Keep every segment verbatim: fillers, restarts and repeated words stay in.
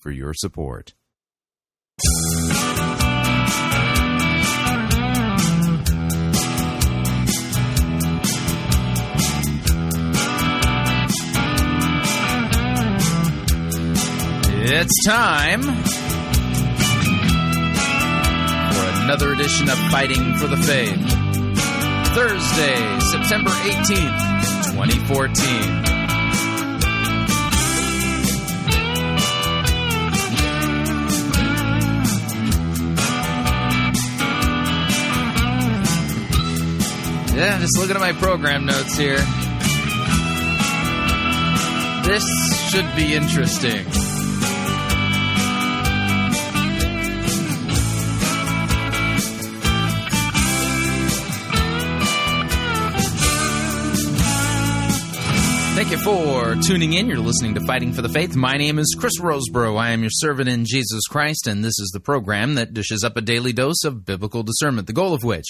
for your support. It's time for another edition of Fighting for the Faith. Thursday, September eighteenth, twenty fourteen. Yeah, just looking at my program notes here. This should be interesting. Thank you for tuning in. You're listening to Fighting for the Faith. My name is Chris Roseborough. I am your servant in Jesus Christ, and this is the program that dishes up a daily dose of biblical discernment, the goal of which...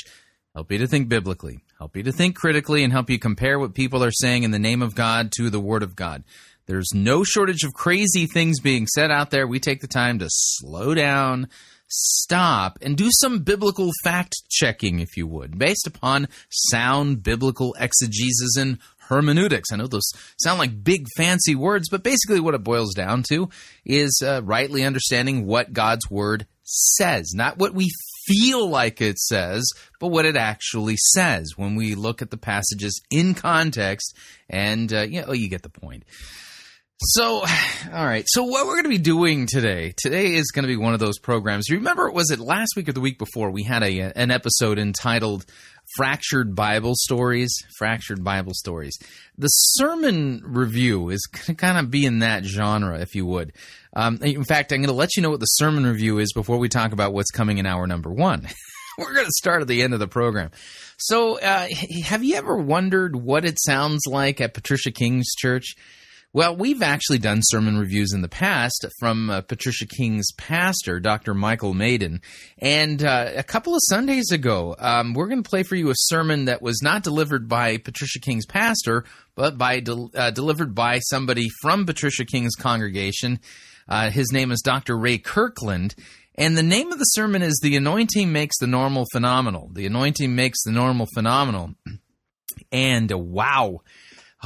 help you to think biblically, help you to think critically, and help you compare what people are saying in the name of God to the Word of God. There's no shortage of crazy things being said out there. We take the time to slow down, stop, and do some biblical fact-checking, if you would, based upon sound biblical exegesis and hermeneutics. I know those sound like big, fancy words, but basically what it boils down to is uh, rightly understanding what God's Word says, not what we feel like it says, but what it actually says when we look at the passages in context, and, uh, you know, you get the point. So, all right, so what we're going to be doing today, today is going to be one of those programs. You remember, was it last week or the week before, we had a an episode entitled Fractured Bible Stories? Fractured Bible Stories. The sermon review is going to kind of be in that genre, if you would. Um, in fact, I'm going to let you know what the sermon review is before we talk about what's coming in hour number one. We're going to start at the end of the program. So uh, have you ever wondered what it sounds like at Patricia King's church? Well, we've actually done sermon reviews in the past from uh, Patricia King's pastor, Doctor Michael Maiden. And uh, a couple of Sundays ago, um, we're going to play for you a sermon that was not delivered by Patricia King's pastor, but by de- uh, delivered by somebody from Patricia King's congregation. Uh, his name is Doctor Ray Kirkland. And the name of the sermon is The Anointing Makes the Normal Phenomenal. The Anointing Makes the Normal Phenomenal. And uh, wow.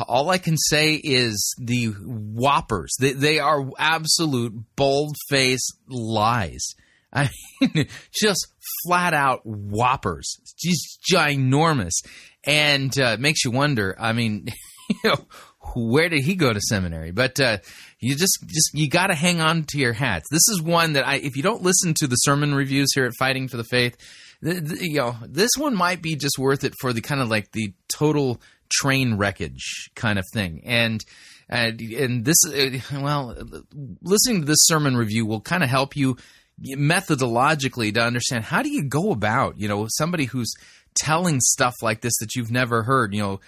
All I can say is the whoppers. They, they are absolute bold-faced lies. I mean, just flat-out whoppers. It's just ginormous. And uh, it makes you wonder, I mean, you know, where did he go to seminary? But uh, you just, just you got to hang on to your hats. This is one that I, if you don't listen to the sermon reviews here at Fighting for the Faith, th- th- you know, this one might be just worth it for the kind of like the total train wreckage kind of thing. And uh, and this, uh, well, listening to this sermon review will kind of help you methodologically to understand how do you go about, you know, somebody who's telling stuff like this that you've never heard, you know,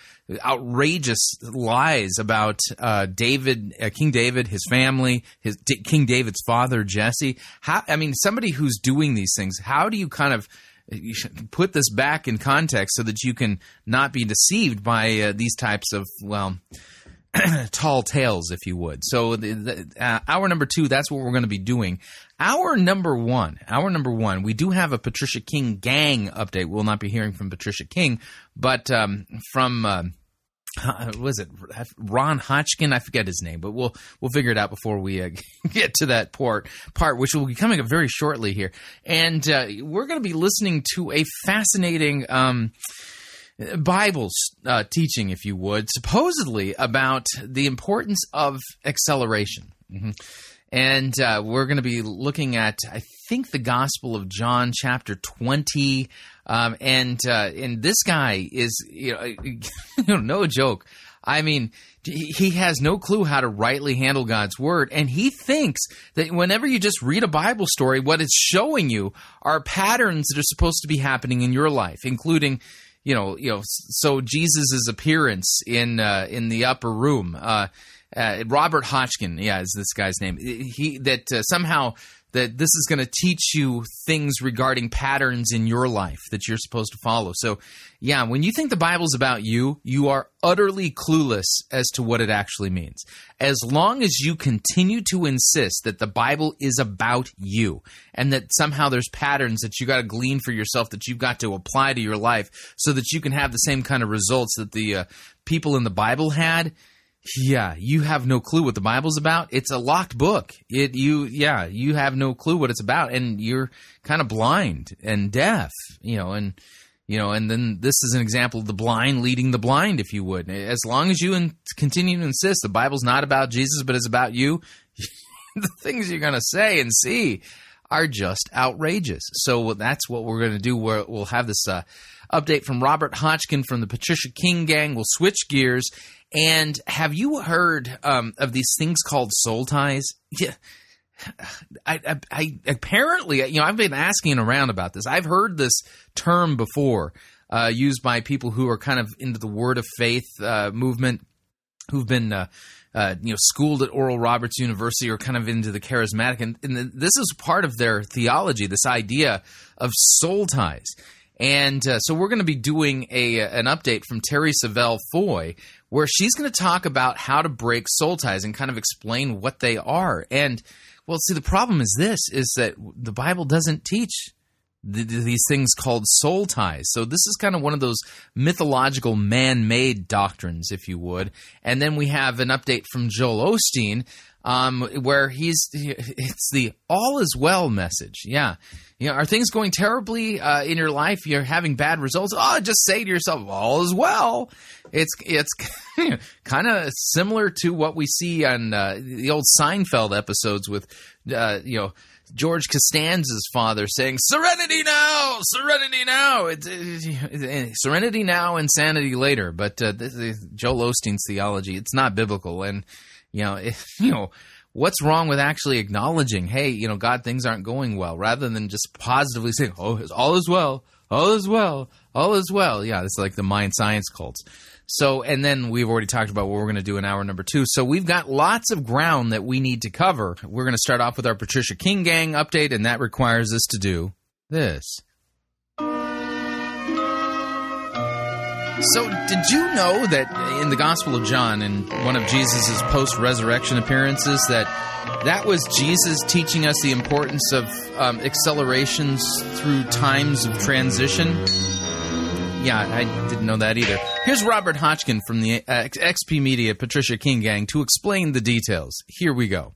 outrageous lies about uh, David, uh, King David, his family, his D- King David's father, Jesse. How, I mean, somebody who's doing these things, how do you kind of you should put this back in context so that you can not be deceived by uh, these types of, well, tall tales, if you would. So the, the, uh, hour number two, that's what we're going to be doing. Hour number one, hour number one, we do have a Patricia King gang update. We'll not be hearing from Patricia King, but um, from... Uh, Uh, was it Ron Hotchkin? I forget his name, but we'll we'll figure it out before we uh, get to that part, part, which will be coming up very shortly here. And uh, we're going to be listening to a fascinating um, Bible uh, teaching, if you would, supposedly about the importance of acceleration. Mm-hmm. And uh, we're going to be looking at, I think, the Gospel of John, chapter twenty. Um, and uh, and this guy is, you know, no joke. I mean, he has no clue how to rightly handle God's word, and he thinks that whenever you just read a Bible story, what it's showing you are patterns that are supposed to be happening in your life, including, you know, you know, so Jesus's appearance in uh, in the upper room. Uh, uh, Robert Hotchkin, yeah, is this guy's name. He that uh, somehow. That this is going to teach you things regarding patterns in your life that you're supposed to follow. So, yeah, when you think the Bible's about you, you are utterly clueless as to what it actually means. As long as you continue to insist that the Bible is about you and that somehow there's patterns that you got to glean for yourself that you've got to apply to your life so that you can have the same kind of results that the uh, people in the Bible had, yeah, you have no clue what the Bible's about. It's a locked book. It you yeah, you have no clue what it's about, and you're kind of blind and deaf, you know, and you know, and then this is an example of the blind leading the blind, if you would. As long as you in, continue to insist the Bible's not about Jesus, but it's about you, the things you're going to say and see are just outrageous. So that's what we're going to do. We're, we'll have this uh, update from Robert Hotchkin from the Patricia King gang. We'll switch gears. And have you heard um, of these things called soul ties? Yeah, I, I, I apparently, you know, I've been asking around about this. I've heard this term before uh, used by people who are kind of into the Word of Faith uh, movement, who've been uh, uh, you know, schooled at Oral Roberts University or kind of into the charismatic. And, and this is part of their theology, this idea of soul ties. And uh, so we're going to be doing a an update from Terry Savelle Foy, where she's going to talk about how to break soul ties and kind of explain what they are. And, well, see, the problem is this, is that the Bible doesn't teach th- these things called soul ties. So this is kind of one of those mythological man-made doctrines, if you would. And then we have an update from Joel Osteen, um, where he's it's the all is well message. Yeah. You know, are things going terribly uh, in your life? You're having bad results? Oh, just say to yourself, all is well. It's it's kind of similar to what we see on uh, the old Seinfeld episodes with, uh, you know, George Costanza's father saying, serenity now, serenity now. It's, it's, it's, serenity now, insanity later. But uh, this is Joel Osteen's theology, it's not biblical. And, you know, if, you know, what's wrong with actually acknowledging, hey, you know, God, things aren't going well, rather than just positively saying, oh, all is well, all is well, all is well. Yeah, it's like the mind science cults. So, and then we've already talked about what we're going to do in hour number two. So we've got lots of ground that we need to cover. We're going to start off with our Patricia King gang update, and that requires us to do this. So did you know that in the Gospel of John, in one of Jesus' post-resurrection appearances, that that was Jesus teaching us the importance of um, accelerations through times of transition? Yeah, I didn't know that either. Here's Robert Hotchkin from the uh, X P Media, Patricia King gang, to explain the details. Here we go.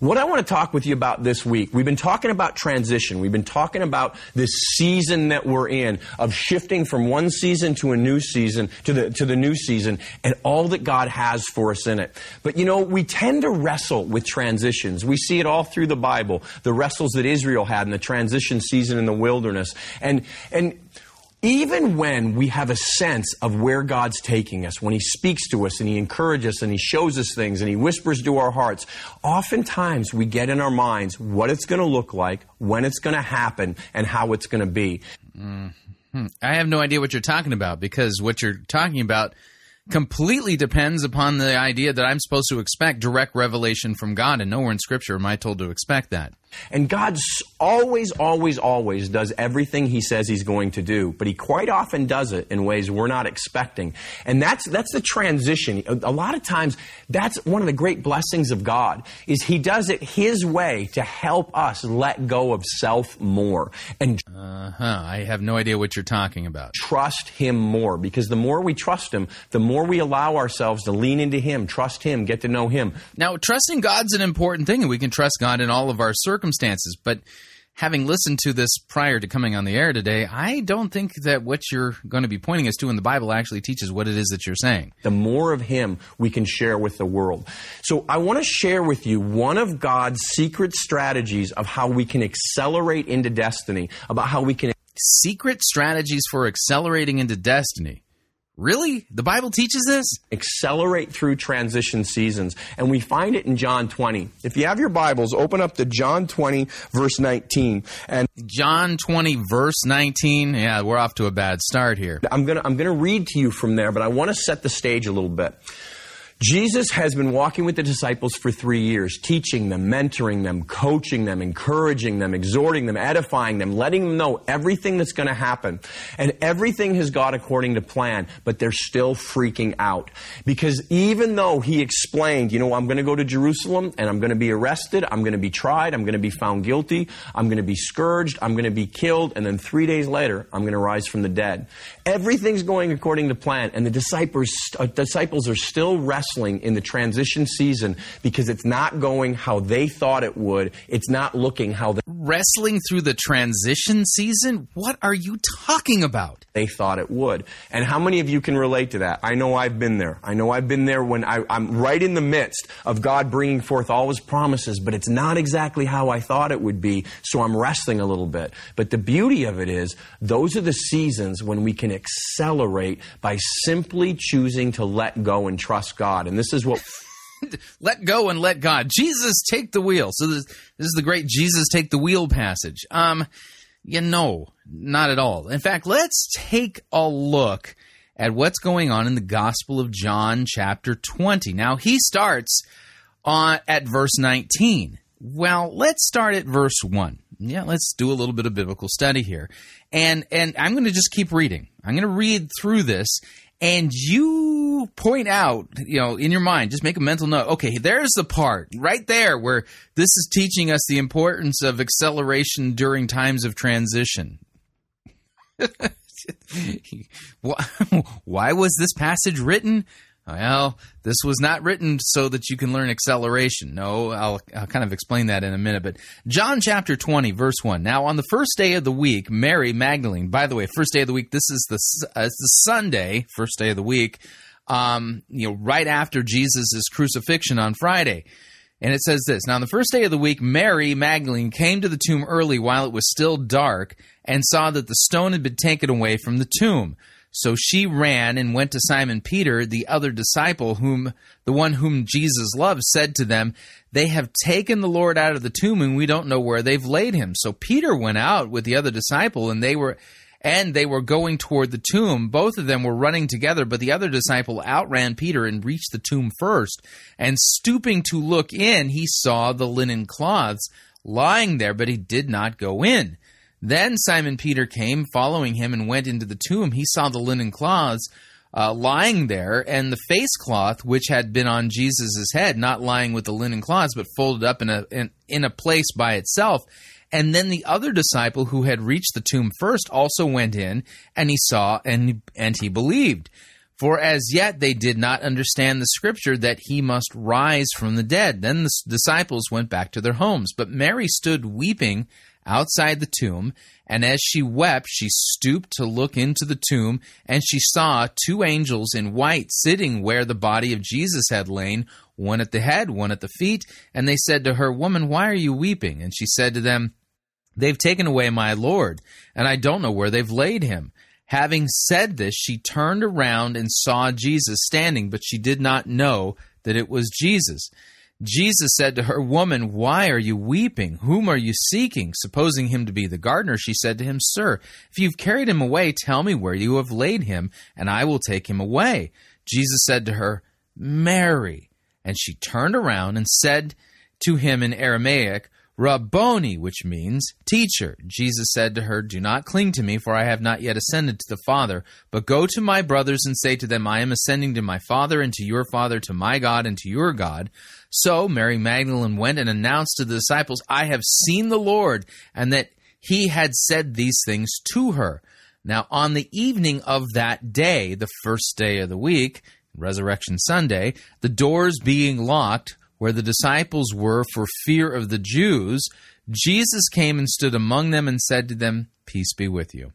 What I want to talk with you about this week, we've been talking about transition. We've been talking about this season that we're in of shifting from one season to a new season, to the to the new season, and all that God has for us in it. But, you know, we tend to wrestle with transitions. We see it all through the Bible, the wrestles that Israel had in the transition season in the wilderness. And and even when we have a sense of where God's taking us, when He speaks to us and He encourages us and He shows us things and He whispers to our hearts, oftentimes we get in our minds what it's going to look like, when it's going to happen, and how it's going to be. Mm-hmm. I have no idea what you're talking about, because what you're talking about completely depends upon the idea that I'm supposed to expect direct revelation from God, and nowhere in Scripture am I told to expect that. And God always, always, always does everything He says He's going to do, but He quite often does it in ways we're not expecting. And that's that's the transition. A lot of times, that's one of the great blessings of God, is He does it His way to help us let go of self more. And uh-huh. I have no idea what you're talking about. Trust Him more, because the more we trust Him, the more we allow ourselves to lean into Him, trust Him, get to know Him. Now, trusting God's an important thing, and we can trust God in all of our circumstances. Circumstances, but having listened to this prior to coming on the air today, I don't think that what you're going to be pointing us to in the Bible actually teaches what it is that you're saying. The more of Him we can share with the world. So I want to share with you one of God's secret strategies of how we can accelerate into destiny, about how we can... Secret strategies for accelerating into destiny. Really? The Bible teaches this? Accelerate through transition seasons. And we find it in John twenty. If you have your Bibles, open up to John twenty, verse nineteen. And John twenty, verse nineteen. Yeah, we're off to a bad start here. I'm going to I'm going to read to you from there, but I want to set the stage a little bit. Jesus has been walking with the disciples for three years, teaching them, mentoring them, coaching them, encouraging them, exhorting them, edifying them, letting them know everything that's going to happen. And everything has gone according to plan, but they're still freaking out. Because even though he explained, you know, I'm going to go to Jerusalem and I'm going to be arrested, I'm going to be tried, I'm going to be found guilty, I'm going to be scourged, I'm going to be killed, and then three days later, I'm going to rise from the dead. Everything's going according to plan, and the disciples, uh, disciples are still wrestling. In the transition season because it's not going how they thought it would. It's not looking how they... Wrestling through the transition season? What are you talking about? They thought it would. And how many of you can relate to that? I know I've been there. I know I've been there when I, I'm right in the midst of God bringing forth all His promises, but it's not exactly how I thought it would be, so I'm wrestling a little bit. But the beauty of it is, those are the seasons when we can accelerate by simply choosing to let go and trust God. And this is what... Let go and let God. Jesus, take the wheel. So this, this is the great Jesus, take the wheel passage. Um, you know, not at all. In fact, let's take a look at what's going on in the Gospel of John chapter twenty. Now, he starts on, at verse nineteen. Well, let's start at verse one. Yeah, let's do a little bit of biblical study here. And, and I'm going to just keep reading. I'm going to read through this, and you... point out, you know, in your mind, just make a mental note, okay, there's the part right there where this is teaching us the importance of acceleration during times of transition. Why was this passage written? Well, this was not written so that you can learn acceleration. No, I'll, I'll kind of explain that in a minute. But John chapter twenty, verse one. Now, on the first day of the week, Mary Magdalene, by the way, first day of the week, this is the, uh, it's the Sunday, first day of the week, Um, you know, right after Jesus' crucifixion on Friday. And it says this, now on the first day of the week, Mary Magdalene came to the tomb early while it was still dark and saw that the stone had been taken away from the tomb. So she ran and went to Simon Peter, the other disciple, whom the one whom Jesus loved, said to them, they have taken the Lord out of the tomb and we don't know where they've laid him. So Peter went out with the other disciple and they were... And they were going toward the tomb. Both of them were running together, but the other disciple outran Peter and reached the tomb first. And stooping to look in, he saw the linen cloths lying there, but he did not go in. Then Simon Peter came, following him, and went into the tomb. He saw the linen cloths uh, lying there, and the face cloth, which had been on Jesus' head, not lying with the linen cloths, but folded up in a, in, in a place by itself. And then the other disciple who had reached the tomb first also went in, and he saw and, and he believed. For as yet they did not understand the scripture that he must rise from the dead. Then the disciples went back to their homes. But Mary stood weeping outside the tomb, and as she wept, she stooped to look into the tomb, and she saw two angels in white sitting where the body of Jesus had lain, one at the head, one at the feet. And they said to her, "Woman, why are you weeping?" And she said to them, "They've taken away my Lord, and I don't know where they've laid him." Having said this, she turned around and saw Jesus standing, but she did not know that it was Jesus. Jesus said to her, "Woman, why are you weeping? Whom are you seeking?" Supposing him to be the gardener, she said to him, "Sir, if you've carried him away, tell me where you have laid him, and I will take him away." Jesus said to her, "Mary." And she turned around and said to him in Aramaic, "Rabboni," which means teacher. Jesus said to her, "Do not cling to me, for I have not yet ascended to the Father, but go to my brothers and say to them, I am ascending to my Father and to your Father, to my God and to your God." So Mary Magdalene went and announced to the disciples, "I have seen the Lord," and that he had said these things to her. Now on the evening of that day, the first day of the week, Resurrection Sunday, the doors being locked, where the disciples were for fear of the Jews, Jesus came and stood among them and said to them, "Peace be with you."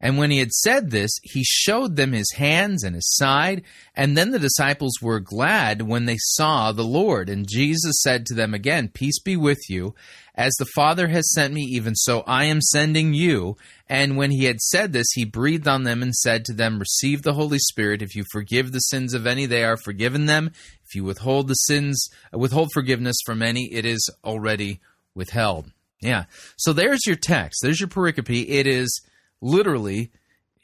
And when he had said this, he showed them his hands and his side. And then the disciples were glad when they saw the Lord. And Jesus said to them again, "Peace be with you. As the Father has sent me, even so I am sending you." And when he had said this, he breathed on them and said to them, "Receive the Holy Spirit. If you forgive the sins of any, they are forgiven them. If you withhold the sins, withhold forgiveness from any, it is already withheld." Yeah. So there's your text. There's your pericope. It is literally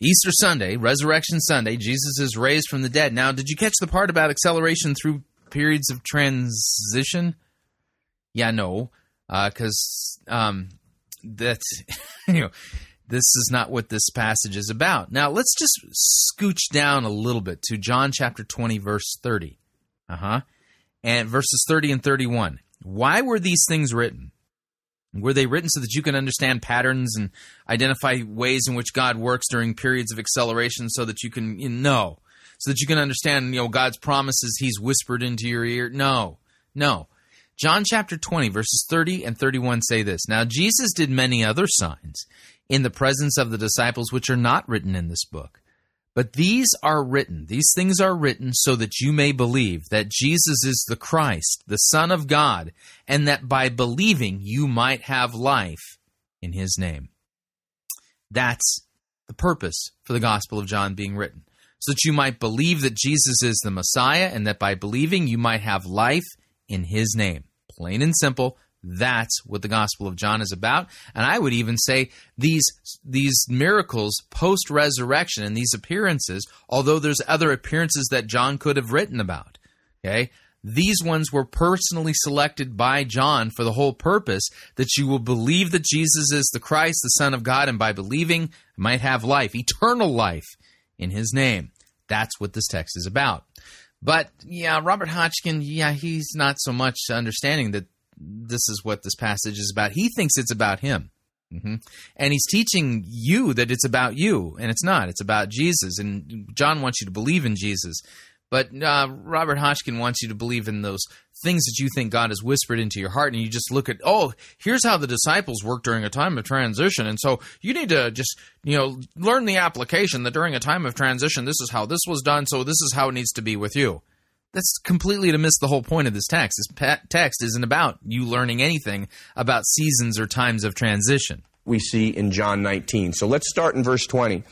Easter Sunday, Resurrection Sunday. Jesus is raised from the dead. Now, did you catch the part about acceleration through periods of transition? Yeah, no, because uh, um, that's, you know, this is not what this passage is about. Now, let's just scooch down a little bit to John chapter twenty, verse thirty, uh huh, and verses thirty and thirty-one. Why were these things written? Were they written so that you can understand patterns and identify ways in which God works during periods of acceleration so that you can, you know, so that you can understand, you know, God's promises he's whispered into your ear? No, no. John chapter twenty, verses thirty and thirty-one say this. "Now Jesus did many other signs in the presence of the disciples which are not written in this book. But these are written, these things are written so that you may believe that Jesus is the Christ, the Son of God, and that by believing you might have life in his name." That's the purpose for the Gospel of John being written, so that you might believe that Jesus is the Messiah and that by believing you might have life in his name. Plain and simple. That's what the Gospel of John is about. And I would even say these these miracles post-resurrection and these appearances, although there's other appearances that John could have written about, okay, these ones were personally selected by John for the whole purpose that you will believe that Jesus is the Christ, the Son of God, and by believing might have life, eternal life in his name. That's what this text is about. But, yeah, Robert Hotchkin, yeah, he's not so much understanding that this is what this passage is about. He thinks it's about him. Mm-hmm. And he's teaching you that it's about you, and it's not. It's about Jesus, and John wants you to believe in Jesus. But uh, Robert Hotchkin wants you to believe in those things that you think God has whispered into your heart, and you just look at, oh, here's how the disciples work during a time of transition, and so you need to just, you know, learn the application that during a time of transition, this is how this was done, so this is how it needs to be with you. That's completely to miss the whole point of this text. This text isn't about you learning anything about seasons or times of transition. We see in John nineteen. So let's start in verse twenty.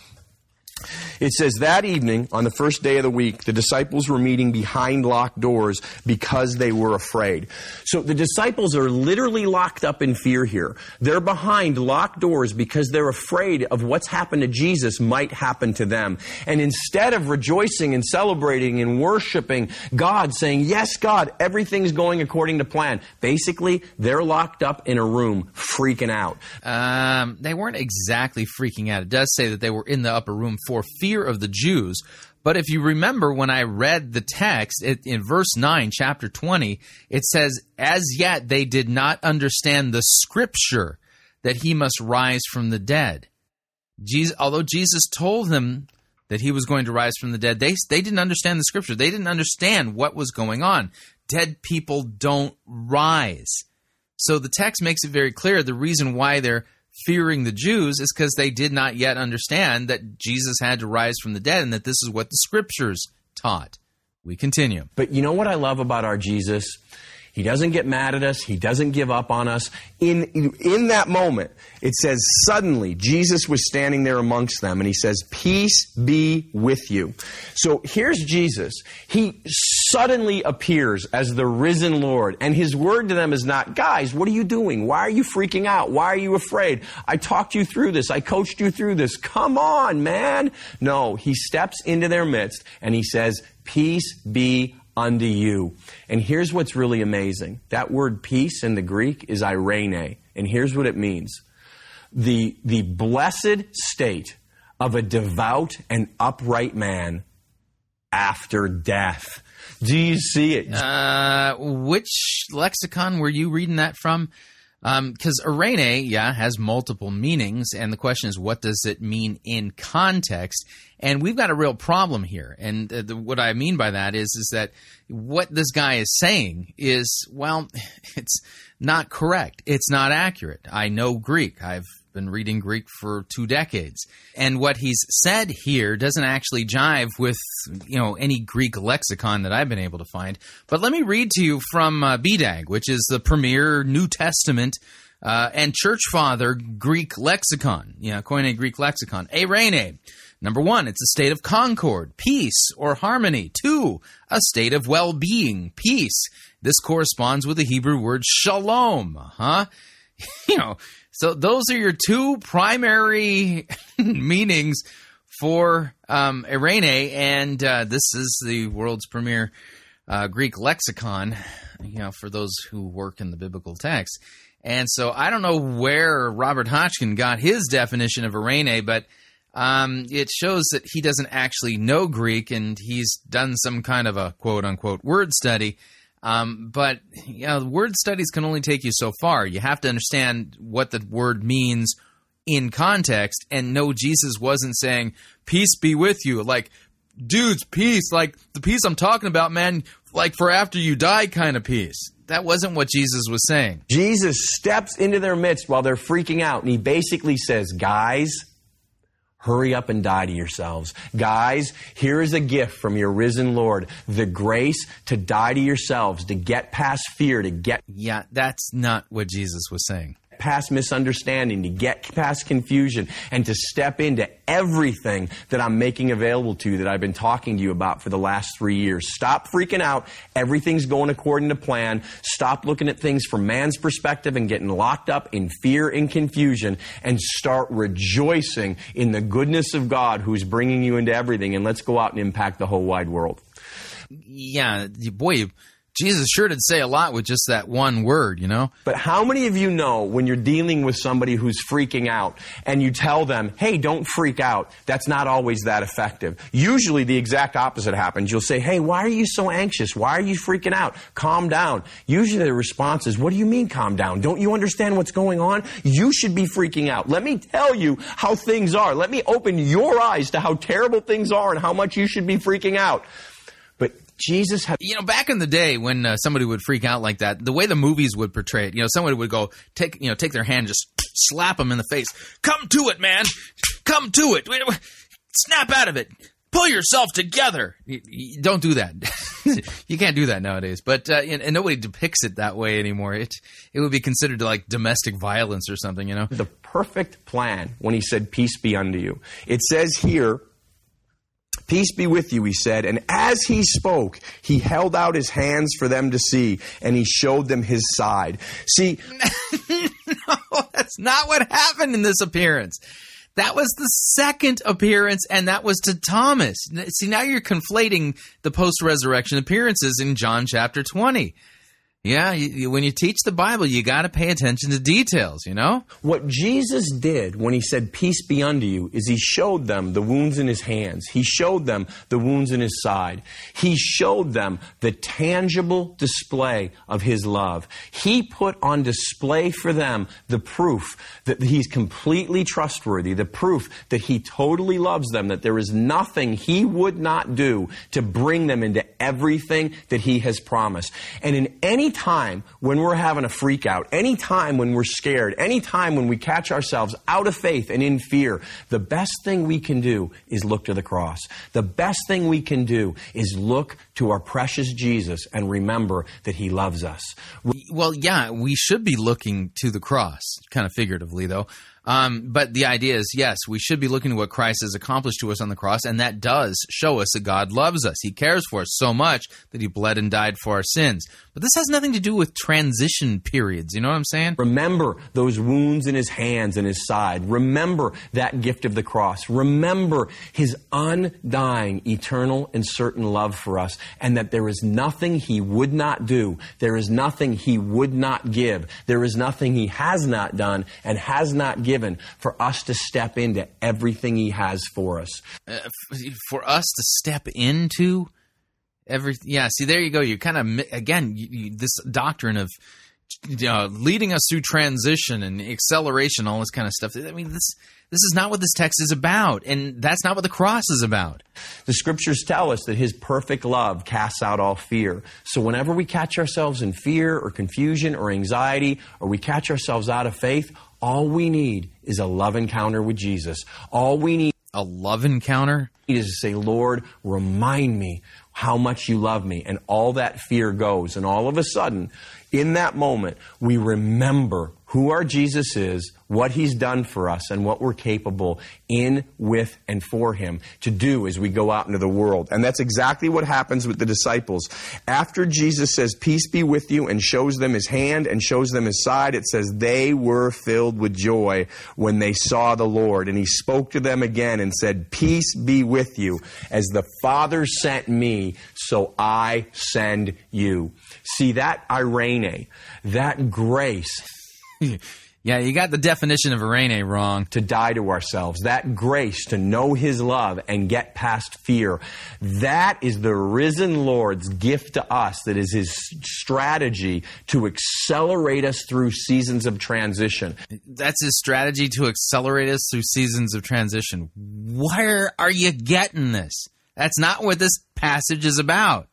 It says, "That evening, on the first day of the week, the disciples were meeting behind locked doors because they were afraid." So the disciples are literally locked up in fear here. They're behind locked doors because they're afraid of what's happened to Jesus might happen to them. And instead of rejoicing and celebrating and worshiping God, saying, "Yes, God, everything's going according to plan," basically, they're locked up in a room freaking out. Um, they weren't exactly freaking out. It does say that they were in the upper room for for fear of the Jews. But if you remember when I read the text it, in verse nine, chapter twenty, it says, "As yet they did not understand the scripture that he must rise from the dead." Jesus, although Jesus told them that he was going to rise from the dead, they, they didn't understand the scripture. They didn't understand what was going on. Dead people don't rise. So the text makes it very clear the reason why they're fearing the Jews is because they did not yet understand that Jesus had to rise from the dead and that this is what the scriptures taught. We continue. But you know what I love about our Jesus? He doesn't get mad at us. He doesn't give up on us. In, in, in that moment, it says, suddenly Jesus was standing there amongst them, and he says, "Peace be with you." So here's Jesus. He suddenly appears as the risen Lord, and his word to them is not, "Guys, what are you doing? Why are you freaking out? Why are you afraid? I talked you through this. I coached you through this. Come on, man." No, he steps into their midst, and he says, "Peace be unto you." And here's what's really amazing. That word peace in the Greek is eirene. And here's what it means. The, the blessed state of a devout and upright man after death. Do you see it? Uh, which lexicon were you reading that from? Because um, eirene, yeah, has multiple meanings, and the question is, what does it mean in context? And we've got a real problem here, and uh, the, what I mean by that is, is that what this guy is saying is, well, it's not correct. It's not accurate. I know Greek. I've been reading Greek for two decades. And what he's said here doesn't actually jive with, you know, any Greek lexicon that I've been able to find. But let me read to you from uh, B D A G, which is the premier New Testament uh, and Church Father Greek lexicon, you know, Koine Greek lexicon. Eirene. Number one, it's a state of concord, peace, or harmony. Two, a state of well-being, peace. This corresponds with the Hebrew word shalom, huh? You know, so those are your two primary meanings for um, Eirene, and uh, this is the world's premier uh, Greek lexicon, you know, for those who work in the biblical text. And so I don't know where Robert Hotchkin got his definition of Eirene, but um, it shows that he doesn't actually know Greek, and he's done some kind of a quote-unquote word study. Um, but you know, word studies can only take you so far. You have to understand what the word means in context. And no, Jesus wasn't saying, peace be with you. Like, dudes, peace. Like, the peace I'm talking about, man, like for after you die kind of peace. That wasn't what Jesus was saying. Jesus steps into their midst while they're freaking out. And he basically says, guys, hurry up and die to yourselves. Guys, here is a gift from your risen Lord, the grace to die to yourselves, to get past fear, to get... Yeah, that's not what Jesus was saying. Past misunderstanding, to get past confusion, and to step into everything that I'm making available to you that I've been talking to you about for the last three years. Stop freaking out. Everything's going according to plan. Stop looking at things from man's perspective and getting locked up in fear and confusion, and start rejoicing in the goodness of God who's bringing you into everything, and let's go out and impact the whole wide world. Yeah, boy, Jesus sure did say a lot with just that one word, you know? But how many of you know when you're dealing with somebody who's freaking out and you tell them, hey, don't freak out, that's not always that effective. Usually the exact opposite happens. You'll say, hey, why are you so anxious? Why are you freaking out? Calm down. Usually the response is, what do you mean calm down? Don't you understand what's going on? You should be freaking out. Let me tell you how things are. Let me open your eyes to how terrible things are and how much you should be freaking out. Jesus had... You know, back in the day when uh, somebody would freak out like that, the way the movies would portray it, you know, somebody would go, take, you know, take their hand, just slap them in the face. Come to it, man. Come to it. Snap out of it. Pull yourself together. You, you don't do that. You can't do that nowadays. But uh, and, and nobody depicts it that way anymore. It it would be considered like domestic violence or something, you know? The perfect plan when he said, peace be unto you. It says here, peace be with you, he said, and as he spoke, he held out his hands for them to see, and he showed them his side. See, no, that's not what happened in this appearance. That was the second appearance, and that was to Thomas. See, now you're conflating the post-resurrection appearances in John chapter twenty. Yeah, you, when you teach the Bible, you got to pay attention to details, you know? What Jesus did when he said, peace be unto you, is he showed them the wounds in his hands. He showed them the wounds in his side. He showed them the tangible display of his love. He put on display for them the proof that he's completely trustworthy, the proof that he totally loves them, that there is nothing he would not do to bring them into everything that he has promised. And in any time when we're having a freak out, any time when we're scared, any time when we catch ourselves out of faith and in fear, the best thing we can do is look to the cross. The best thing we can do is look to our precious Jesus and remember that he loves us. Well, yeah, we should be looking to the cross, kind of figuratively though. Um, but the idea is, yes, we should be looking to what Christ has accomplished to us on the cross, and that does show us that God loves us. He cares for us so much that he bled and died for our sins. But this has nothing to do with transition periods, you know what I'm saying? Remember those wounds in his hands and his side. Remember that gift of the cross. Remember his undying, eternal, and certain love for us, and that there is nothing he would not do. There is nothing he would not give. There is nothing he has not done and has not given. Given for us to step into everything he has for us. Uh, for us to step into everything. Yeah, see, there you go. You kind of, again, you, you, this doctrine of uh, leading us through transition and acceleration, all this kind of stuff. I mean, this this is not what this text is about, and that's not what the cross is about. The Scriptures tell us that His perfect love casts out all fear. So whenever we catch ourselves in fear or confusion or anxiety, or we catch ourselves out of faith, all we need is a love encounter with Jesus. All we need a love encounter is to say, Lord, remind me how much you love me. And all that fear goes. And all of a sudden, in that moment, we remember who our Jesus is, what He's done for us, and what we're capable in, with, and for Him to do as we go out into the world. And that's exactly what happens with the disciples. After Jesus says, peace be with you, and shows them His hand and shows them His side, it says, they were filled with joy when they saw the Lord. And He spoke to them again and said, peace be with you. As the Father sent me, so I send you. See, that irene, that grace... Yeah, you got the definition of irene wrong. To die to ourselves, that grace to know His love and get past fear, that is the risen Lord's gift to us. That is His strategy to accelerate us through seasons of transition. That's His strategy to accelerate us through seasons of transition. Where are you getting this? That's not what this passage is about.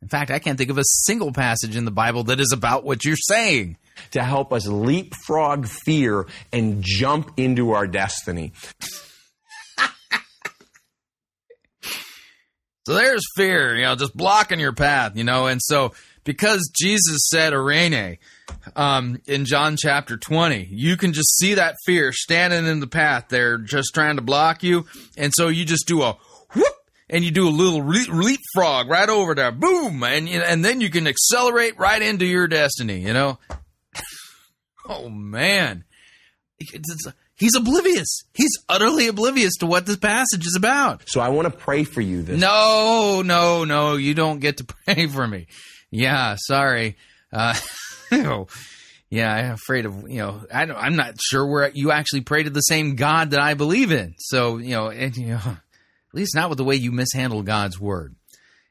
In fact, I can't think of a single passage in the Bible that is about what you're saying. To help us leapfrog fear and jump into our destiny. So there's fear, you know, just blocking your path, you know. And so because Jesus said irene um, in John chapter twenty, you can just see that fear standing in the path there, just trying to block you. And so you just do a whoop. And you do a little leapfrog right over there, boom, and and then you can accelerate right into your destiny, you know? Oh, man. He's oblivious. He's utterly oblivious to what this passage is about. So I want to pray for you this No, no, no, you don't get to pray for me. Yeah, sorry. Uh, yeah, I'm afraid of, you know, I don't, I'm not sure where you actually pray to the same God that I believe in. So, you know, and, you know... At least not with the way you mishandle God's word.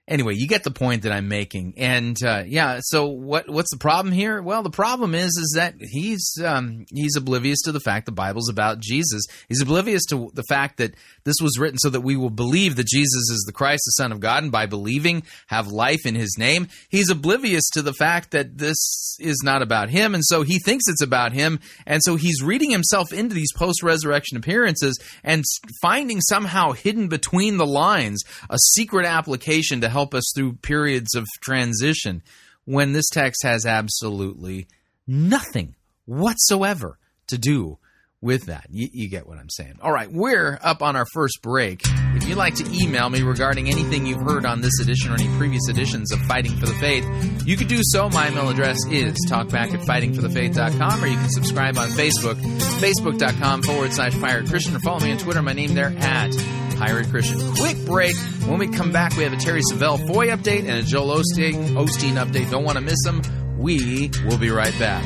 Anyway, you get the point that I'm making. And, uh, yeah, so what, what's the problem here? Well, the problem is is that he's um, he's oblivious to the fact the Bible's about Jesus. He's oblivious to the fact that this was written so that we will believe that Jesus is the Christ, the Son of God, and by believing, have life in His name. He's oblivious to the fact that this is not about Him, and so he thinks it's about Him, and so he's reading himself into these post-resurrection appearances and finding somehow hidden between the lines a secret application to help help us through periods of transition when this text has absolutely nothing whatsoever to do with that. You, you get what I'm saying. All right, we're up on our first break. If you'd like to email me regarding anything you've heard on this edition or any previous editions of Fighting for the Faith, you can do so. My email address is talkback at fighting for the faith dot com, or you can subscribe on Facebook, facebook.com forward slash Pirate Christian, or follow me on Twitter, my name there at Pirate Christian. Quick break. When we come back, we have a Terry Savelle Foy update and a Joel Osteen, Osteen update. Don't want to miss them. We will be right back.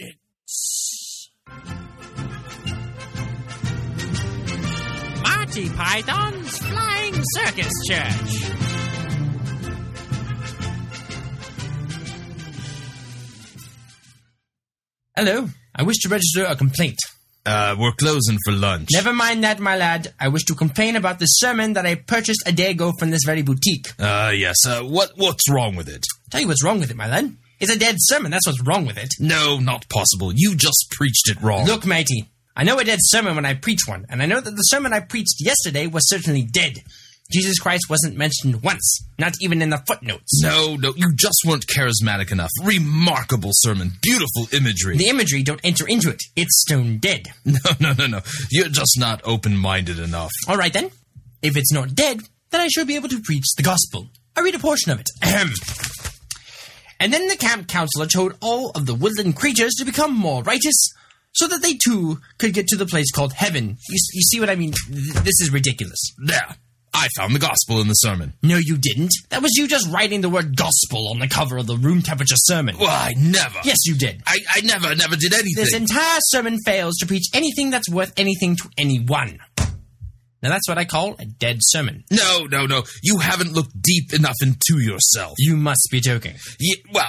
It's Monty Python's Flying Circus Church. Hello, I wish to register a complaint. Uh, we're closing for lunch. Never mind that, my lad. I wish to complain about the sermon that I purchased a day ago from this very boutique. Uh, yes. Uh, what what's wrong with it? Tell you what's wrong with it, my lad. It's a dead sermon, that's what's wrong with it. No, not possible. You just preached it wrong. Look, matey, I know a dead sermon when I preach one, and I know that the sermon I preached yesterday was certainly dead. Jesus Christ wasn't mentioned once, not even in the footnotes. No, no, you just weren't charismatic enough. Remarkable sermon, beautiful imagery. The imagery, don't enter into it. It's stone dead. No, no, no, no. You're just not open-minded enough. All right, then. If it's not dead, that I shall be able to preach the gospel. I read a portion of it. Ahem. And then the camp counselor told all of the woodland creatures to become more righteous, so that they too could get to the place called heaven. You, you see what I mean? This is ridiculous. There. I found the gospel in the sermon. No, you didn't. That was you just writing the word gospel on the cover of the room temperature sermon. Well, I never. Yes, you did. I, I never, never did anything. This entire sermon fails to preach anything that's worth anything to anyone. Now, that's what I call a dead sermon. No, no, no. You haven't looked deep enough into yourself. You must be joking. You, well,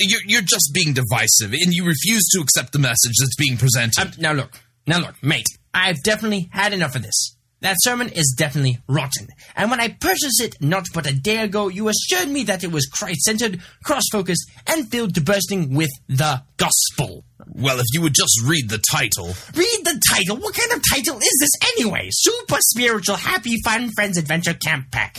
you're, you're just being divisive, and you refuse to accept the message that's being presented. Um, now, look. Now, look, mate. I've definitely had enough of this. That sermon is definitely rotten. And when I purchased it not but a day ago, you assured me that it was Christ-centered, cross-focused, and filled to bursting with the gospel. Well, if you would just read the title. Read the title? What kind of title is this anyway? Super Spiritual Happy Fun Friends Adventure Camp Pack.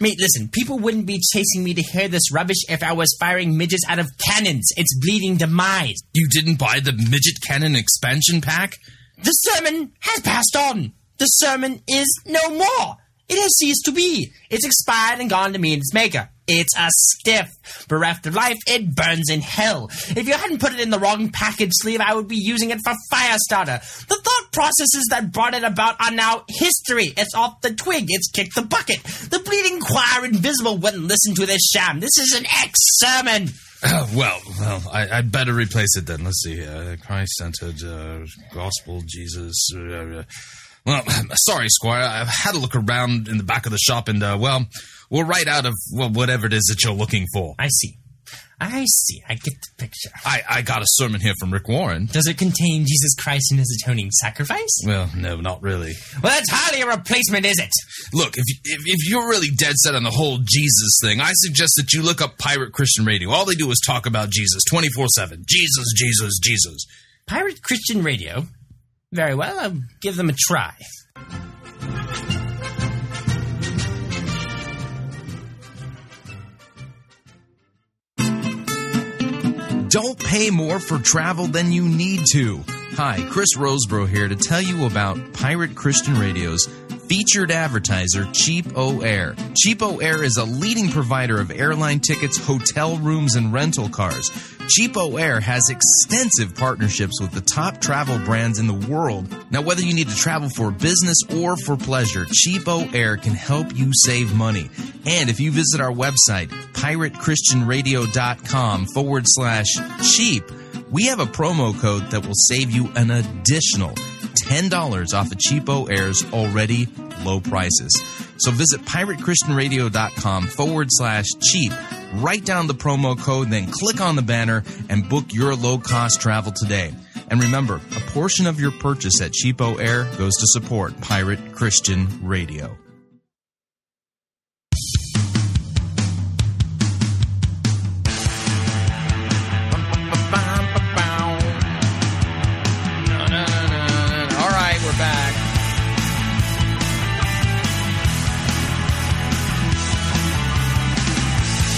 Mate, listen, people wouldn't be chasing me to hear this rubbish if I was firing midgets out of cannons. It's bleeding demise. You didn't buy the midget cannon expansion pack? The sermon has passed on. The sermon is no more. It has ceased to be. It's expired and gone to meet its maker. It's a stiff. Bereft of life, it burns in hell. If you hadn't put it in the wrong package sleeve, I would be using it for fire starter. The thought processes that brought it about are now history. It's off the twig. It's kicked the bucket. The bleeding choir invisible wouldn't listen to this sham. This is an ex-sermon. Uh, well, well, I, I'd better replace it then. Let's see here. Uh, Christ-centered, uh, gospel, Jesus, uh, uh, well, sorry, Squire. I've had a look around in the back of the shop, and, uh, well, we're right out of well, whatever it is that you're looking for. I see. I see. I get the picture. I, I got a sermon here from Rick Warren. Does it contain Jesus Christ and his atoning sacrifice? Well, no, not really. Well, that's hardly a replacement, is it? Look, if, if, if you're really dead set on the whole Jesus thing, I suggest that you look up Pirate Christian Radio. All they do is talk about Jesus twenty-four seven. Jesus, Jesus, Jesus. Pirate Christian Radio? Very well, I'll give them a try. Don't pay more for travel than you need to. Hi, Chris Roseborough here to tell you about Pirate Christian Radio's featured advertiser, Cheapo Air. Cheapo Air is a leading provider of airline tickets, hotel rooms, and rental cars. Cheapo Air has extensive partnerships with the top travel brands in the world. Now, whether you need to travel for business or for pleasure, Cheapo Air can help you save money. And if you visit our website, piratechristianradio.com forward slash cheap, we have a promo code that will save you an additional ten dollars off of Cheapo Air's already low prices. So visit piratechristianradio.com forward slash cheap, write down the promo code, then click on the banner and book your low-cost travel today. And remember, a portion of your purchase at Cheapo Air goes to support Pirate Christian Radio.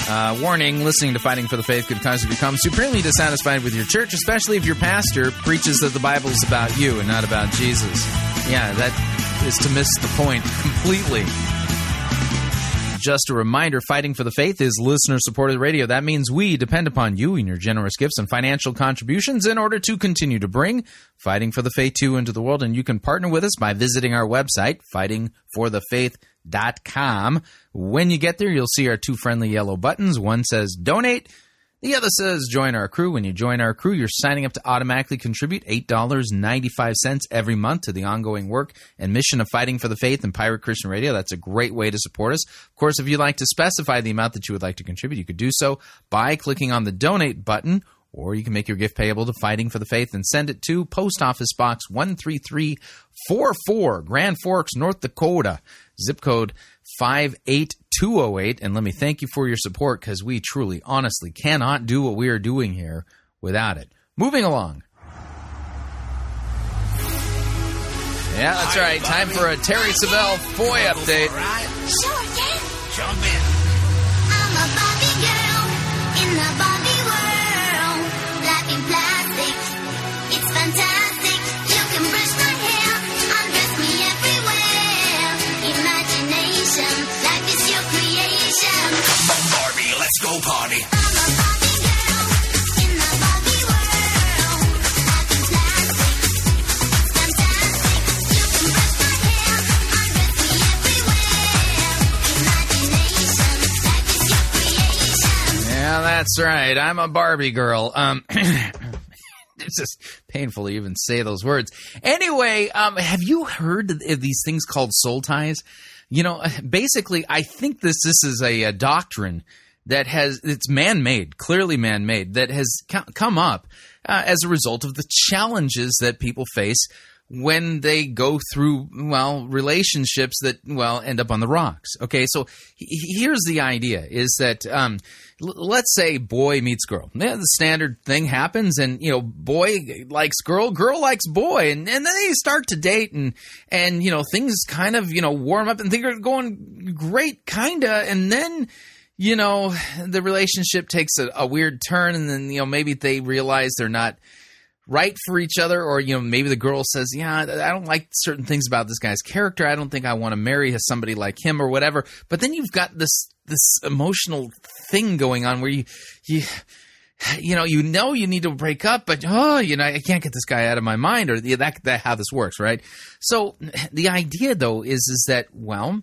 Uh, warning, listening to Fighting for the Faith could cause you to become supremely dissatisfied with your church, especially if your pastor preaches that the Bible is about you and not about Jesus. Yeah, that is to miss the point completely. Just a reminder, Fighting for the Faith is listener-supported radio. That means we depend upon you and your generous gifts and financial contributions in order to continue to bring Fighting for the Faith two into the world. And you can partner with us by visiting our website, fighting for the faith dot com. When you get there, you'll see our two friendly yellow buttons. One says donate, the other says join our crew. When you join our crew, you're signing up to automatically contribute eight dollars and ninety-five cents every month to the ongoing work and mission of Fighting for the Faith and Pirate Christian Radio. That's a great way to support us. Of course, if you'd like to specify the amount that you would like to contribute, you could do so by clicking on the donate button Or you can make your gift payable to Fighting for the Faith and send it to Post Office Box one three three four four, Grand Forks, North Dakota, zip code five eight two oh eight. And let me thank you for your support, because we truly, honestly cannot do what we are doing here without it. Moving along. Yeah, that's right. Time for a Terry Savelle Foy update. Sure, Dad. Jump in. I'm a Barbie girl in the Barbie world. Life in plastic, it's fantastic. You can brush my hair, undress me everywhere. Imagination, life is your creation. Come on, Barbie, let's go party. Yeah, that's right. I'm a Barbie girl. Um, it's just painful to even say those words. Anyway, um, have you heard of these things called soul ties? You know, basically, I think this this is a, a doctrine that has, it's man-made, clearly man-made, that has come up uh, as a result of the challenges that people face when they go through, well, relationships that, well, end up on the rocks. Okay, so he- here's the idea, is that um, l- let's say boy meets girl. Yeah, the standard thing happens, and, you know, boy likes girl, girl likes boy, and, and then they start to date, and, and, you know, things kind of, you know, warm up, and things are going great, kind of, and then, you know, the relationship takes a, a weird turn, and then, you know, maybe they realize they're not right for each other, or, you know, maybe the girl says, yeah, I don't like certain things about this guy's character. I don't think I want to marry somebody like him or whatever. But then you've got this this emotional thing going on where you you you know you know you need to break up, but oh, you know, I can't get this guy out of my mind, or yeah, that that how this works, right? So the idea though is is that, well,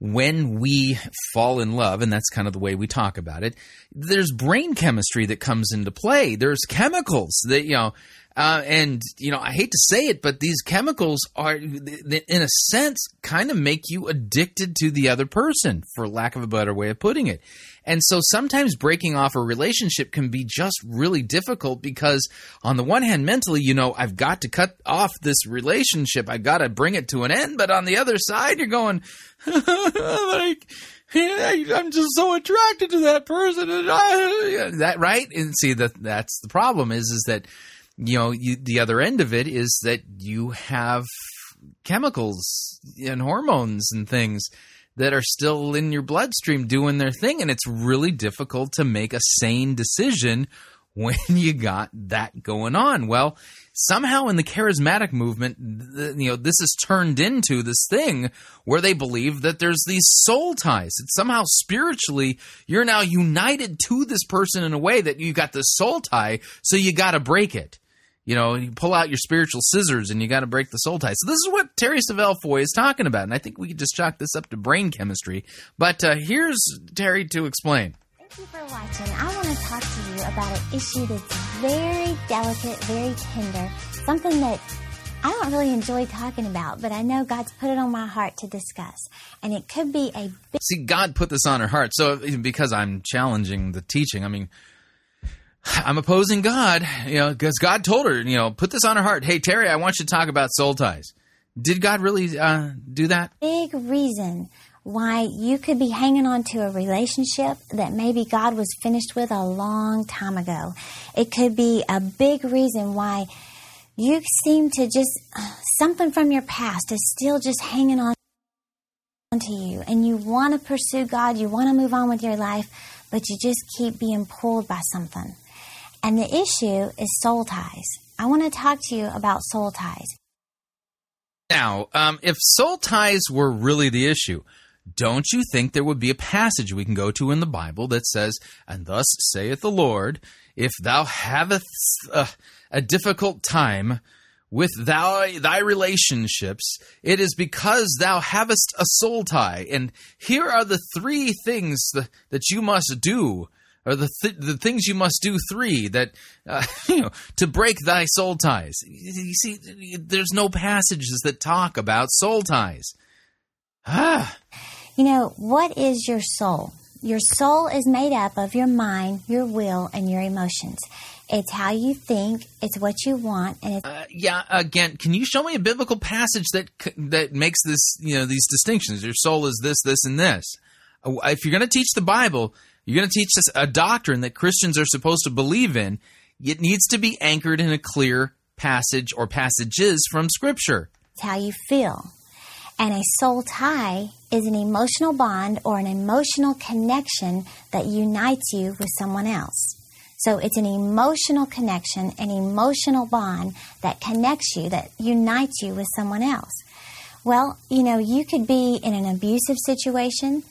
when we fall in love, and that's kind of the way we talk about it, there's brain chemistry that comes into play. There's chemicals that, you know, uh, and, you know, I hate to say it, but these chemicals are, in a sense, kind of make you addicted to the other person, for lack of a better way of putting it. And so sometimes breaking off a relationship can be just really difficult, because on the one hand, mentally, you know, I've got to cut off this relationship. I've got to bring it to an end. But on the other side, you're going, like, I'm just so attracted to that person. And I, that, right? And see, that that's the problem is, is that, you know, you, the other end of it is that you have chemicals and hormones and things that are still in your bloodstream doing their thing, and it's really difficult to make a sane decision when you got that going on. Well, somehow in the charismatic movement, th- you know, this is turned into this thing where they believe that there's these soul ties. It's somehow spiritually, you're now united to this person in a way that you got this soul tie, so you got to break it. You know, you pull out your spiritual scissors and you got to break the soul tie. So this is what Terry Savelle Foy is talking about, and I think we could just chalk this up to brain chemistry. But uh, here's Terry to explain. Thank you for watching. I want to talk to you about an issue that's very delicate, very tender, something that I don't really enjoy talking about, but I know God's put it on my heart to discuss, and it could be a big... See, God put this on her heart, so because I'm challenging the teaching, I mean... I'm opposing God, you know, because God told her, you know, put this on her heart. Hey, Terry, I want you to talk about soul ties. Did God really uh, do that? Big reason why you could be hanging on to a relationship that maybe God was finished with a long time ago. It could be a big reason why you seem to just, uh, something from your past is still just hanging on to you, and you want to pursue God, you want to move on with your life, but you just keep being pulled by something. And the issue is soul ties. I want to talk to you about soul ties. Now, um, if soul ties were really the issue, don't you think there would be a passage we can go to in the Bible that says, and thus saith the Lord, if thou havest a, a difficult time with thy, thy relationships, it is because thou havest a soul tie. And here are the three things that, that you must do, or the th- the things you must do, three, that, uh, you know, to break thy soul ties. You see, there's no passages that talk about soul ties. Ah. You know, what is your soul? Your soul is made up of your mind, your will, and your emotions. It's how you think. It's what you want. And it's- uh, yeah. Again, can you show me a biblical passage that that makes this, you know, these distinctions? Your soul is this, this, and this. If you're going to teach the Bible, you're going to teach us a doctrine that Christians are supposed to believe in. It needs to be anchored in a clear passage or passages from Scripture. It's how you feel. And a soul tie is an emotional bond or an emotional connection that unites you with someone else. So it's an emotional connection, an emotional bond that connects you, that unites you with someone else. Well, you know, you could be in an abusive situation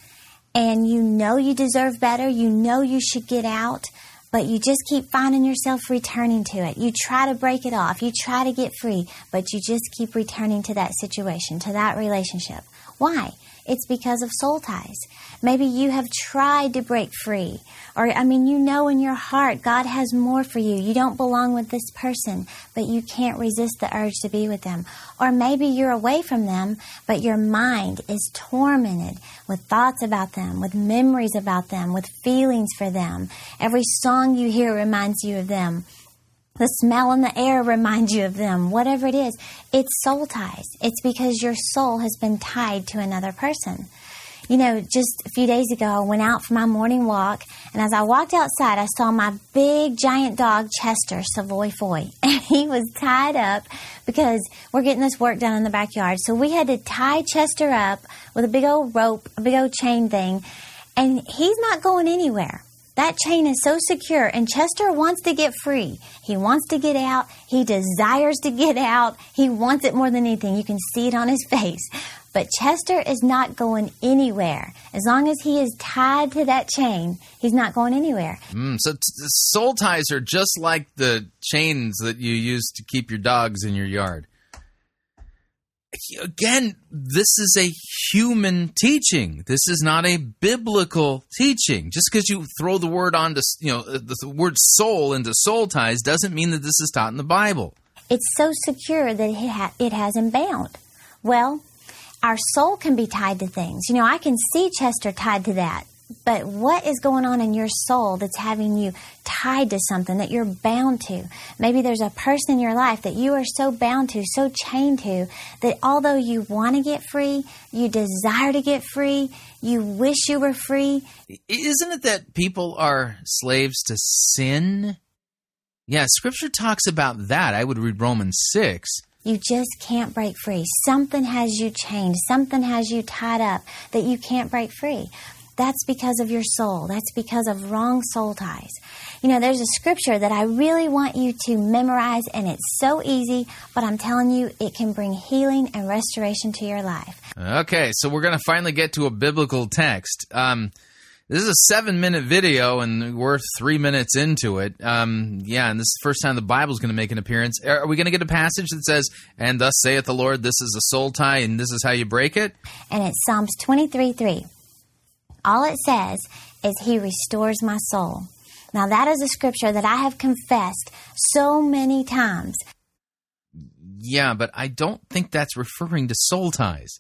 and you know you deserve better, you know you should get out, but you just keep finding yourself returning to it. You try to break it off. You try to get free, but you just keep returning to that situation, to that relationship. Why? It's because of soul ties. Maybe you have tried to break free. Or, I mean, you know in your heart God has more for you. You don't belong with this person, but you can't resist the urge to be with them. Or maybe you're away from them, but your mind is tormented with thoughts about them, with memories about them, with feelings for them. Every song you hear reminds you of them. The smell in the air reminds you of them. Whatever it is, it's soul ties. It's because your soul has been tied to another person. You know, just a few days ago, I went out for my morning walk, and as I walked outside, I saw my big, giant dog, Chester Savelle Foy, and he was tied up because we're getting this work done in the backyard. So we had to tie Chester up with a big old rope, a big old chain thing, and he's not going anywhere. That chain is so secure, and Chester wants to get free. He wants to get out. He desires to get out. He wants it more than anything. You can see it on his face. But Chester is not going anywhere. As long as he is tied to that chain, he's not going anywhere. Mm, so t- soul ties are just like the chains that you use to keep your dogs in your yard. Again, this is a human teaching. This is not a biblical teaching. Just because you throw the word onto, you know, the word soul into soul ties doesn't mean that this is taught in the Bible. It's so secure that it, ha- it has him bound. Well, our soul can be tied to things. You know, I can see Chester tied to that. But what is going on in your soul that's having you tied to something that you're bound to? Maybe there's a person in your life that you are so bound to, so chained to, that although you want to get free, you desire to get free, you wish you were free. Isn't it that people are slaves to sin? Yeah, Scripture talks about that. I would read Romans six. You just can't break free. Something has you chained. Something has you tied up that you can't break free. That's because of your soul. That's because of wrong soul ties. You know, there's a scripture that I really want you to memorize, and it's so easy, but I'm telling you, it can bring healing and restoration to your life. Okay, so we're going to finally get to a biblical text. Um, this is a seven-minute video, and we're three minutes into it. Um, yeah, and this is the first time the Bible's going to make an appearance. Are we going to get a passage that says, "And thus saith the Lord, this is a soul tie, and this is how you break it"? And it's Psalms twenty-three three. All it says is, "He restores my soul." Now, that is a scripture that I have confessed so many times. Yeah, but I don't think that's referring to soul ties.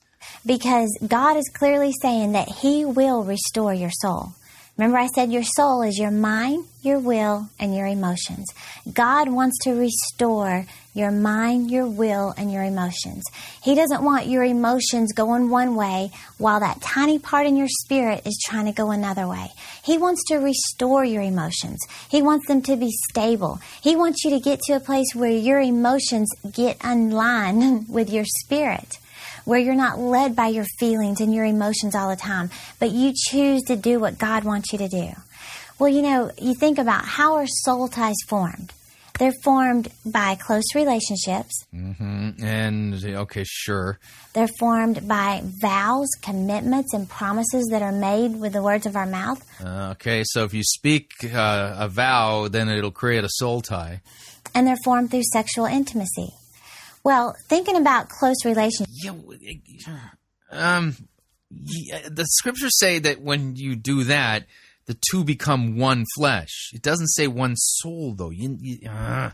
Because God is clearly saying that He will restore your soul. Remember I said your soul is your mind, your will, and your emotions. God wants to restore your mind, your will, and your emotions. He doesn't want your emotions going one way while that tiny part in your spirit is trying to go another way. He wants to restore your emotions. He wants them to be stable. He wants you to get to a place where your emotions get in line with your spirit, where you're not led by your feelings and your emotions all the time, but you choose to do what God wants you to do. Well, you know, you think about how are soul ties formed? They're formed by close relationships. Mm-hmm. And, okay, sure. They're formed by vows, commitments, and promises that are made with the words of our mouth. Uh, okay, so if you speak uh, a vow, then it'll create a soul tie. And they're formed through sexual intimacy. Well, thinking about close relationships. Yeah, um, yeah, the scriptures say that when you do that, the two become one flesh. It doesn't say one soul, though. You, you, uh.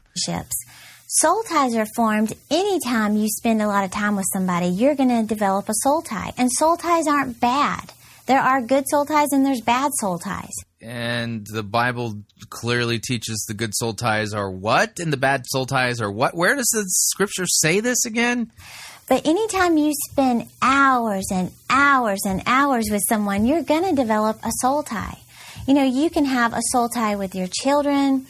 Soul ties are formed anytime you spend a lot of time with somebody. You're going to develop a soul tie. And soul ties aren't bad. There are good soul ties and there's bad soul ties. and the Bible clearly teaches the good soul ties are what and the bad soul ties are what? Where does the scripture say this again? But anytime you spend hours and hours and hours with someone, you're going to develop a soul tie. You know, you can have a soul tie with your children,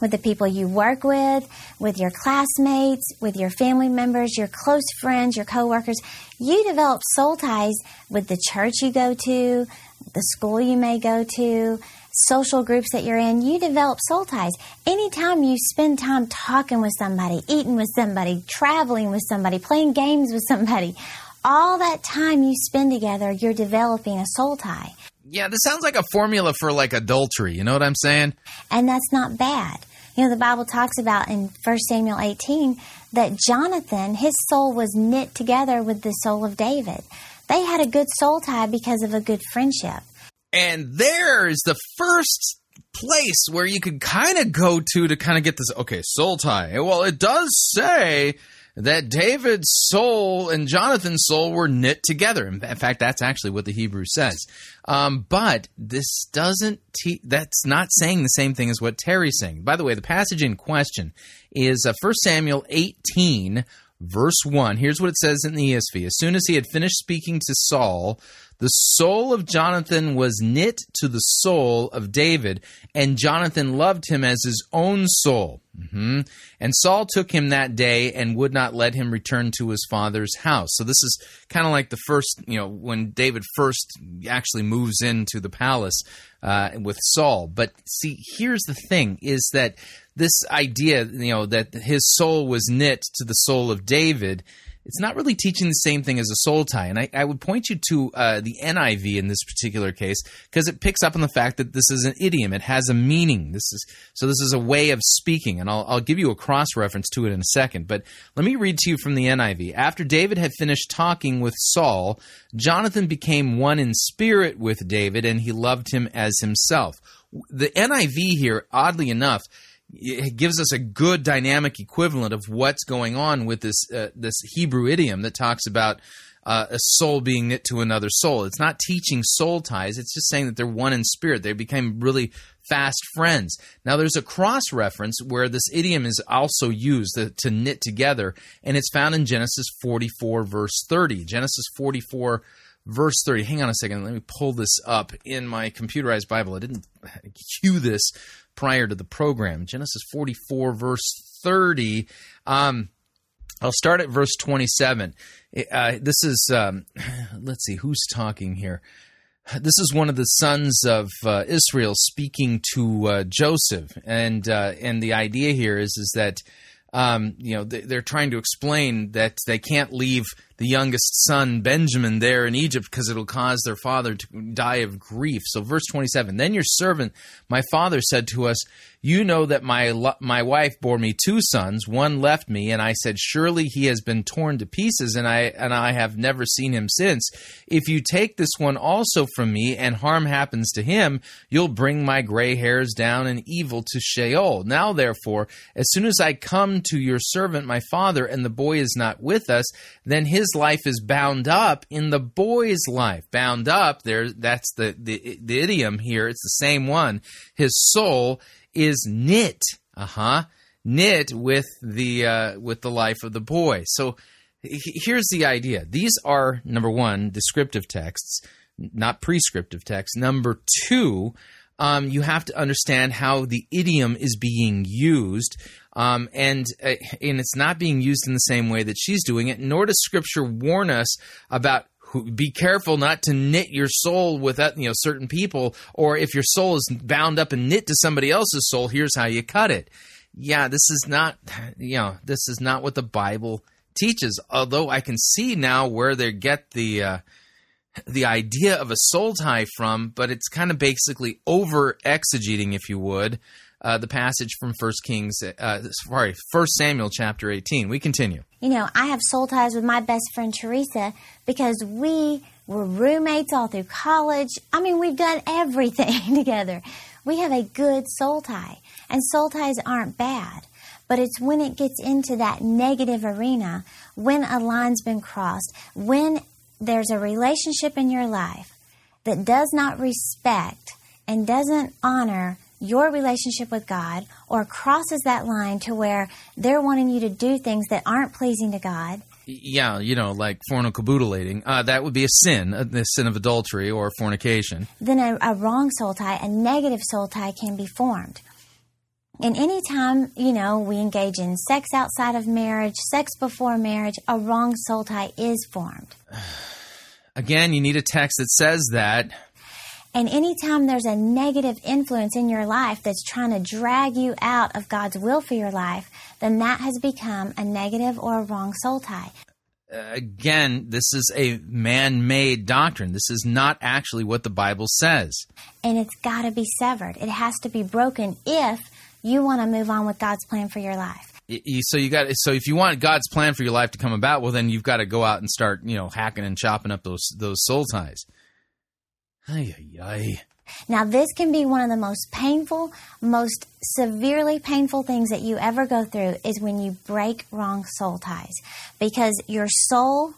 with the people you work with, with your classmates, with your family members, your close friends, your coworkers. You develop soul ties with the church you go to, the school you may go to, social groups that you're in. You develop soul ties. Anytime you spend time talking with somebody, eating with somebody, traveling with somebody, playing games with somebody, all that time you spend together, you're developing a soul tie. Yeah, this sounds like a formula for like adultery. You know what I'm saying? And that's not bad. You know, the Bible talks about in First Samuel eighteen that Jonathan, his soul was knit together with the soul of David. They had a good soul tie because of a good friendship. And there is the first place where you could kind of go to to kind of get this, okay, soul tie. Well, it does say that David's soul and Jonathan's soul were knit together. In fact, that's actually what the Hebrew says. Um, but this doesn't te- that's not saying the same thing as what Terry's saying. By the way, the passage in question is uh, First Samuel eighteen, verse one. Here's what it says in the E S V. As soon as he had finished speaking to Saul, the soul of Jonathan was knit to the soul of David, and Jonathan loved him as his own soul. Mm-hmm. And Saul took him that day and would not let him return to his father's house. So this is kind of like the first, you know, when David first actually moves into the palace uh, with Saul. But see, here's the thing, is that this idea, you know, that his soul was knit to the soul of David, it's not really teaching the same thing as a soul tie. And I, I would point you to uh, the N I V in this particular case, because it picks up on the fact that this is an idiom. It has a meaning. This is so this is a way of speaking, and I'll, I'll give you a cross-reference to it in a second. But let me read to you from the N I V. After David had finished talking with Saul, Jonathan became one in spirit with David, and he loved him as himself. The N I V here, oddly enough, it gives us a good dynamic equivalent of what's going on with this uh, this Hebrew idiom that talks about uh, a soul being knit to another soul. It's not teaching soul ties. It's just saying that they're one in spirit. They became really fast friends. Now, there's a cross-reference where this idiom is also used to, to knit together, and it's found in Genesis forty-four, verse thirty. Genesis forty-four, verse thirty. Hang on a second. Let me pull this up in my computerized Bible. I didn't cue this prior to the program. Genesis forty-four, verse thirty. Um, I'll start at verse twenty-seven. Uh, this is, um, let's see, who's talking here? This is one of the sons of uh, Israel speaking to uh, Joseph. And uh, and the idea here is, is that Um, you know, they're trying to explain that they can't leave the youngest son, Benjamin, there in Egypt because it'll cause their father to die of grief. So verse twenty-seven, then your servant, my father, said to us, you know that my my wife bore me two sons, one left me, and I said, surely he has been torn to pieces, and I and I have never seen him since. If you take this one also from me and harm happens to him, you'll bring my gray hairs down in evil to Sheol. Now, therefore, as soon as I come to your servant, my father, and the boy is not with us, then his life is bound up in the boy's life. Bound up, there, that's the, the, the idiom here. It's the same one. His soul is knit, uh-huh, knit with the, uh, with the life of the boy. So here's the idea. These are, number one, descriptive texts, not prescriptive texts. Number two, Um, you have to understand how the idiom is being used, um, and uh, and it's not being used in the same way that she's doing it, nor does Scripture warn us about who, be careful not to knit your soul with uh, you know certain people, or if your soul is bound up and knit to somebody else's soul, here's how you cut it. Yeah, this is not you know this is not what the Bible teaches, although I can see now where they get the uh, the idea of a soul tie from, but it's kind of basically over-exegeting, if you would, uh, the passage from First Kings, uh, sorry, First Samuel chapter eighteen. We continue. You know, I have soul ties with my best friend, Teresa, because we were roommates all through college. I mean, we've done everything together. We have a good soul tie, and soul ties aren't bad. But it's when it gets into that negative arena, when a line's been crossed, when there's a relationship in your life that does not respect and doesn't honor your relationship with God or crosses that line to where they're wanting you to do things that aren't pleasing to God. Yeah, you know, like fornicabulidating. Uh, that would be a sin, the sin of adultery or fornication. Then a, a wrong soul tie, a negative soul tie can be formed. And any time, you know, we engage in sex outside of marriage, sex before marriage, a wrong soul tie is formed. Again, you need a text that says that. And anytime there's a negative influence in your life that's trying to drag you out of God's will for your life, then that has become a negative or a wrong soul tie. Again, this is a man-made doctrine. This is not actually what the Bible says. And it's got to be severed. It has to be broken if you want to move on with God's plan for your life. So you got so if you want God's plan for your life to come about, well, then you've got to go out and start, you know, hacking and chopping up those those soul ties. Ay, ay, ay. Now, this can be one of the most painful, most severely painful things that you ever go through is when you break wrong soul ties, because your soul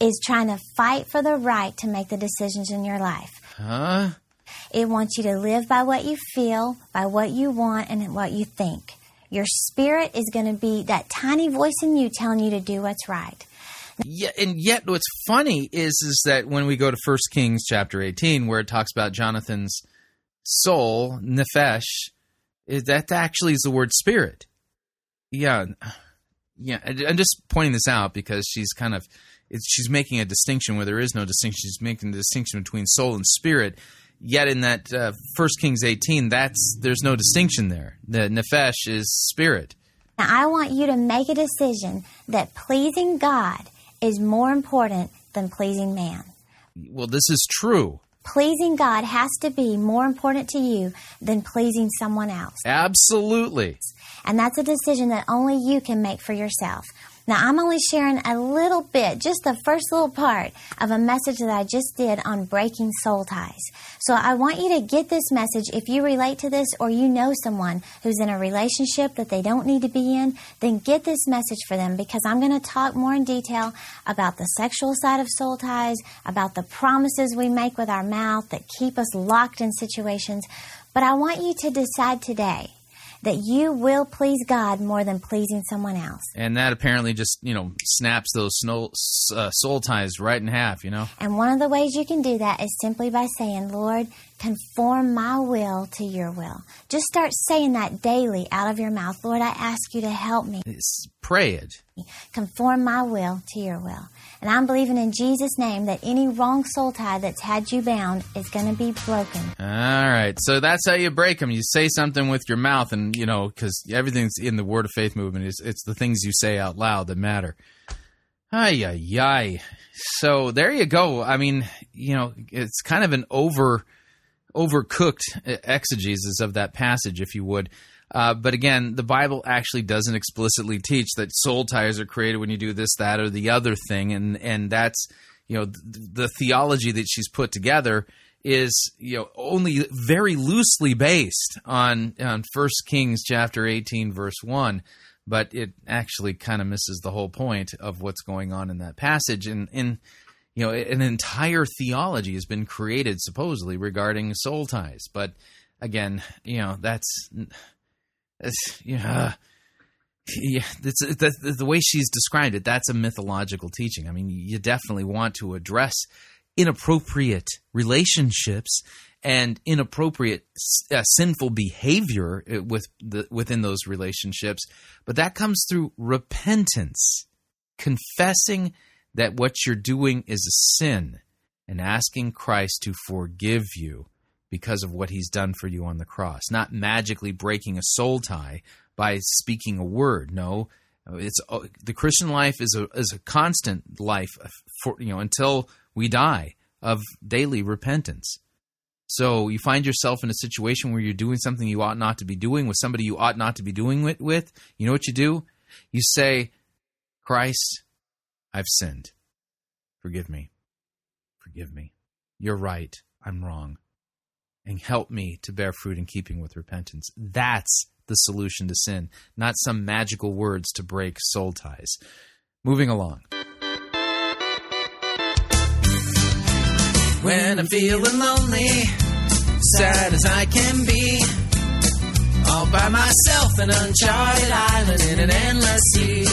is trying to fight for the right to make the decisions in your life. Huh? It wants you to live by what you feel, by what you want, and what you think. Your spirit is going to be that tiny voice in you telling you to do what's right. Yeah, and yet what's funny is is that when we go to First Kings chapter eighteen, where it talks about Jonathan's soul, nephesh, that actually is the word spirit. Yeah, yeah. I'm just pointing this out because she's kind of, it's, she's making a distinction where there is no distinction. She's making the distinction between soul and spirit. Yet in that uh, First Kings eighteen, that's there's no distinction there. The nephesh is spirit. Now I want you to make a decision that pleasing God is more important than pleasing man. Well, this is true. Pleasing God has to be more important to you than pleasing someone else. Absolutely. And that's a decision that only you can make for yourself. Now, I'm only sharing a little bit, just the first little part of a message that I just did on breaking soul ties. So I want you to get this message. If you relate to this or you know someone who's in a relationship that they don't need to be in, then get this message for them, because I'm going to talk more in detail about the sexual side of soul ties, about the promises we make with our mouth that keep us locked in situations. But I want you to decide today that you will please God more than pleasing someone else. And that apparently just, you know, snaps those soul, uh, soul ties right in half, you know. And one of the ways you can do that is simply by saying, Lord, conform my will to your will. Just start saying that daily out of your mouth. Lord, I ask you to help me. Pray it. Conform my will to your will. And I'm believing in Jesus' name that any wrong soul tie that's had you bound is going to be broken. All right. So that's how you break them. You say something with your mouth, and, you know, because everything's in the Word of Faith movement. It's, it's the things you say out loud that matter. Ay, ay, ay. So there you go. I mean, you know, it's kind of an over... overcooked exegesis of that passage, if you would. Uh, but again, the Bible actually doesn't explicitly teach that soul ties are created when you do this, that, or the other thing. And and that's, you know, the, the theology that she's put together is, you know, only very loosely based on, on First Kings chapter eighteen, verse one. But it actually kind of misses the whole point of what's going on in that passage. And in You know, an entire theology has been created, supposedly, regarding soul ties. But again, you know, that's, that's you know, uh, yeah, that's, that's, the way she's described it, that's a mythological teaching. I mean, you definitely want to address inappropriate relationships and inappropriate uh, sinful behavior with the, within those relationships. But that comes through repentance, confessing that what you're doing is a sin, and asking Christ to forgive you because of what he's done for you on the cross. Not magically breaking a soul tie by speaking a word. No, it's the Christian life is a is a constant life for, you know, until we die, of daily repentance. So you find yourself in a situation where you're doing something you ought not to be doing with somebody you ought not to be doing it with. You know what you do? You say, Christ, I've sinned. Forgive me. Forgive me. You're right. I'm wrong. And help me to bear fruit in keeping with repentance. That's the solution to sin, not some magical words to break soul ties. Moving along. When I'm feeling lonely, sad as I can be, all by myself, an uncharted island in an endless sea.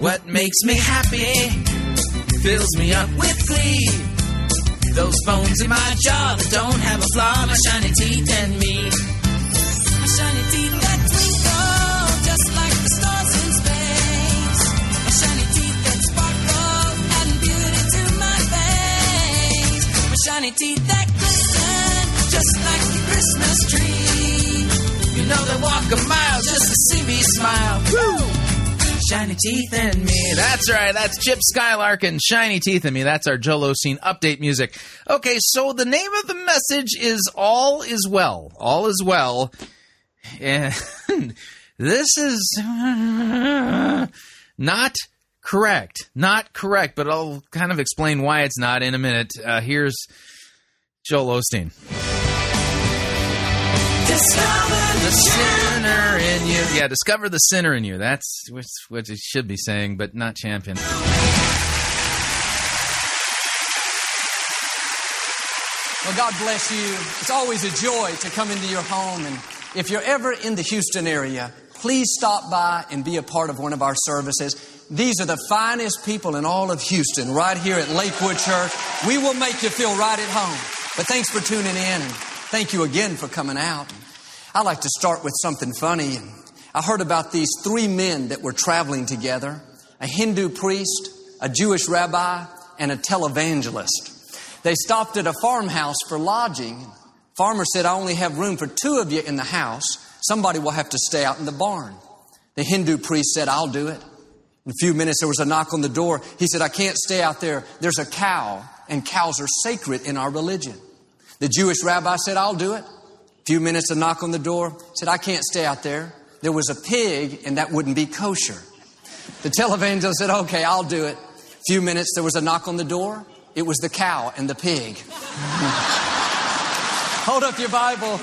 What makes me happy fills me up with glee. Those bones in my jaw that don't have a flaw, my shiny teeth and me. My shiny teeth that twinkle just like the stars in space. My shiny teeth that sparkle and beauty to my face. My shiny teeth that glisten just like the Christmas tree. You know they walk a mile just to see me smile. Woo! Shiny teeth in me. That's right. That's Chip Skylark and Shiny Teeth in Me. That's our Joel Osteen update music. Okay, so the name of the message is All Is Well. All Is Well. And this is not correct. Not correct, but I'll kind of explain why it's not in a minute. Uh, here's Joel Osteen. Discover the sinner in you. Yeah, discover the sinner in you. That's what it should be saying, but not champion. Well, God bless you. It's always a joy to come into your home. And if you're ever in the Houston area, please stop by and be a part of one of our services. These are the finest people in all of Houston, right here at Lakewood Church. We will make you feel right at home. But thanks for tuning in. Thank you again for coming out. I like to start with something funny. I heard about these three men that were traveling together, a Hindu priest, a Jewish rabbi, and a televangelist. They stopped at a farmhouse for lodging. Farmer said, I only have room for two of you in the house. Somebody will have to stay out in the barn. The Hindu priest said, I'll do it. In a few minutes, there was a knock on the door. He said, I can't stay out there. There's a cow, and cows are sacred in our religion. The Jewish rabbi said, I'll do it. A few minutes, a knock on the door. Said, I can't stay out there. There was a pig, and that wouldn't be kosher. The televangelist said, okay, I'll do it. A few minutes, there was a knock on the door. It was the cow and the pig. Hold up your Bible.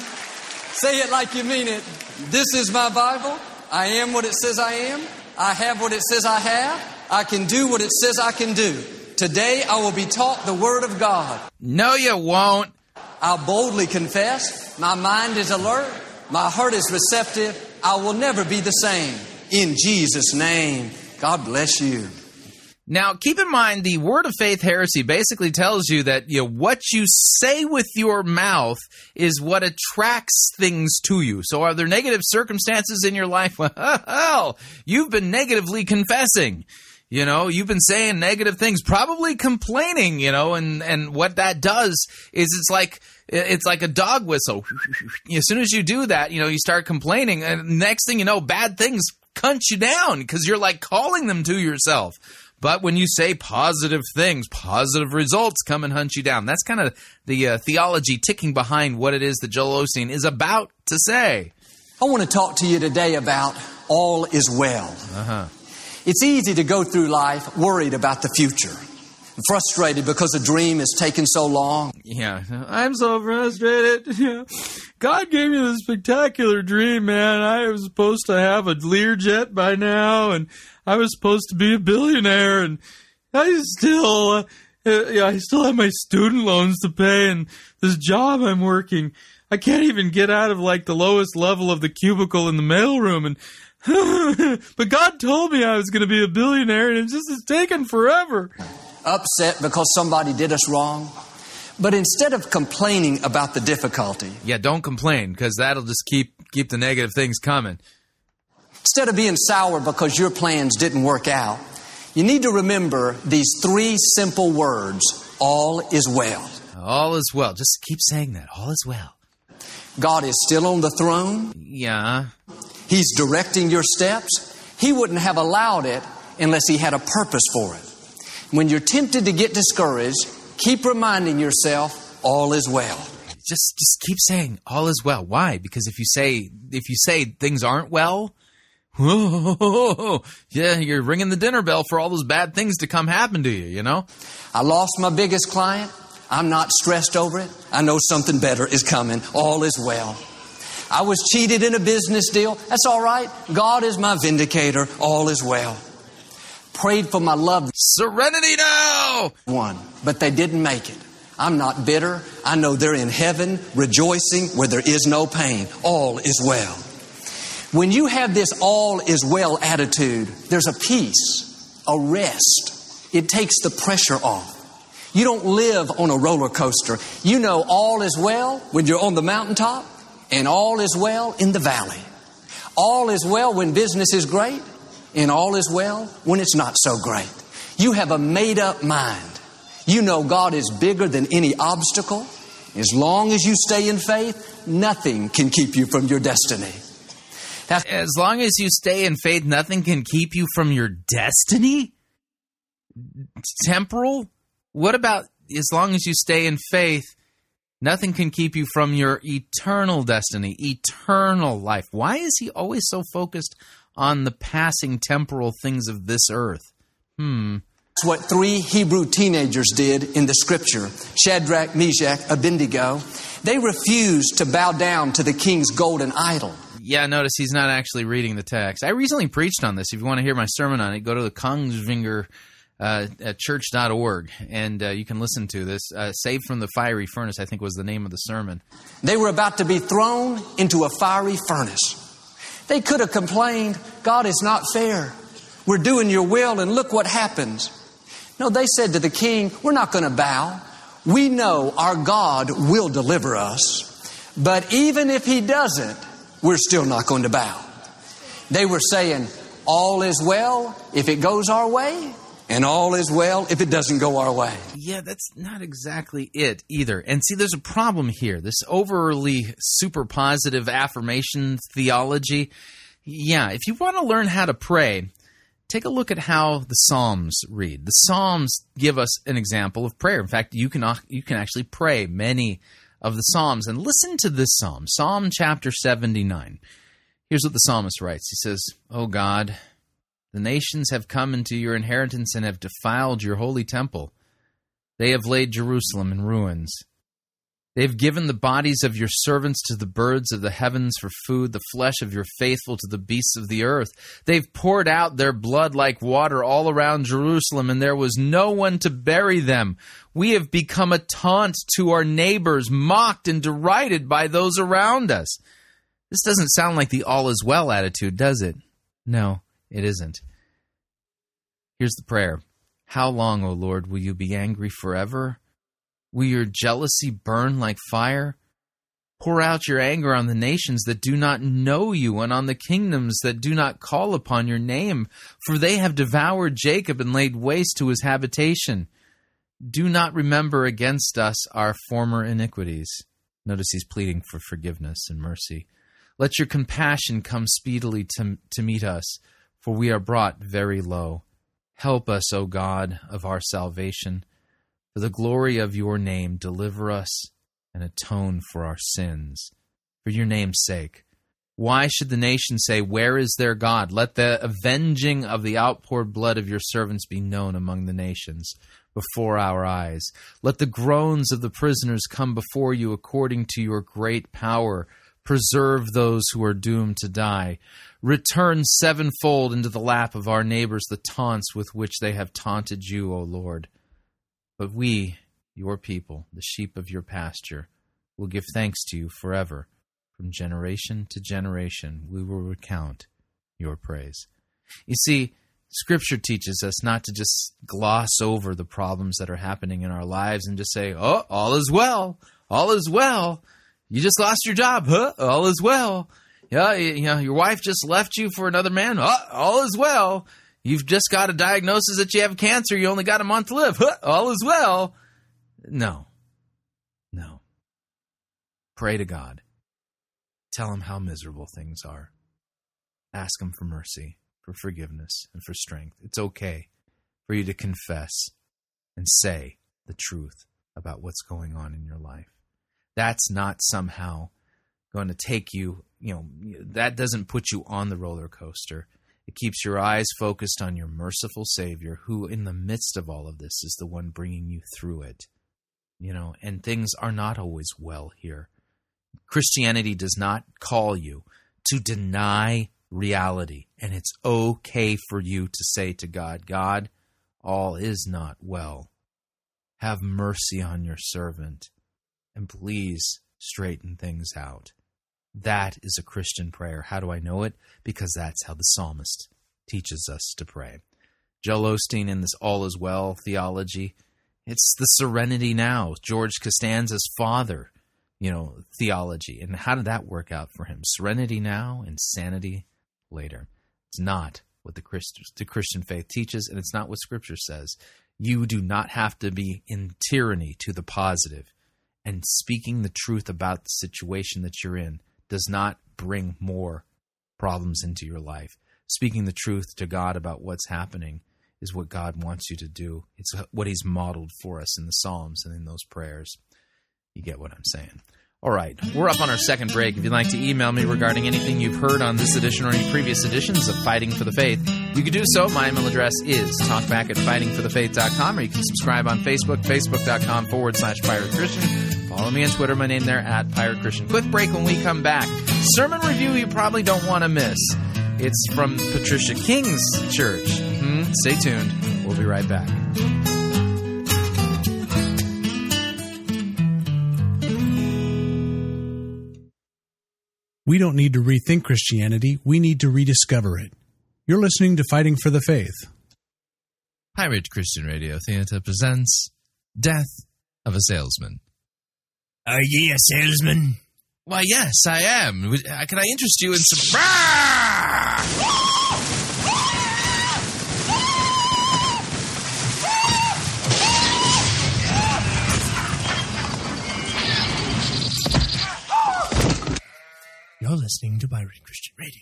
Say it like you mean it. This is my Bible. I am what it says I am. I have what it says I have. I can do what it says I can do. Today, I will be taught the Word of God. No, you won't. I'll boldly confess, my mind is alert, my heart is receptive, I will never be the same. In Jesus' name, God bless you. Now, keep in mind, the Word of Faith heresy basically tells you that you know, what you say with your mouth is what attracts things to you. So are there negative circumstances in your life? Well, you've been negatively confessing. You know, you've been saying negative things, probably complaining, you know, and, and what that does is it's like it's like a dog whistle. As soon as you do that, you know, you start complaining. And next thing you know, bad things cunt you down because you're like calling them to yourself. But when you say positive things, positive results come and hunt you down. That's kind of the uh, theology ticking behind what it is that Joel Osteen is about to say. I want to talk to you today about all is well. Uh-huh. It's easy to go through life worried about the future, frustrated because a dream has taken so long. Yeah, I'm so frustrated. Yeah. God gave me this spectacular dream, man. I was supposed to have a Learjet by now, and I was supposed to be a billionaire, and I still, uh, I still have my student loans to pay, and this job I'm working, I can't even get out of like the lowest level of the cubicle in the mailroom, and but God told me I was going to be a billionaire, and it just is taking forever. Upset because somebody did us wrong. But instead of complaining about the difficulty... Yeah, don't complain, because that'll just keep, keep the negative things coming. Instead of being sour because your plans didn't work out, you need to remember these three simple words. All is well. All is well. Just keep saying that. All is well. God is still on the throne. Yeah. He's directing your steps. He wouldn't have allowed it unless He had a purpose for it. When you're tempted to get discouraged, keep reminding yourself, all is well. Just just keep saying, all is well. Why? Because if you say if you say things aren't well, whoa, yeah, you're ringing the dinner bell for all those bad things to come happen to you, you know? I lost my biggest client. I'm not stressed over it. I know something better is coming. All is well. I was cheated in a business deal. That's all right. God is my vindicator. All is well. Prayed for my loved one. Serenity now! One, but they didn't make it. I'm not bitter. I know they're in heaven rejoicing where there is no pain. All is well. When you have this all is well attitude, there's a peace, a rest. It takes the pressure off. You don't live on a roller coaster. You know all is well when you're on the mountaintop and all is well in the valley. All is well when business is great and all is well when it's not so great. You have a made-up mind. You know God is bigger than any obstacle. As long as you stay in faith, nothing can keep you from your destiny. That's- as long as you stay in faith, nothing can keep you from your destiny? Temporal? What about as long as you stay in faith, nothing can keep you from your eternal destiny, eternal life? Why is he always so focused on the passing temporal things of this earth? Hmm. That's what three Hebrew teenagers did in the scripture, Shadrach, Meshach, Abednego. They refused to bow down to the king's golden idol. Yeah, notice he's not actually reading the text. I recently preached on this. If you want to hear my sermon on it, go to the Kongsvinger Uh, at church dot org, and uh, you can listen to this. Uh, Saved from the Fiery Furnace, I think was the name of the sermon. They were about to be thrown into a fiery furnace. They could have complained, God is not fair. We're doing your will, and look what happens. No, they said to the king, we're not going to bow. We know our God will deliver us, but even if he doesn't, we're still not going to bow. They were saying, all is well if it goes our way, and all is well if it doesn't go our way. Yeah, that's not exactly it either. And see, there's a problem here. This overly super positive affirmation theology. Yeah, if you want to learn how to pray, take a look at how the Psalms read. The Psalms give us an example of prayer. In fact, you can you can actually pray many of the Psalms. And listen to this Psalm, Psalm chapter seventy-nine. Here's what the psalmist writes. He says, "Oh God, the nations have come into your inheritance and have defiled your holy temple. They have laid Jerusalem in ruins. They have given the bodies of your servants to the birds of the heavens for food, the flesh of your faithful to the beasts of the earth. They've poured out their blood like water all around Jerusalem, and there was no one to bury them. We have become a taunt to our neighbors, mocked and derided by those around us." This doesn't sound like the all is well attitude, does it? No. It isn't. Here's the prayer. "How long, O Lord, will you be angry forever? Will your jealousy burn like fire? Pour out your anger on the nations that do not know you and on the kingdoms that do not call upon your name, for they have devoured Jacob and laid waste to his habitation. Do not remember against us our former iniquities." Notice he's pleading for forgiveness and mercy. "Let your compassion come speedily to, to meet us, for we are brought very low. Help us, O God, of our salvation. For the glory of your name, deliver us and atone for our sins. For your name's sake. Why should the nation say, 'Where is their God?' Let the avenging of the outpoured blood of your servants be known among the nations, before our eyes. Let the groans of the prisoners come before you according to your great power. Preserve those who are doomed to die. Return sevenfold into the lap of our neighbors the taunts with which they have taunted you, O Lord. But we, your people, the sheep of your pasture, will give thanks to you forever. From generation to generation, we will recount your praise." You see, Scripture teaches us not to just gloss over the problems that are happening in our lives and just say, "Oh, all is well, all is well. You just lost your job, huh? All is well. Yeah, you know, your wife just left you for another man. Oh, all is well. You've just got a diagnosis that you have cancer. You only got a month to live. Huh, all is well." No. No. Pray to God. Tell him how miserable things are. Ask him for mercy, for forgiveness, and for strength. It's okay for you to confess and say the truth about what's going on in your life. That's not somehow going to take you, you know, that doesn't put you on the roller coaster. It keeps your eyes focused on your merciful Savior, who in the midst of all of this is the one bringing you through it, you know, and things are not always well here. Christianity does not call you to deny reality, and it's okay for you to say to God, "God, all is not well. have mercy on your servant, and please straighten things out. That is a Christian prayer. How do I know it? Because that's how the psalmist teaches us to pray. Joel Osteen in this All Is Well theology, it's the Serenity Now, George Costanza's father, you know, theology. And how did that work out for him? Serenity now and sanity later. It's not what the, Christ, the Christian faith teaches, and it's not what Scripture says. You do not have to be in tyranny to the positive, and speaking the truth about the situation that you're in does not bring more problems into your life. Speaking the truth to God about what's happening is what God wants you to do. It's what he's modeled for us in the Psalms and in those prayers. You get what I'm saying. All right, we're up on our second break. If you'd like to email me regarding anything you've heard on this edition or any previous editions of Fighting for the Faith, you can do so. My email address is talkback at fighting for the faith dot com, or you can subscribe on Facebook, facebook.com forward slash Pirate Christian. Follow me on Twitter, my name there, at Pirate Christian. Quick break. When we come back, sermon review you probably don't want to miss. It's from Patricia King's church. Mm-hmm. Stay tuned. We'll be right back. We don't need to rethink Christianity. We need to rediscover it. You're listening to Fighting for the Faith. Pirate Christian Radio Theater presents Death of a Salesman. Are ye a salesman? Why, yes, I am. Can I interest you in some... You're listening to Byron Christian Radio.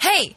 Hey!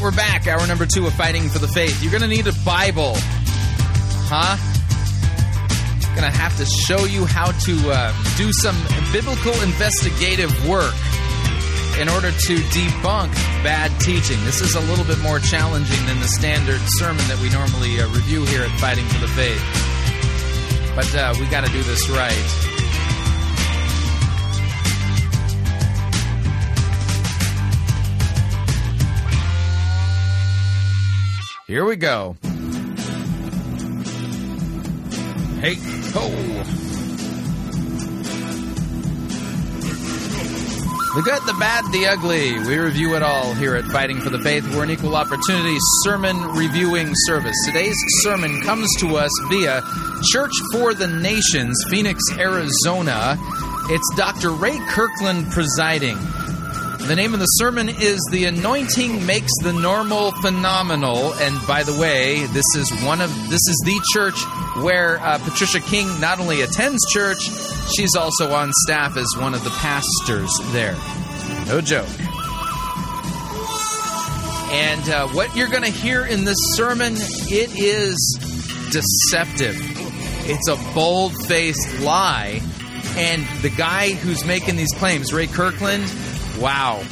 We're back, hour number two of Fighting for the Faith. You're going to need a Bible. Huh? Going to have to show you how to uh, do some biblical investigative work in order to debunk bad teaching. This is a little bit more challenging than the standard sermon that we normally uh, review here at Fighting for the Faith. But uh, we got to do this right. Here we go. Hey, ho! The good, the bad, the ugly. We review it all here at Fighting for the Faith. We're an equal opportunity sermon reviewing service. Today's sermon comes to us via Church for the Nations, Phoenix, Arizona. It's Doctor Ray Kirkland presiding. The name of the sermon is The Anointing Makes the Normal Phenomenal. And by the way, this is one of this is the church where uh, Patricia King not only attends church, she's also on staff as one of the pastors there. No joke. And uh, what you're going to hear in this sermon, it is deceptive. It's a bold-faced lie. And the guy who's making these claims, Ray Kirkland... Wow.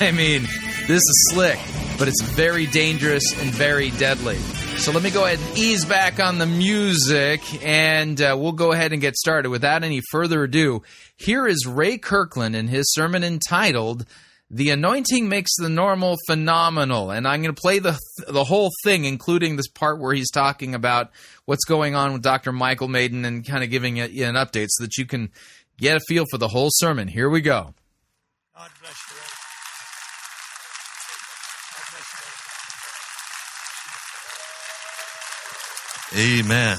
I mean, this is slick, but it's very dangerous and very deadly. So let me go ahead and ease back on the music, and uh, we'll go ahead and get started. Without any further ado, here is Ray Kirkland in his sermon entitled, The Anointing Makes the Normal Phenomenal. And I'm going to play the the whole thing, including this part where he's talking about what's going on with Doctor Michael Maiden and kind of giving it an update so that you can get a feel for the whole sermon. Here we go. God bless you. Amen.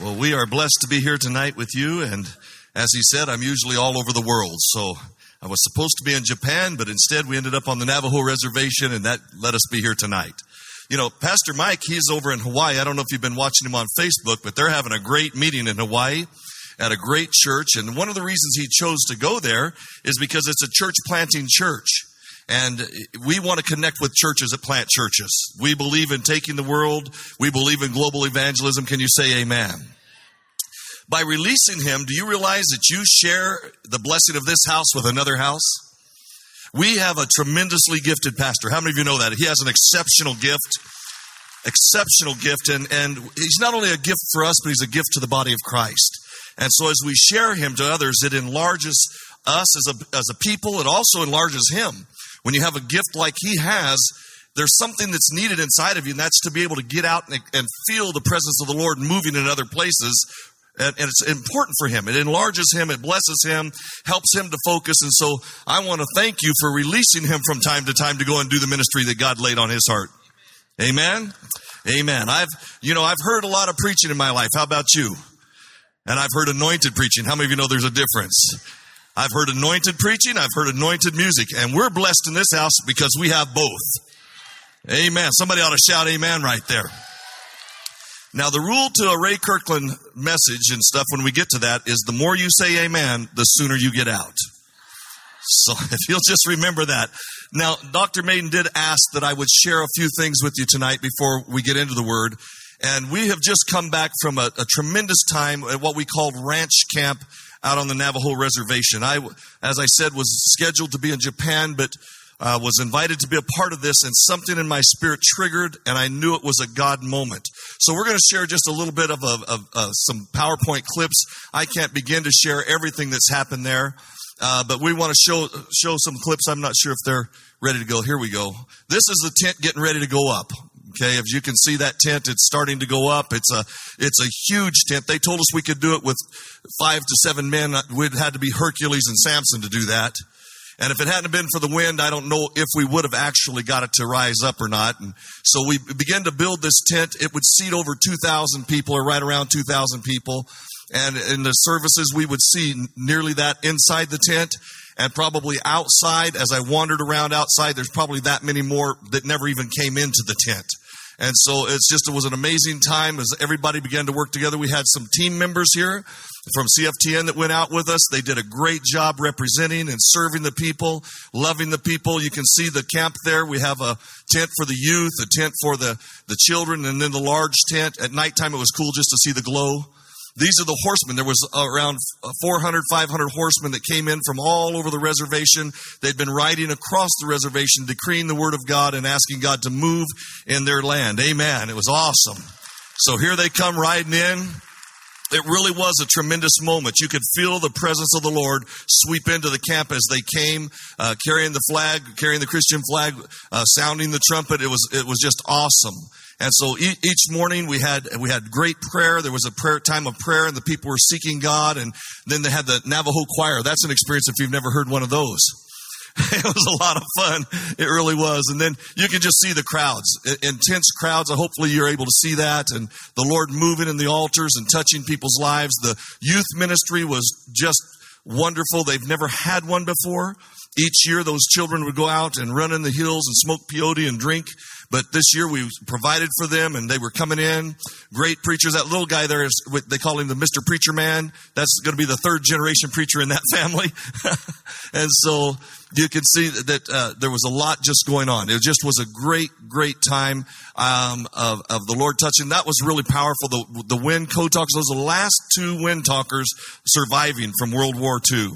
Well, we are blessed to be here tonight with you, and as he said, I'm usually all over the world, so I was supposed to be in Japan, but instead we ended up on the Navajo Reservation, and that let us be here tonight. You know, Pastor Mike, he's over in Hawaii. I don't know if you've been watching him on Facebook, but they're having a great meeting in Hawaii at a great church, and one of the reasons he chose to go there is because it's a church-planting church. And we want to connect with churches that plant churches. We believe in taking the world. We believe in global evangelism. Can you say amen? By releasing him, do you realize that you share the blessing of this house with another house? We have a tremendously gifted pastor. How many of you know that? He has an exceptional gift, exceptional gift. And, and he's not only a gift for us, but he's a gift to the body of Christ. And so as we share him to others, it enlarges us as a, as a people. It also enlarges him. When you have a gift like he has, there's something that's needed inside of you, and that's to be able to get out and, and feel the presence of the Lord moving in other places. And, and it's important for him. It enlarges him. It blesses him, helps him to focus. And so I want to thank you for releasing him from time to time to go and do the ministry that God laid on his heart. Amen? Amen. I've, you know, I've heard a lot of preaching in my life. How about you? And I've heard anointed preaching. How many of you know there's a difference? I've heard anointed preaching, I've heard anointed music, and we're blessed in this house because we have both. Amen. Somebody ought to shout amen right there. Now, the rule to a Ray Kirkland message and stuff when we get to that is the more you say amen, the sooner you get out. So if you'll just remember that. Now, Doctor Maiden did ask that I would share a few things with you tonight before we get into the Word. And we have just come back from a, a tremendous time at what we called Ranch Camp out on the Navajo Reservation. I, as I said, was scheduled to be in Japan, but uh, was invited to be a part of this, and something in my spirit triggered, and I knew it was a God moment. So we're going to share just a little bit of, of, of uh, some PowerPoint clips. I can't begin to share everything that's happened there, uh, but we want to show show some clips. I'm not sure if they're ready to go. Here we go. This is the tent getting ready to go up. Okay, if you can see that tent, it's starting to go up. It's a it's a huge tent. They told us we could do it with five to seven men. We'd had to be Hercules and Samson to do that. And if it hadn't been for the wind, I don't know if we would have actually got it to rise up or not. And so we began to build this tent. It would seat over two thousand people, or right around two thousand people. And in the services, we would see nearly that inside the tent. And probably outside, as I wandered around outside, there's probably that many more that never even came into the tent. And so it's just, it was an amazing time as everybody began to work together. We had some team members here from C F T N that went out with us. They did a great job representing and serving the people, loving the people. You can see the camp there. We have a tent for the youth, a tent for the, the children, and then the large tent. At nighttime, it was cool just to see the glow. These are the horsemen. There was around four hundred, five hundred horsemen that came in from all over the reservation. They'd been riding across the reservation, decreeing the word of God and asking God to move in their land. Amen. It was awesome. So here they come riding in. It really was a tremendous moment. You could feel the presence of the Lord sweep into the camp as they came, uh, carrying the flag, carrying the Christian flag, uh, sounding the trumpet. It was, it was just awesome. And so each morning we had we had great prayer. There was a prayer time of prayer, and the people were seeking God. And then they had the Navajo choir. That's an experience if you've never heard one of those. It was a lot of fun. It really was. And then you can just see the crowds, intense crowds. Hopefully you're able to see that. And the Lord moving in the altars and touching people's lives. The youth ministry was just wonderful. They've never had one before. Each year, those children would go out and run in the hills and smoke peyote and drink. But this year, we provided for them, and they were coming in. Great preachers. That little guy there, is, they call him the Mister Preacher Man. That's going to be the third generation preacher in that family. And so you can see that uh, there was a lot just going on. It just was a great, great time um, of, of the Lord touching. That was really powerful. The, the wind co-talkers, those are the last two wind talkers surviving from World War Two.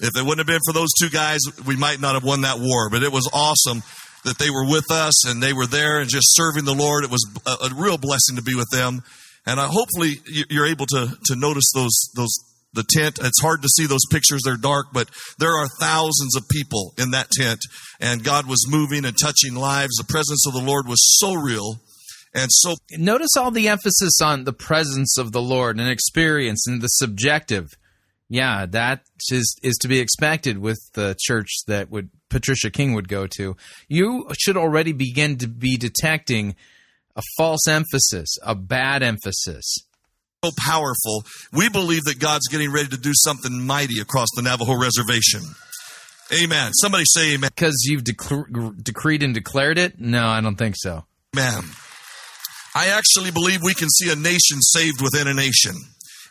If it wouldn't have been for those two guys, we might not have won that war. But it was awesome that they were with us and they were there and just serving the Lord. It was a, a real blessing to be with them. And I, hopefully you're able to, to notice those those the tent. It's hard to see those pictures. They're dark, but there are thousands of people in that tent. And God was moving and touching lives. The presence of the Lord was so real. And so notice all the emphasis on the presence of the Lord and experience and the subjective. Yeah, that is is to be expected with the church that would Patricia King would go to. You should already begin to be detecting a false emphasis, a bad emphasis. So powerful. We believe that God's getting ready to do something mighty across the Navajo Reservation. Amen. Somebody say amen. Because you've dec- decreed and declared it? No, I don't think so. Amen. I actually believe we can see a nation saved within a nation.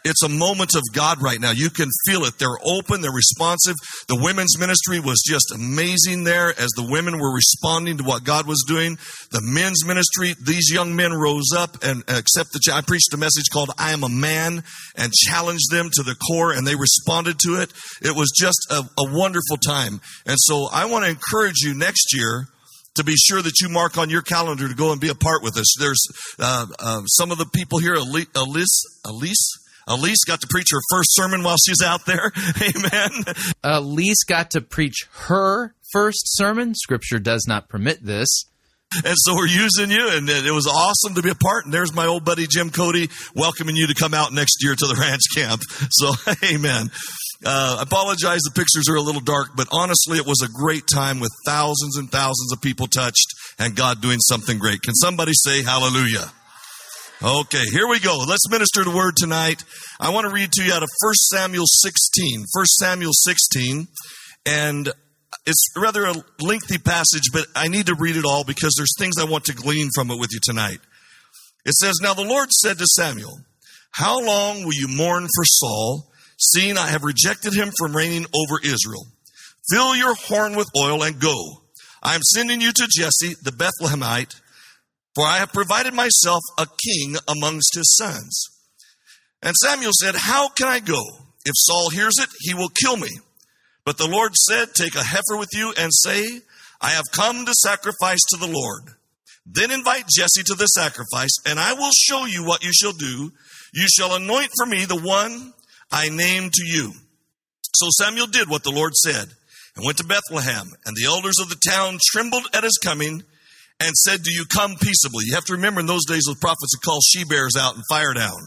It's a moment of God right now. You can feel it. They're open. They're responsive. The women's ministry was just amazing there as the women were responding to what God was doing. The men's ministry, these young men rose up and accept the challenge. I preached a message called I Am a Man and challenged them to the core, and they responded to it. It was just a, a wonderful time. And so I want to encourage you next year to be sure that you mark on your calendar to go and be a part with us. There's uh, uh, some of the people here, Elise, Elise, Elise got to preach her first sermon while she's out there. Amen. Elise got to preach her first sermon. Scripture does not permit this. And so we're using you, and it was awesome to be a part. And there's my old buddy Jim Cody welcoming you to come out next year to the ranch camp. So, amen. Uh, I apologize, the pictures are a little dark, but honestly, it was a great time with thousands and thousands of people touched and God doing something great. Can somebody say hallelujah? Okay, here we go. Let's minister the word tonight. I want to read to you out of First Samuel sixteen. First Samuel sixteen, and it's rather a lengthy passage, but I need to read it all because there's things I want to glean from it with you tonight. It says, "Now the Lord said to Samuel, how long will you mourn for Saul, seeing I have rejected him from reigning over Israel? Fill your horn with oil and go. I am sending you to Jesse the Bethlehemite, for I have provided myself a king amongst his sons." And Samuel said, "How can I go? If Saul hears it, he will kill me." But the Lord said, "Take a heifer with you and say, I have come to sacrifice to the Lord. Then invite Jesse to the sacrifice, and I will show you what you shall do. You shall anoint for me the one I name to you." So Samuel did what the Lord said and went to Bethlehem, and the elders of the town trembled at his coming and said, "Do you come peaceably?" You have to remember in those days the prophets would call she-bears out and fire down.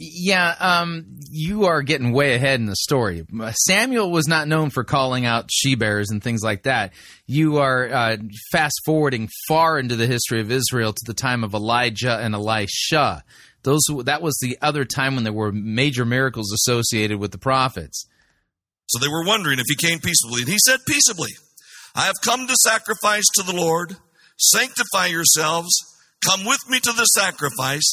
Yeah, um, you are getting way ahead in the story. Samuel was not known for calling out she-bears and things like that. You are uh, fast-forwarding far into the history of Israel to the time of Elijah and Elisha. Those that was the other time when there were major miracles associated with the prophets. So they were wondering if he came peaceably. And he said peaceably, "I have come to sacrifice to the Lord. Sanctify yourselves. Come with me to the sacrifice."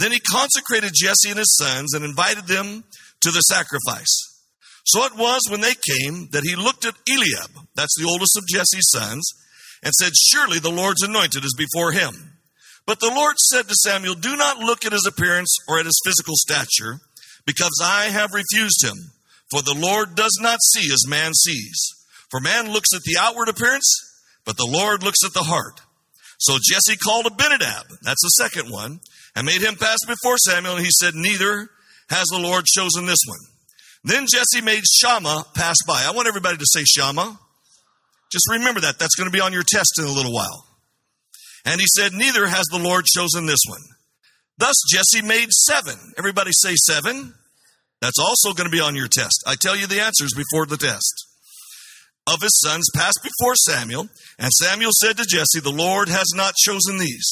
Then he consecrated Jesse and his sons and invited them to the sacrifice. So it was when they came that he looked at Eliab, that's the oldest of Jesse's sons, and said, "Surely the Lord's anointed is before him." But the Lord said to Samuel, "Do not look at his appearance or at his physical stature, because I have refused him. For the Lord does not see as man sees. For man looks at the outward appearance, but the Lord looks at the heart." So Jesse called Abinadab, that's the second one, and made him pass before Samuel. And he said, "Neither has the Lord chosen this one." Then Jesse made Shammah pass by. I want everybody to say Shammah. Just remember that. That's going to be on your test in a little while. And he said, "Neither has the Lord chosen this one." Thus Jesse made seven. Everybody say seven. That's also going to be on your test. I tell you the answers before the test. Of his sons passed before Samuel. And Samuel said to Jesse, "The Lord has not chosen these."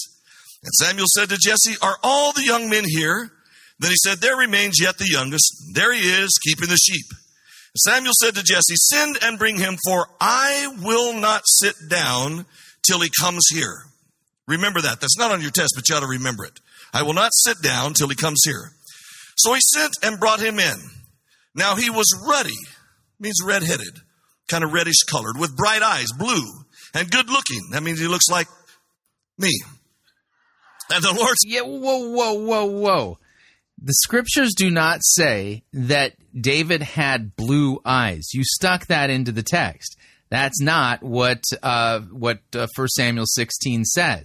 And Samuel said to Jesse, "Are all the young men here?" Then he said, "There remains yet the youngest. There he is, keeping the sheep." And Samuel said to Jesse, "Send and bring him, for I will not sit down till he comes here." Remember that. That's not on your test, but you ought to remember it. "I will not sit down till he comes here." So he sent and brought him in. Now he was ruddy, means redheaded, kind of reddish colored, with bright eyes, blue, and good looking. That means he looks like me. And the Lord... Yeah, whoa, whoa, whoa, whoa. the scriptures do not say that David had blue eyes. You stuck that into the text. That's not what uh, what uh, First Samuel sixteen says.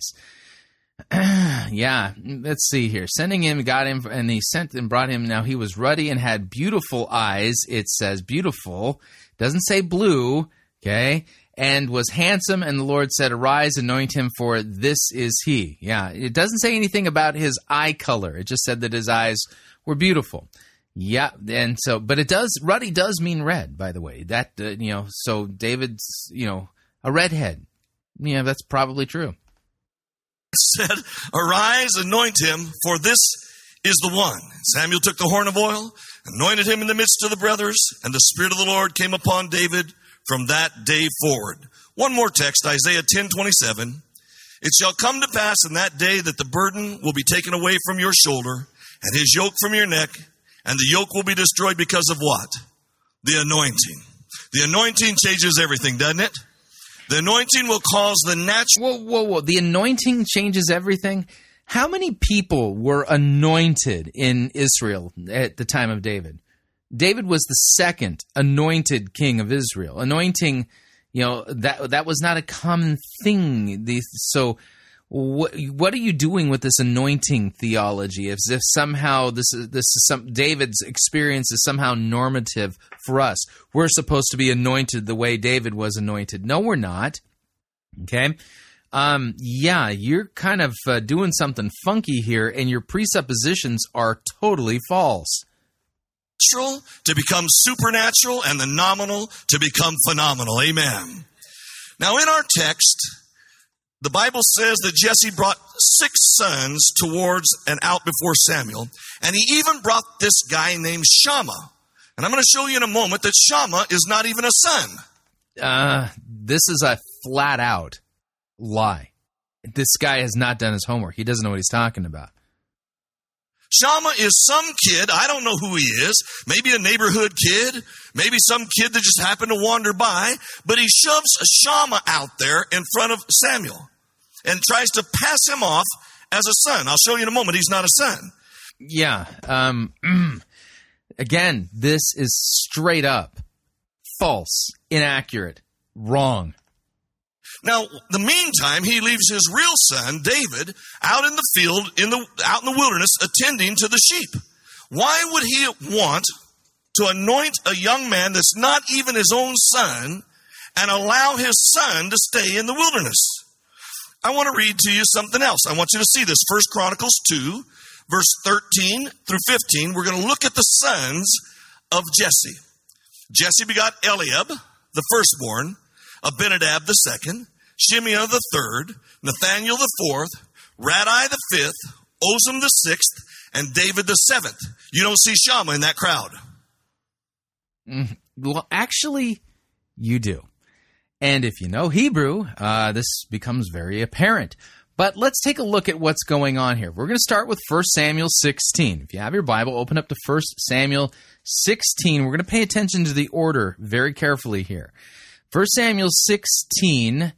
Yeah, let's see here. Sending him, got him, and he sent and brought him. Now he was ruddy and had beautiful eyes. It says beautiful. Doesn't say blue, okay? And was handsome, and the Lord said, arise, anoint him, for this is he. Yeah, it doesn't say anything about his eye color. It just said that his eyes were beautiful. Yeah, and so, but it does, ruddy does mean red, by the way. That, uh, you know, so David's, you know, a redhead. Yeah, that's probably true. Said, arise, anoint him, for this is the one. Samuel took the horn of oil, anointed him in the midst of the brothers, and the Spirit of the Lord came upon David from that day forward. One more text, Isaiah ten twenty-seven. It shall come to pass in that day that the burden will be taken away from your shoulder, and his yoke from your neck, and the yoke will be destroyed because of what? The anointing. The anointing changes everything, doesn't it? The anointing will cause the natural... Whoa, whoa, whoa. The anointing changes everything? How many people were anointed in Israel at the time of David? David was the second anointed king of Israel. Anointing, you know, that that was not a common thing. The, so what, what are you doing with this anointing theology? As if somehow this is, this is some, David's experience is somehow normative for us. We're supposed to be anointed the way David was anointed. No, we're not. Okay? Um, yeah, you're kind of uh, doing something funky here, and your presuppositions are totally false. Natural to become supernatural, and the nominal to become phenomenal. Amen. Now, in our text, the Bible says that Jesse brought six sons towards and out before Samuel, and he even brought this guy named Shammah. And I'm going to show you in a moment that Shammah is not even a son. Uh, this is a flat-out lie. This guy has not done his homework. He doesn't know what he's talking about. Shammah is some kid, I don't know who he is, maybe a neighborhood kid, maybe some kid that just happened to wander by, but he shoves Shammah out there in front of Samuel and tries to pass him off as a son. I'll show you in a moment, he's not a son. Yeah, um, again, this is straight up false, inaccurate, wrong. Now, the meantime, he leaves his real son, David, out in the field, in the out in the wilderness, attending to the sheep. Why would he want to anoint a young man that's not even his own son and allow his son to stay in the wilderness? I want to read to you something else. I want you to see this. First Chronicles two, verse thirteen through fifteen. We're going to look at the sons of Jesse. Jesse begot Eliab, the firstborn, Abinadab the second, Shimeah the third, Nathaniel the fourth, Radai the fifth, Ozem the sixth, and David the seventh. You don't see Shammah in that crowd. Mm, well, actually, you do. And if you know Hebrew, uh, this becomes very apparent. But let's take a look at what's going on here. We're going to start with First Samuel sixteen. If you have your Bible, open up to First Samuel sixteen. We're going to pay attention to the order very carefully here. First Samuel sixteen,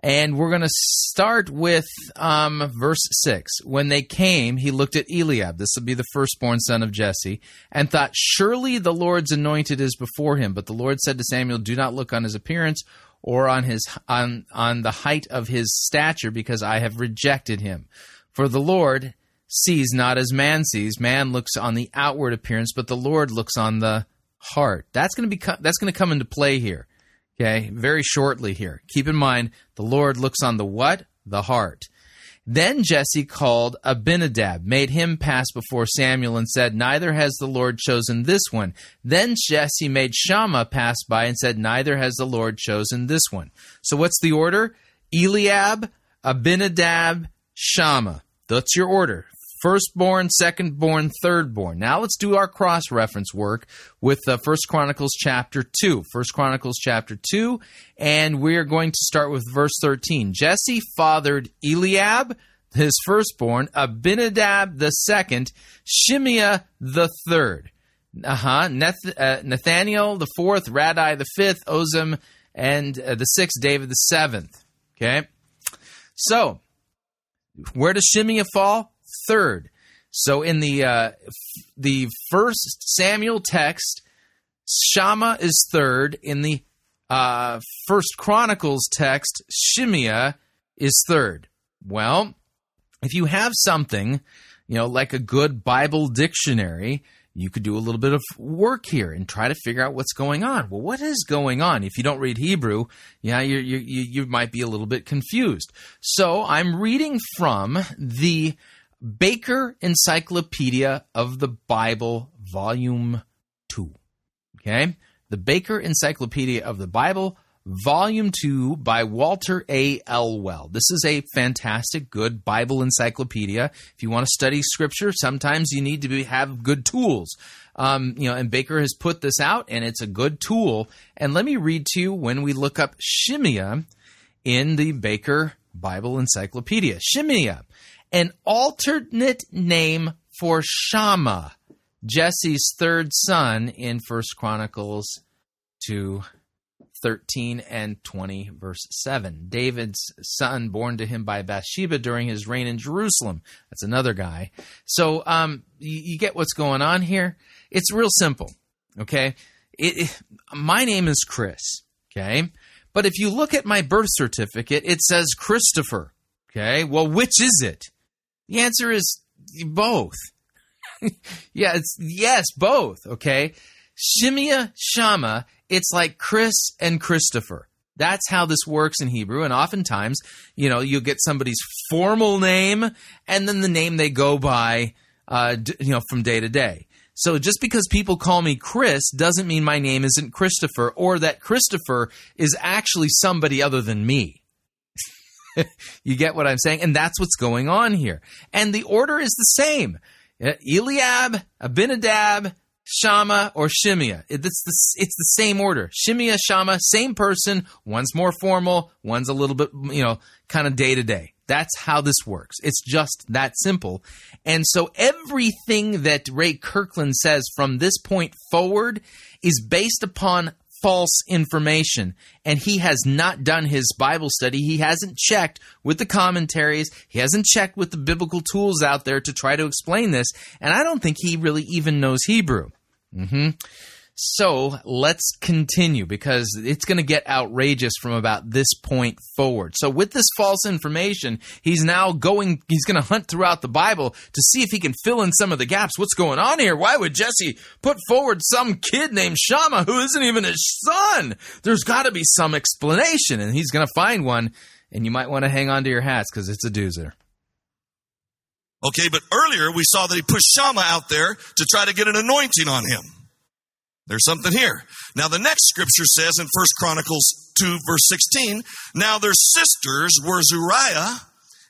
and we're going to start with um, verse six. When they came, he looked at Eliab, this would be the firstborn son of Jesse, and thought, surely the Lord's anointed is before him. But the Lord said to Samuel, do not look on his appearance or on his on, on the height of his stature, because I have rejected him. For the Lord sees not as man sees. Man looks on the outward appearance, but the Lord looks on the heart. That's going to be that's going to come into play here. Okay, very shortly here. Keep in mind, the Lord looks on the what? The heart. Then Jesse called Abinadab, made him pass before Samuel, and said, neither has the Lord chosen this one. Then Jesse made Shammah pass by and said, neither has the Lord chosen this one. So what's the order? Eliab, Abinadab, Shammah. That's your order. Firstborn, secondborn, thirdborn. Now let's do our cross-reference work with uh, First Chronicles chapter two. First Chronicles chapter two, and we're going to start with verse thirteen. Jesse fathered Eliab, his firstborn, Abinadab the second, Shimeah the third, uh-huh, Nath- uh, Nathaniel the fourth, Radai the fifth, Ozem and uh, the sixth, David the seventh. Okay, so where does Shimeah fall? Third. So in the uh, the first Samuel text, Shammah is third. In the uh, First Chronicles text, Shimeah is third. Well, if you have something, you know, like a good Bible dictionary, you could do a little bit of work here and try to figure out what's going on. Well, what is going on? If you don't read Hebrew, yeah, you you you might be a little bit confused. So I'm reading from the Baker Encyclopedia of the Bible, Volume two. Okay? The Baker Encyclopedia of the Bible, Volume two by Walter A. Elwell. This is a fantastic, good Bible encyclopedia. If you want to study Scripture, sometimes you need to be, have good tools. Um, you know, and Baker has put this out, and it's a good tool. And let me read to you when we look up Shimeah in the Baker Bible Encyclopedia. Shimeah, an alternate name for Shammah, Jesse's third son in First Chronicles two. thirteen and twenty, verse seven. David's son born to him by Bathsheba during his reign in Jerusalem. That's another guy. So um, you, you get what's going on here. It's real simple, okay? It, it, my name is Chris, okay? But if you look at my birth certificate, it says Christopher, okay? Well, which is it? The answer is both. yeah, it's yes, both, okay? Shimeah, Shammah, it's like Chris and Christopher. That's how this works in Hebrew. And oftentimes, you know, you'll get somebody's formal name and then the name they go by, uh, you know, from day to day. So just because people call me Chris doesn't mean my name isn't Christopher or that Christopher is actually somebody other than me. You get what I'm saying? And that's what's going on here. And the order is the same. Eliab, Abinadab, Shammah, or Shimeah. It's the, it's the same order. Shimeah, Shammah, same person. One's more formal. One's a little bit, you know, kind of day-to-day. That's how this works. It's just that simple. And so everything that Ray Kirkland says from this point forward is based upon false information, and he has not done his Bible study. He hasn't checked with the commentaries. He hasn't checked with the biblical tools out there to try to explain this, and I don't think he really even knows Hebrew. Mm-hmm. So let's continue, because it's going to get outrageous from about this point forward. So with this false information, he's now going, he's going to hunt throughout the Bible to see if he can fill in some of the gaps. What's going on here? Why would Jesse put forward some kid named Shammah who isn't even his son? There's got to be some explanation, and he's going to find one, and you might want to hang on to your hats because it's a doozer. Okay, but earlier we saw that he pushed Shammah out there to try to get an anointing on him. There's something here. Now, the next scripture says in First Chronicles two, verse sixteen, now their sisters were Zeruiah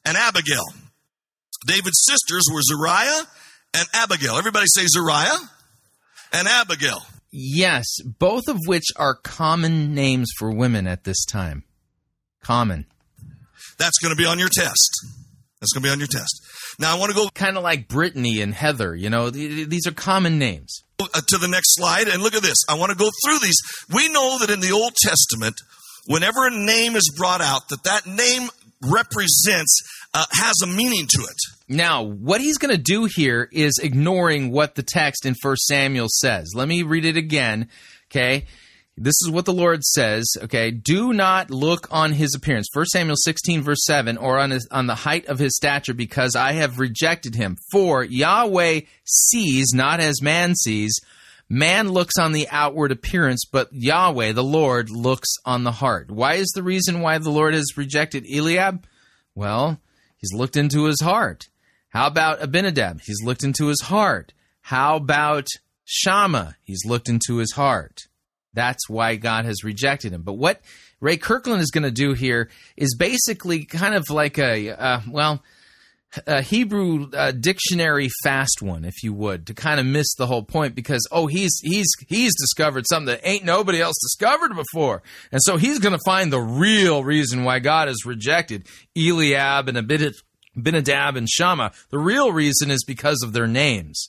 and Abigail. David's sisters were Zeruiah and Abigail. Everybody say Zeruiah and Abigail. Yes, both of which are common names for women at this time. Common. That's going to be on your test. That's going to be on your test. Now, I want to go kind of like Brittany and Heather, you know, these are common names. To the next slide, and look at this. I want to go through these. We know that in the Old Testament, whenever a name is brought out, that that name represents, uh, has a meaning to it. Now, what he's going to do here is ignoring what the text in First Samuel says. Let me read it again, okay? This is what the Lord says, okay? Do not look on his appearance, First Samuel sixteen, verse seven, or on his, on the height of his stature, because I have rejected him. For Yahweh sees not as man sees. Man looks on the outward appearance, but Yahweh, the Lord, looks on the heart. Why is the reason why the Lord has rejected Eliab? Well, he's looked into his heart. How about Abinadab? He's looked into his heart. How about Shammah? He's looked into his heart. That's why God has rejected him. But what Ray Kirkland is going to do here is basically kind of like a, uh, well, a Hebrew uh, dictionary fast one, if you would, to kind of miss the whole point because, oh, he's he's he's discovered something that ain't nobody else discovered before. And so he's going to find the real reason why God has rejected Eliab and Abinadab and Shammah. The real reason is because of their names.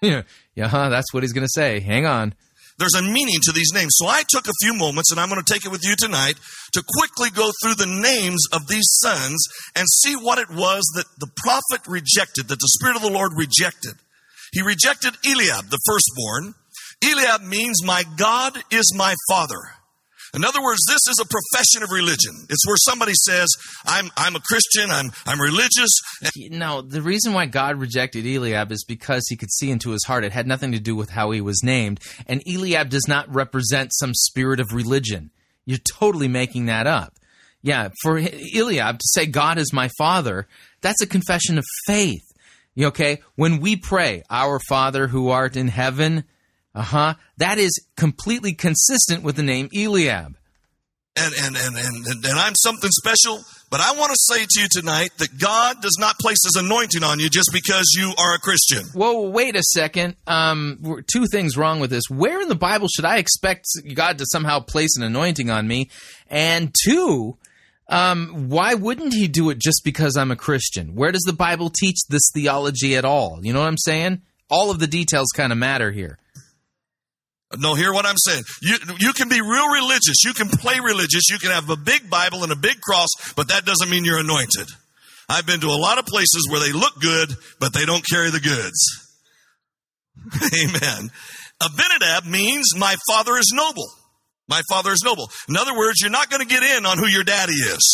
yeah, uh-huh, that's what he's going to say. Hang on. There's a meaning to these names. So I took a few moments, and I'm going to take it with you tonight, to quickly go through the names of these sons and see what it was that the prophet rejected, that the Spirit of the Lord rejected. He rejected Eliab, the firstborn. Eliab means, my God is my father. In other words, this is a profession of religion. It's where somebody says, I'm I'm a Christian, I'm I'm religious. No, the reason why God rejected Eliab is because he could see into his heart. It had nothing to do with how he was named. And Eliab does not represent some spirit of religion. You're totally making that up. Yeah, for Eliab to say, God is my father, that's a confession of faith. Okay, when we pray, our Father who art in heaven, Uh-huh. that is completely consistent with the name Eliab. And and, and and and I'm something special, but I want to say to you tonight that God does not place his anointing on you just because you are a Christian. Whoa, wait a second. Um, two things wrong with this. Where in the Bible should I expect God to somehow place an anointing on me? And two, um, why wouldn't he do it just because I'm a Christian? Where does the Bible teach this theology at all? You know what I'm saying? All of the details kind of matter here. No, hear what I'm saying. You you can be real religious. You can play religious. You can have a big Bible and a big cross, but that doesn't mean you're anointed. I've been to a lot of places where they look good, but they don't carry the goods. Amen. Abinadab means my father is noble. My father is noble. In other words, you're not going to get in on who your daddy is.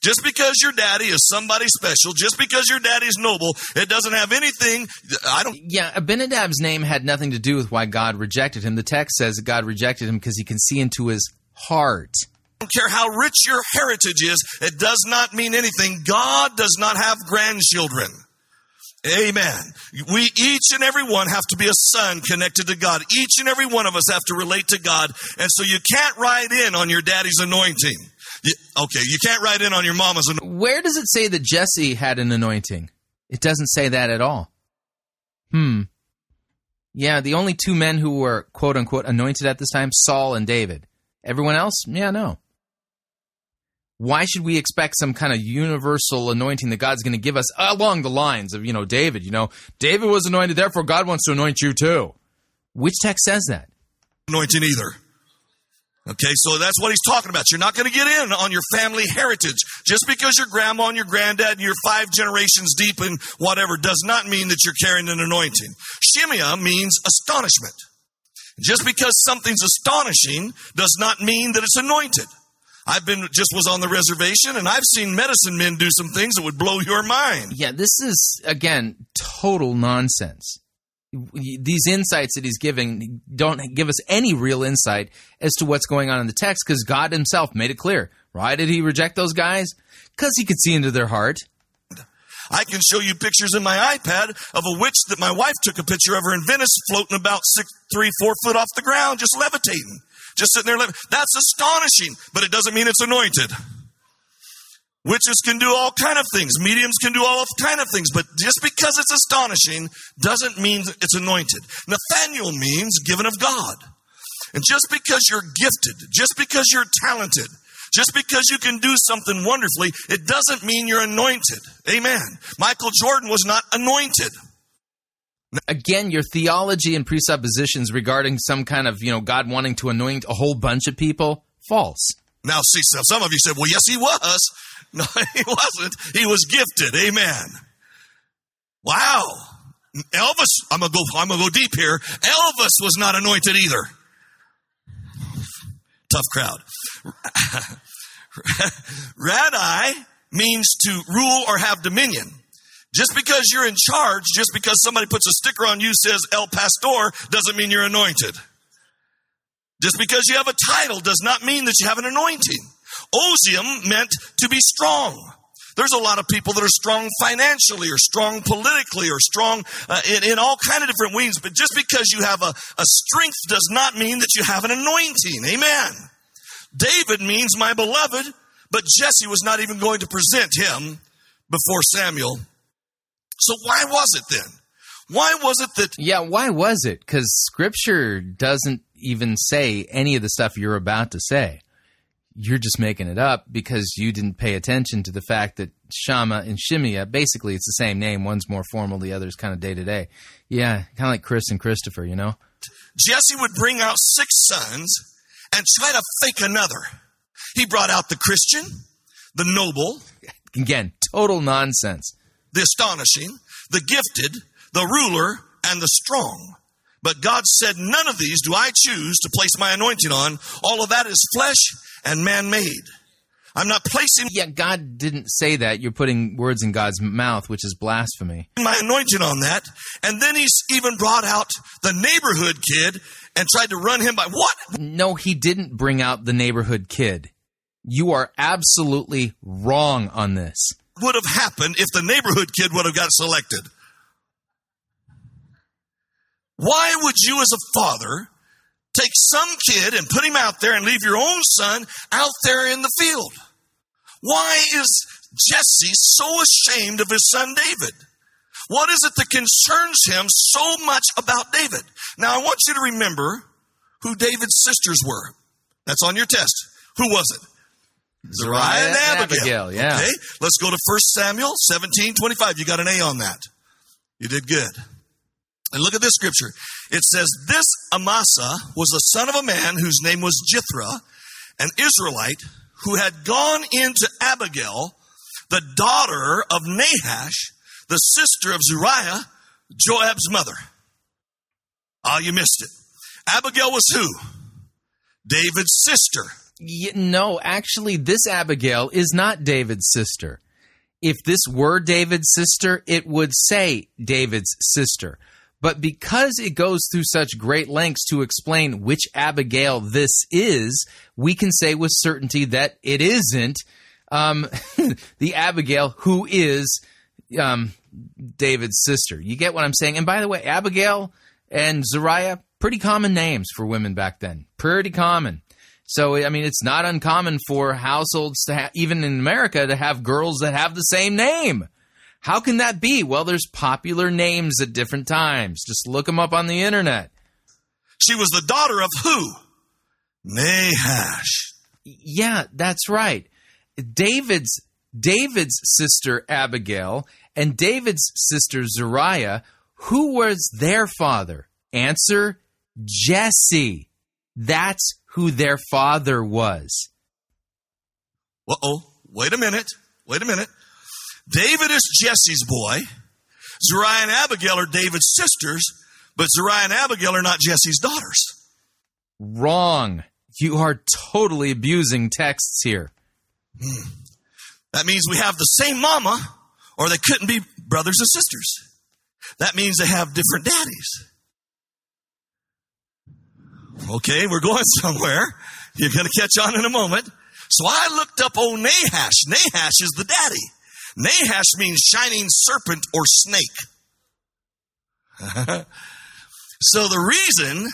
Just because your daddy is somebody special, just because your daddy's noble, it doesn't have anything. I don't. Yeah, Abinadab's name had nothing to do with why God rejected him. The text says that God rejected him because he can see into his heart. I don't care how rich your heritage is, it does not mean anything. God does not have grandchildren. Amen. We each and every one have to be a son connected to God. Each and every one of us have to relate to God. And so you can't ride in on your daddy's anointing. You, okay, you can't write in on your mama's anointing. Where does it say that Jesse had an anointing? It doesn't say that at all. Hmm. Yeah, the only two men who were, quote-unquote, anointed at this time, Saul and David. Everyone else? Yeah, no. Why should we expect some kind of universal anointing that God's going to give us along the lines of, you know, David? You know, David was anointed, therefore God wants to anoint you too. Which text says that? Anointing either. Okay, so that's what he's talking about. You're not going to get in on your family heritage. Just because your grandma and your granddad and you're five generations deep in whatever does not mean that you're carrying an anointing. Shimea means astonishment. Just because something's astonishing does not mean that it's anointed. I've been just was on the reservation, and I've seen medicine men do some things that would blow your mind. Yeah, this is, again, total nonsense. These insights that he's giving don't give us any real insight as to what's going on in the text because God himself made it clear. Why did he reject those guys? Because he could see into their heart. I can show you pictures in my iPad of a witch that my wife took a picture of her in Venice floating about six, three, four foot off the ground, just levitating, just sitting there. Lev- That's astonishing, but it doesn't mean it's anointed. Witches can do all kind of things. Mediums can do all kind of things. But just because it's astonishing doesn't mean it's anointed. Nathaniel means given of God. And just because you're gifted, just because you're talented, just because you can do something wonderfully, it doesn't mean you're anointed. Amen. Michael Jordan was not anointed. Again, your theology and presuppositions regarding some kind of, you know, God wanting to anoint a whole bunch of people, false. Now, see, some of you said, well, yes, he was. No, he wasn't. He was gifted. Amen. Wow. Elvis, I'm going to go I'm gonna go deep here. Elvis was not anointed either. Tough crowd. Radai means to rule or have dominion. Just because you're in charge, just because somebody puts a sticker on you says El Pastor, doesn't mean you're anointed. Just because you have a title does not mean that you have an anointing. Ozium meant to be strong. There's a lot of people that are strong financially or strong politically or strong uh, in, in all kind of different ways. But just because you have a, a strength does not mean that you have an anointing. Amen. David means my beloved, but Jesse was not even going to present him before Samuel. So why was it then? Why was it that... Yeah, why was it? Because Scripture doesn't even say any of the stuff you're about to say. You're just making it up because you didn't pay attention to the fact that Shammah and Shimea, basically it's the same name. One's more formal, the other's kind of day-to-day. Yeah, kind of like Chris and Christopher, you know? Jesse would bring out six sons and try to fake another. He brought out the Christian, the noble. Again, total nonsense. The astonishing, the gifted, the ruler, and the strong. But God said, none of these do I choose to place my anointing on. All of that is flesh and man-made. I'm not placing... Yeah, God didn't say that. You're putting words in God's mouth, which is blasphemy. My anointing on that. And then he's even brought out the neighborhood kid and tried to run him by... What? No, he didn't bring out the neighborhood kid. You are absolutely wrong on this. Would have happened if the neighborhood kid would have got selected. Why would you as a father take some kid and put him out there and leave your own son out there in the field? Why is Jesse so ashamed of his son David? What is it that concerns him so much about David? Now, I want you to remember who David's sisters were. That's on your test. Who was it? Zariah and Abigail. Abigail yeah. Okay, let's go to First Samuel seventeen twenty-five. You got an A on that. You did good. And look at this scripture. It says, this Amasa was the son of a man whose name was Jithra, an Israelite who had gone into Abigail, the daughter of Nahash, the sister of Zeruiah, Joab's mother. Ah, you missed it. Abigail was who? David's sister. No, actually, this Abigail is not David's sister. If this were David's sister, it would say David's sister. But because it goes through such great lengths to explain which Abigail this is, we can say with certainty that it isn't um, the Abigail who is um, David's sister. You get what I'm saying? And by the way, Abigail and Zeruiah, pretty common names for women back then. Pretty common. So, I mean, it's not uncommon for households, to ha- even in America, to have girls that have the same name. How can that be? Well, there's popular names at different times. Just look them up on the internet. She was the daughter of who? Nahash. Yeah, that's right. David's David's sister Abigail and David's sister Zeruiah, who was their father? Answer, Jesse. That's who their father was. Uh-oh. Wait a minute. Wait a minute. David is Jesse's boy. Zeruiah and Abigail are David's sisters, but Zeruiah and Abigail are not Jesse's daughters. Wrong. You are totally abusing texts here. Hmm. That means we have the same mama, or they couldn't be brothers and sisters. That means they have different daddies. Okay, we're going somewhere. You're going to catch on in a moment. So I looked up old Nahash. Nahash is the daddy. Nahash means shining serpent or snake. So the reason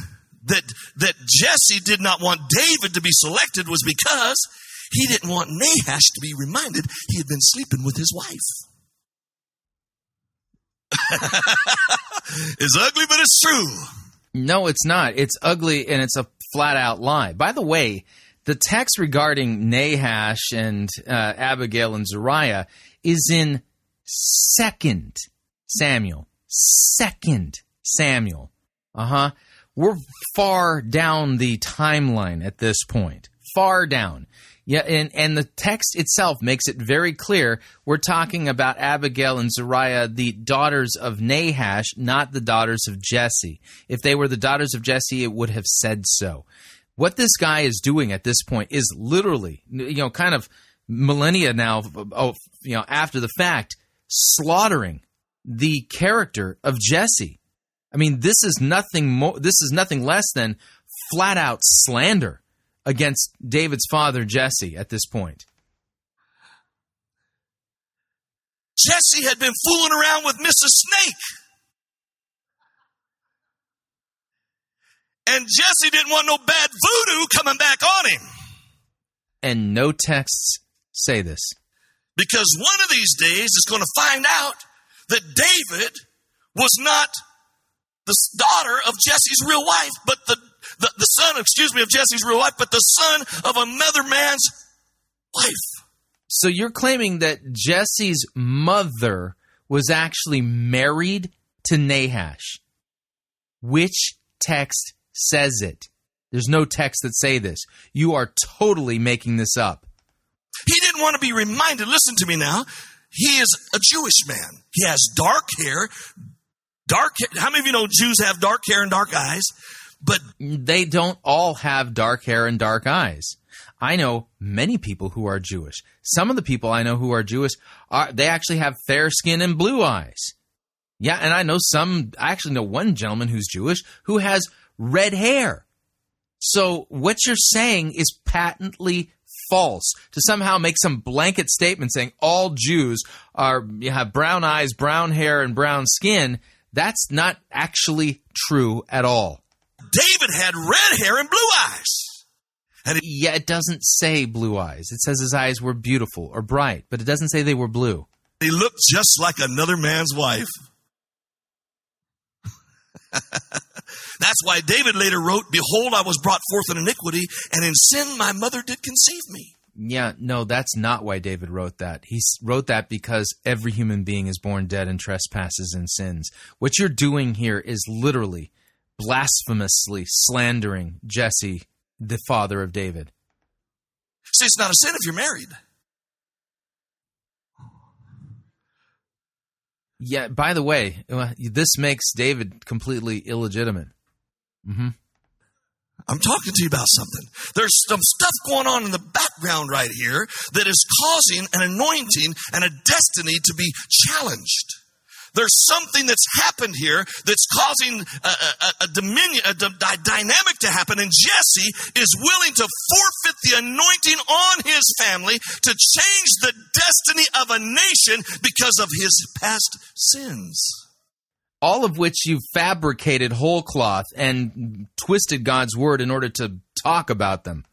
that that Jesse did not want David to be selected was because he didn't want Nahash to be reminded he had been sleeping with his wife. It's ugly, but it's true. No, it's not. It's ugly, and it's a flat-out lie. By the way, the text regarding Nahash and uh, Abigail and Zeruiah is in Second Samuel. Second Samuel. Uh-huh. We're far down the timeline at this point. Far down. Yeah, and, and the text itself makes it very clear we're talking about Abigail and Zeruiah, the daughters of Nahash, not the daughters of Jesse. If they were the daughters of Jesse, it would have said so. What this guy is doing at this point is literally, you know, kind of millennia now, oh, you know, after the fact, slaughtering the character of Jesse. I mean, this is nothing more. This is nothing less than flat out slander against David's father Jesse at this point. Jesse had been fooling around with Missus Snake. And Jesse didn't want no bad voodoo coming back on him. And no texts say this. Because one of these days is going to find out that David was not the daughter of Jesse's real wife, but the, the, the son, excuse me, of Jesse's real wife, but the son of another man's wife. So you're claiming that Jesse's mother was actually married to Nahash, which text says it. There's no texts that say this. You are totally making this up. He didn't want to be reminded. Listen to me now. He is a Jewish man. He has dark hair. Dark. How many of you know Jews have dark hair and dark eyes? But they don't all have dark hair and dark eyes. I know many people who are Jewish. Some of the people I know who are Jewish, are they actually have fair skin and blue eyes. Yeah, and I know some, I actually know one gentleman who's Jewish who has red hair. So what you're saying is patently false. To somehow make some blanket statement saying all Jews are have brown eyes, brown hair, and brown skin, that's not actually true at all. David had red hair and blue eyes. And it- yeah, it doesn't say blue eyes. It says his eyes were beautiful or bright, but it doesn't say they were blue. He looked just like another man's wife. That's why David later wrote, "Behold, I was brought forth in iniquity, and in sin my mother did conceive me." Yeah, no, that's not why David wrote that. He wrote that because every human being is born dead in trespasses and sins. What you're doing here is literally blasphemously slandering Jesse, the father of David. See, it's not a sin if you're married. Yeah, by the way, this makes David completely illegitimate. Mm-hmm. I'm talking to you about something. There's some stuff going on in the background right here that is causing an anointing and a destiny to be challenged. There's something that's happened here that's causing a, a, a, dominion, a d- d- dynamic to happen, and Jesse is willing to forfeit the anointing on his family to change the destiny of a nation because of his past sins. All of which you fabricated whole cloth and twisted God's word in order to talk about them.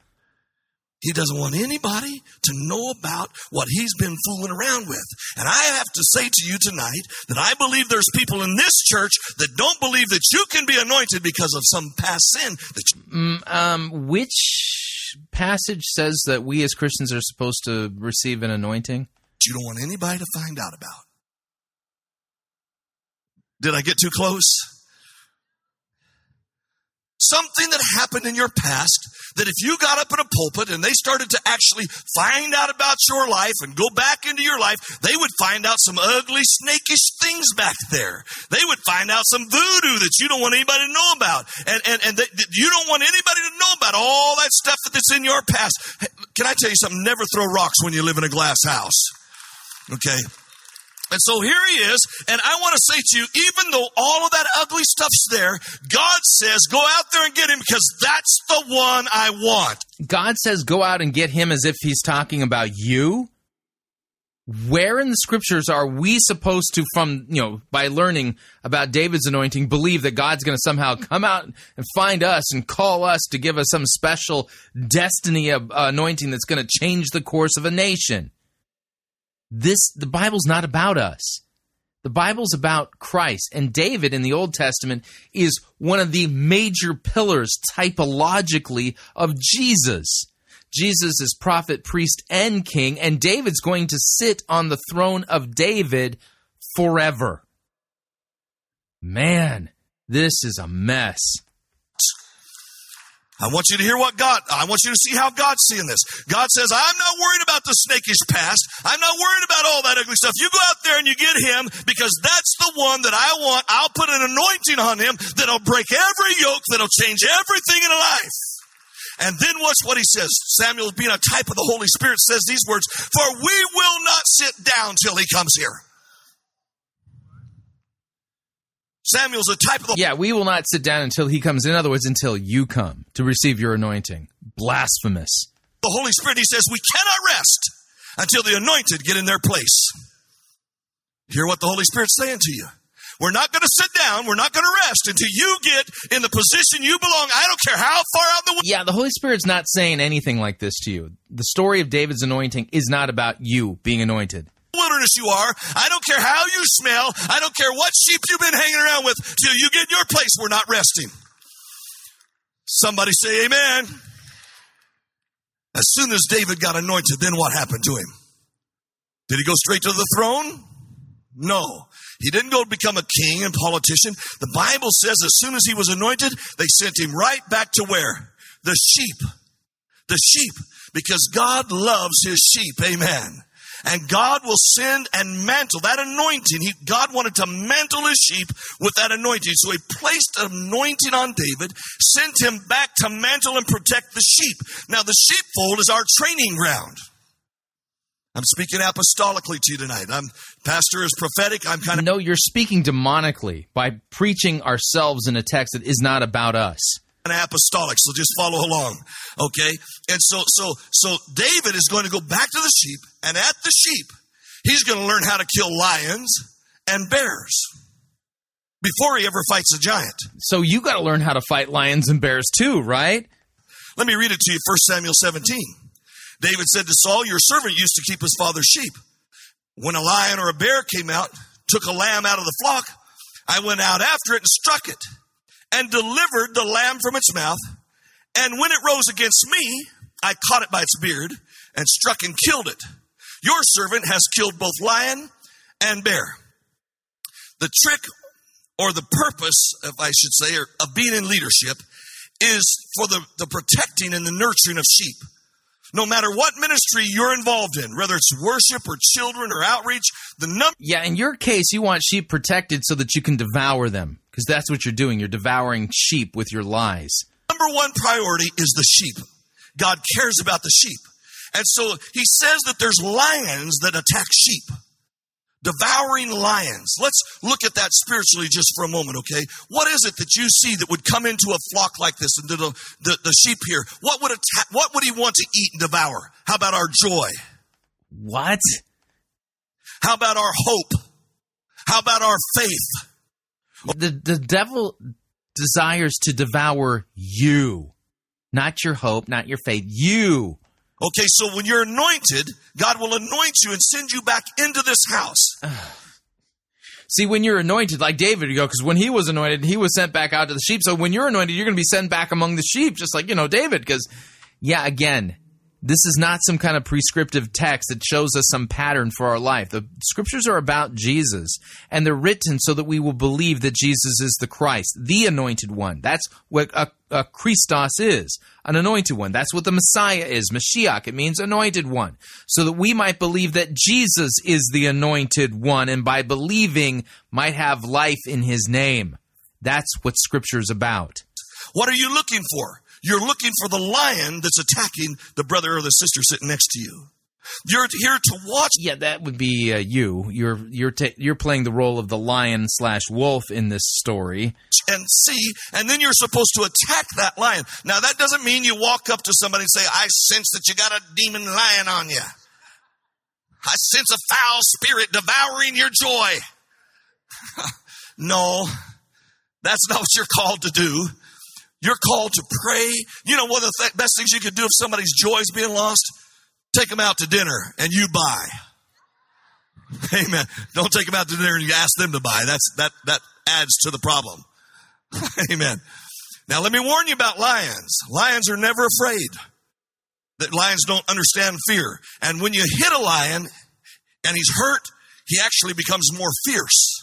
He doesn't want anybody to know about what he's been fooling around with. And I have to say to you tonight that I believe there's people in this church that don't believe that you can be anointed because of some past sin. That you- mm, um, which passage says that we as Christians are supposed to receive an anointing? You don't want anybody to find out about. Did I get too close? Something that happened in your past that if you got up in a pulpit and they started to actually find out about your life and go back into your life, they would find out some ugly, snakish things back there. They would find out some voodoo that you don't want anybody to know about. And and, and they, you don't want anybody to know about all that stuff that's in your past. Hey, can I tell you something? Never throw rocks when you live in a glass house. Okay? And so here he is, and I want to say to you, even though all of that ugly stuff's there, God says, go out there and get him because that's the one I want. God says, go out and get him as if he's talking about you? Where in the scriptures are we supposed to, from, you know, by learning about David's anointing, believe that God's going to somehow come out and find us and call us to give us some special destiny of, uh, anointing that's going to change the course of a nation? This, the Bible's not about us. The Bible's about Christ. And David in the Old Testament is one of the major pillars typologically of Jesus. Jesus is prophet, priest, and king, and David's going to sit on the throne of David forever. Man, this is a mess. I want you to hear what God, I want you to see how God's seeing this. God says, I'm not worried about the snakish past. I'm not worried about all that ugly stuff. You go out there and you get him because that's the one that I want. I'll put an anointing on him that'll break every yoke, that'll change everything in a life. And then watch what he says. Samuel, being a type of the Holy Spirit, says these words, "For we will not sit down till he comes here." Samuel's a type of the... Yeah, we will not sit down until he comes. In other words, until you come to receive your anointing. Blasphemous. The Holy Spirit, he says, we cannot rest until the anointed get in their place. Hear what the Holy Spirit's saying to you. We're not going to sit down. We're not going to rest until you get in the position you belong. I don't care how far out the... Yeah, the Holy Spirit's not saying anything like this to you. The story of David's anointing is not about you being anointed. Wilderness you are. I don't care how you smell. I don't care what sheep you've been hanging around with. Till you get in your place, we're not resting. Somebody say amen. As soon as David got anointed, then what happened to him? Did he go straight to the throne? No, he didn't go become a king and politician. The Bible says as soon as he was anointed, they sent him right back to where? The sheep. The sheep. Because God loves his sheep. Amen. And God will send and mantle that anointing. He, God wanted to mantle his sheep with that anointing. So he placed an anointing on David, sent him back to mantle and protect the sheep. Now the sheepfold is our training ground. I'm speaking apostolically to you tonight. I'm pastor is prophetic. I'm kind of No, you're speaking demonically by preaching ourselves in a text that is not about us. An apostolic, so just follow along, okay? And so, so, so David is going to go back to the sheep, and at the sheep, he's going to learn how to kill lions and bears before he ever fights a giant. So you got to learn how to fight lions and bears too, right? Let me read it to you. First Samuel seventeen. David said to Saul, "Your servant used to keep his father's sheep. When a lion or a bear came out, took a lamb out of the flock, I went out after it and struck it, and delivered the lamb from its mouth. And when it rose against me, I caught it by its beard and struck and killed it. Your servant has killed both lion and bear." The trick, or the purpose, if I should say, or of being in leadership is for the, the protecting and the nurturing of sheep. No matter what ministry you're involved in, whether it's worship or children or outreach, the number... Yeah, in your case, you want sheep protected so that you can devour them, because that's what you're doing. You're devouring sheep with your lies. Number one priority is the sheep. God cares about the sheep. And so he says that there's lions that attack sheep. Devouring lions. Let's look at that spiritually just for a moment, okay? What is it that you see that would come into a flock like this, and the, the, the sheep here? What would attack, what would he want to eat and devour? How about our joy? What? How about our hope? How about our faith? The, the devil desires to devour you. Not your hope, not your faith. You. Okay, so when you're anointed, God will anoint you and send you back into this house. See, when you're anointed, like David, you go, because when he was anointed, he was sent back out to the sheep. So when you're anointed, you're going to be sent back among the sheep, just like, you know, David. Because, yeah, again, this is not some kind of prescriptive text that shows us some pattern for our life. The scriptures are about Jesus, and they're written so that we will believe that Jesus is the Christ, the anointed one. That's what a, a Christos is, an anointed one. That's what the Messiah is, Mashiach. It means anointed one, so that we might believe that Jesus is the anointed one, and by believing might have life in his name. That's what scripture is about. What are you looking for? You're looking for the lion that's attacking the brother or the sister sitting next to you. You're here to watch. Yeah, that would be uh, you. You're you're ta- you're playing the role of the lion slash wolf in this story. And see, and then you're supposed to attack that lion. Now, that doesn't mean you walk up to somebody and say, "I sense that you got a demon lion on you. I sense a foul spirit devouring your joy." No, that's not what you're called to do. You're called to pray. You know, one of the th- best things you could do if somebody's joy is being lost? Take them out to dinner and you buy. Amen. Don't take them out to dinner and you ask them to buy. That's that that adds to the problem. Amen. Now, let me warn you about lions. Lions are never afraid. That lions don't understand fear. And when you hit a lion and he's hurt, he actually becomes more fierce.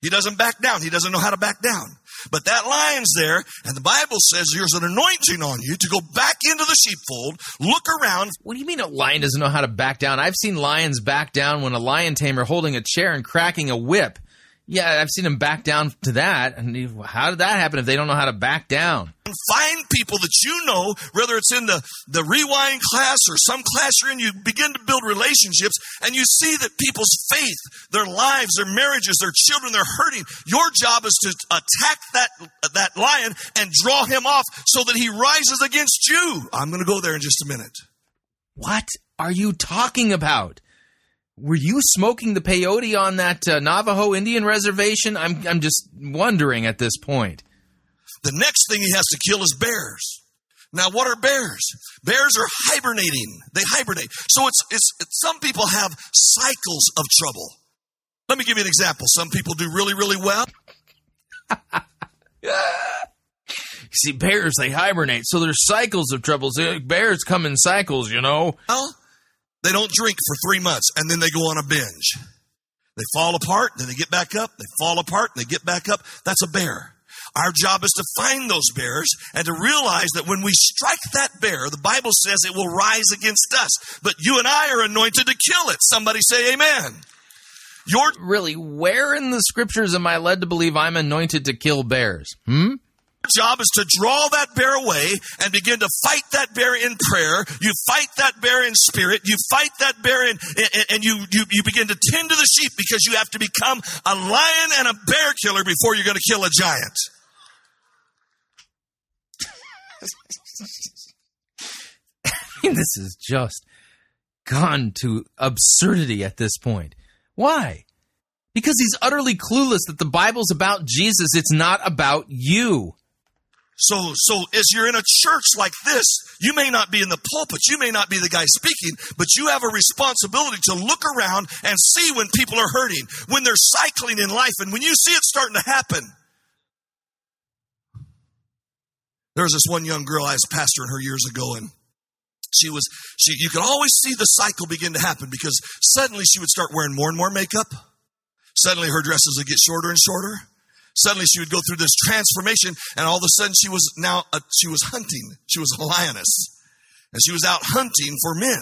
He doesn't back down. He doesn't know how to back down. But that lion's there, and the Bible says there's an anointing on you to go back into the sheepfold, look around. What do you mean a lion doesn't know how to back down? I've seen lions back down when a lion tamer holding a chair and cracking a whip. Yeah, I've seen them back down to that. And how did that happen if they don't know how to back down? Find people that you know, whether it's in the, the rewind class or some class you're in, you begin to build relationships, and you see that people's faith, their lives, their marriages, their children, they're hurting. Your job is to attack that, that lion and draw him off so that he rises against you. I'm going to go there in just a minute. What are you talking about? Were you smoking the peyote on that uh, Navajo Indian reservation? I'm I'm just wondering at this point. The next thing he has to kill is bears. Now, what are bears? Bears are hibernating. They hibernate. So it's it's, it's some people have cycles of trouble. Let me give you an example. Some people do really, really well. See, bears, they hibernate. So there's cycles of troubles. Bears come in cycles, you know. Well, they don't drink for three months, and then they go on a binge. They fall apart, then they get back up. They fall apart, and they get back up. That's a bear. Our job is to find those bears and to realize that when we strike that bear, the Bible says it will rise against us. But you and I are anointed to kill it. Somebody say amen. You're really, where in the scriptures am I led to believe I'm anointed to kill bears? Hmm? Your job is to draw that bear away and begin to fight that bear in prayer. You fight that bear in spirit. You fight that bear in, and, and you, you, you begin to tend to the sheep, because you have to become a lion and a bear killer before you're going to kill a giant. This is just gone to absurdity at this point. Why? Because he's utterly clueless that the Bible's about Jesus. It's not about you. So, so as you're in a church like this, you may not be in the pulpit, you may not be the guy speaking, but you have a responsibility to look around and see when people are hurting, when they're cycling in life, and when you see it starting to happen. There's this one young girl I was pastoring her years ago, and she was, she, you could always see the cycle begin to happen, because suddenly she would start wearing more and more makeup. Suddenly her dresses would get shorter and shorter. Suddenly she would go through this transformation, and all of a sudden she was now, a, she was hunting. She was a lioness, and she was out hunting for men.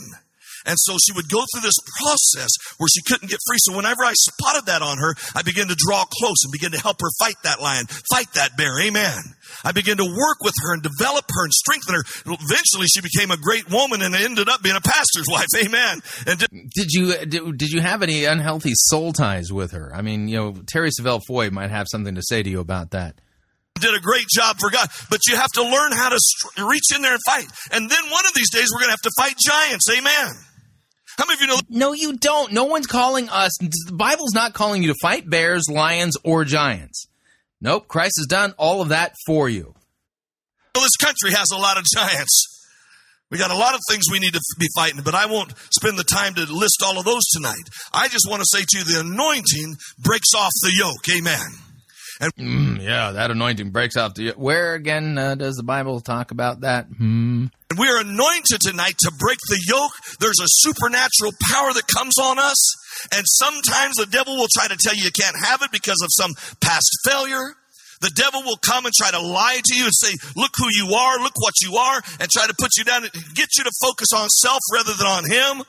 And so she would go through this process where she couldn't get free. So whenever I spotted that on her, I began to draw close and begin to help her fight that lion, fight that bear. Amen. I began to work with her and develop her and strengthen her. Eventually, she became a great woman and ended up being a pastor's wife. Amen. And did, did you did you have any unhealthy soul ties with her? I mean, you know, Terry Savelle Foy might have something to say to you about that. Did a great job for God, but you have to learn how to reach in there and fight. And then one of these days, we're going to have to fight giants. Amen. How many of you know? No, you don't. No one's calling us. The Bible's not calling you to fight bears, lions, or giants. Nope. Christ has done all of that for you. Well, this country has a lot of giants. We got a lot of things we need to be fighting, but I won't spend the time to list all of those tonight. I just want to say to you, the anointing breaks off the yoke. Amen. And mm, yeah, that anointing breaks off the yoke. Where again uh, does the Bible talk about that? Hmm. And we are anointed tonight to break the yoke. There's a supernatural power that comes on us. And sometimes the devil will try to tell you you can't have it because of some past failure. The devil will come and try to lie to you and say, look who you are, look what you are, and try to put you down and get you to focus on self rather than on him.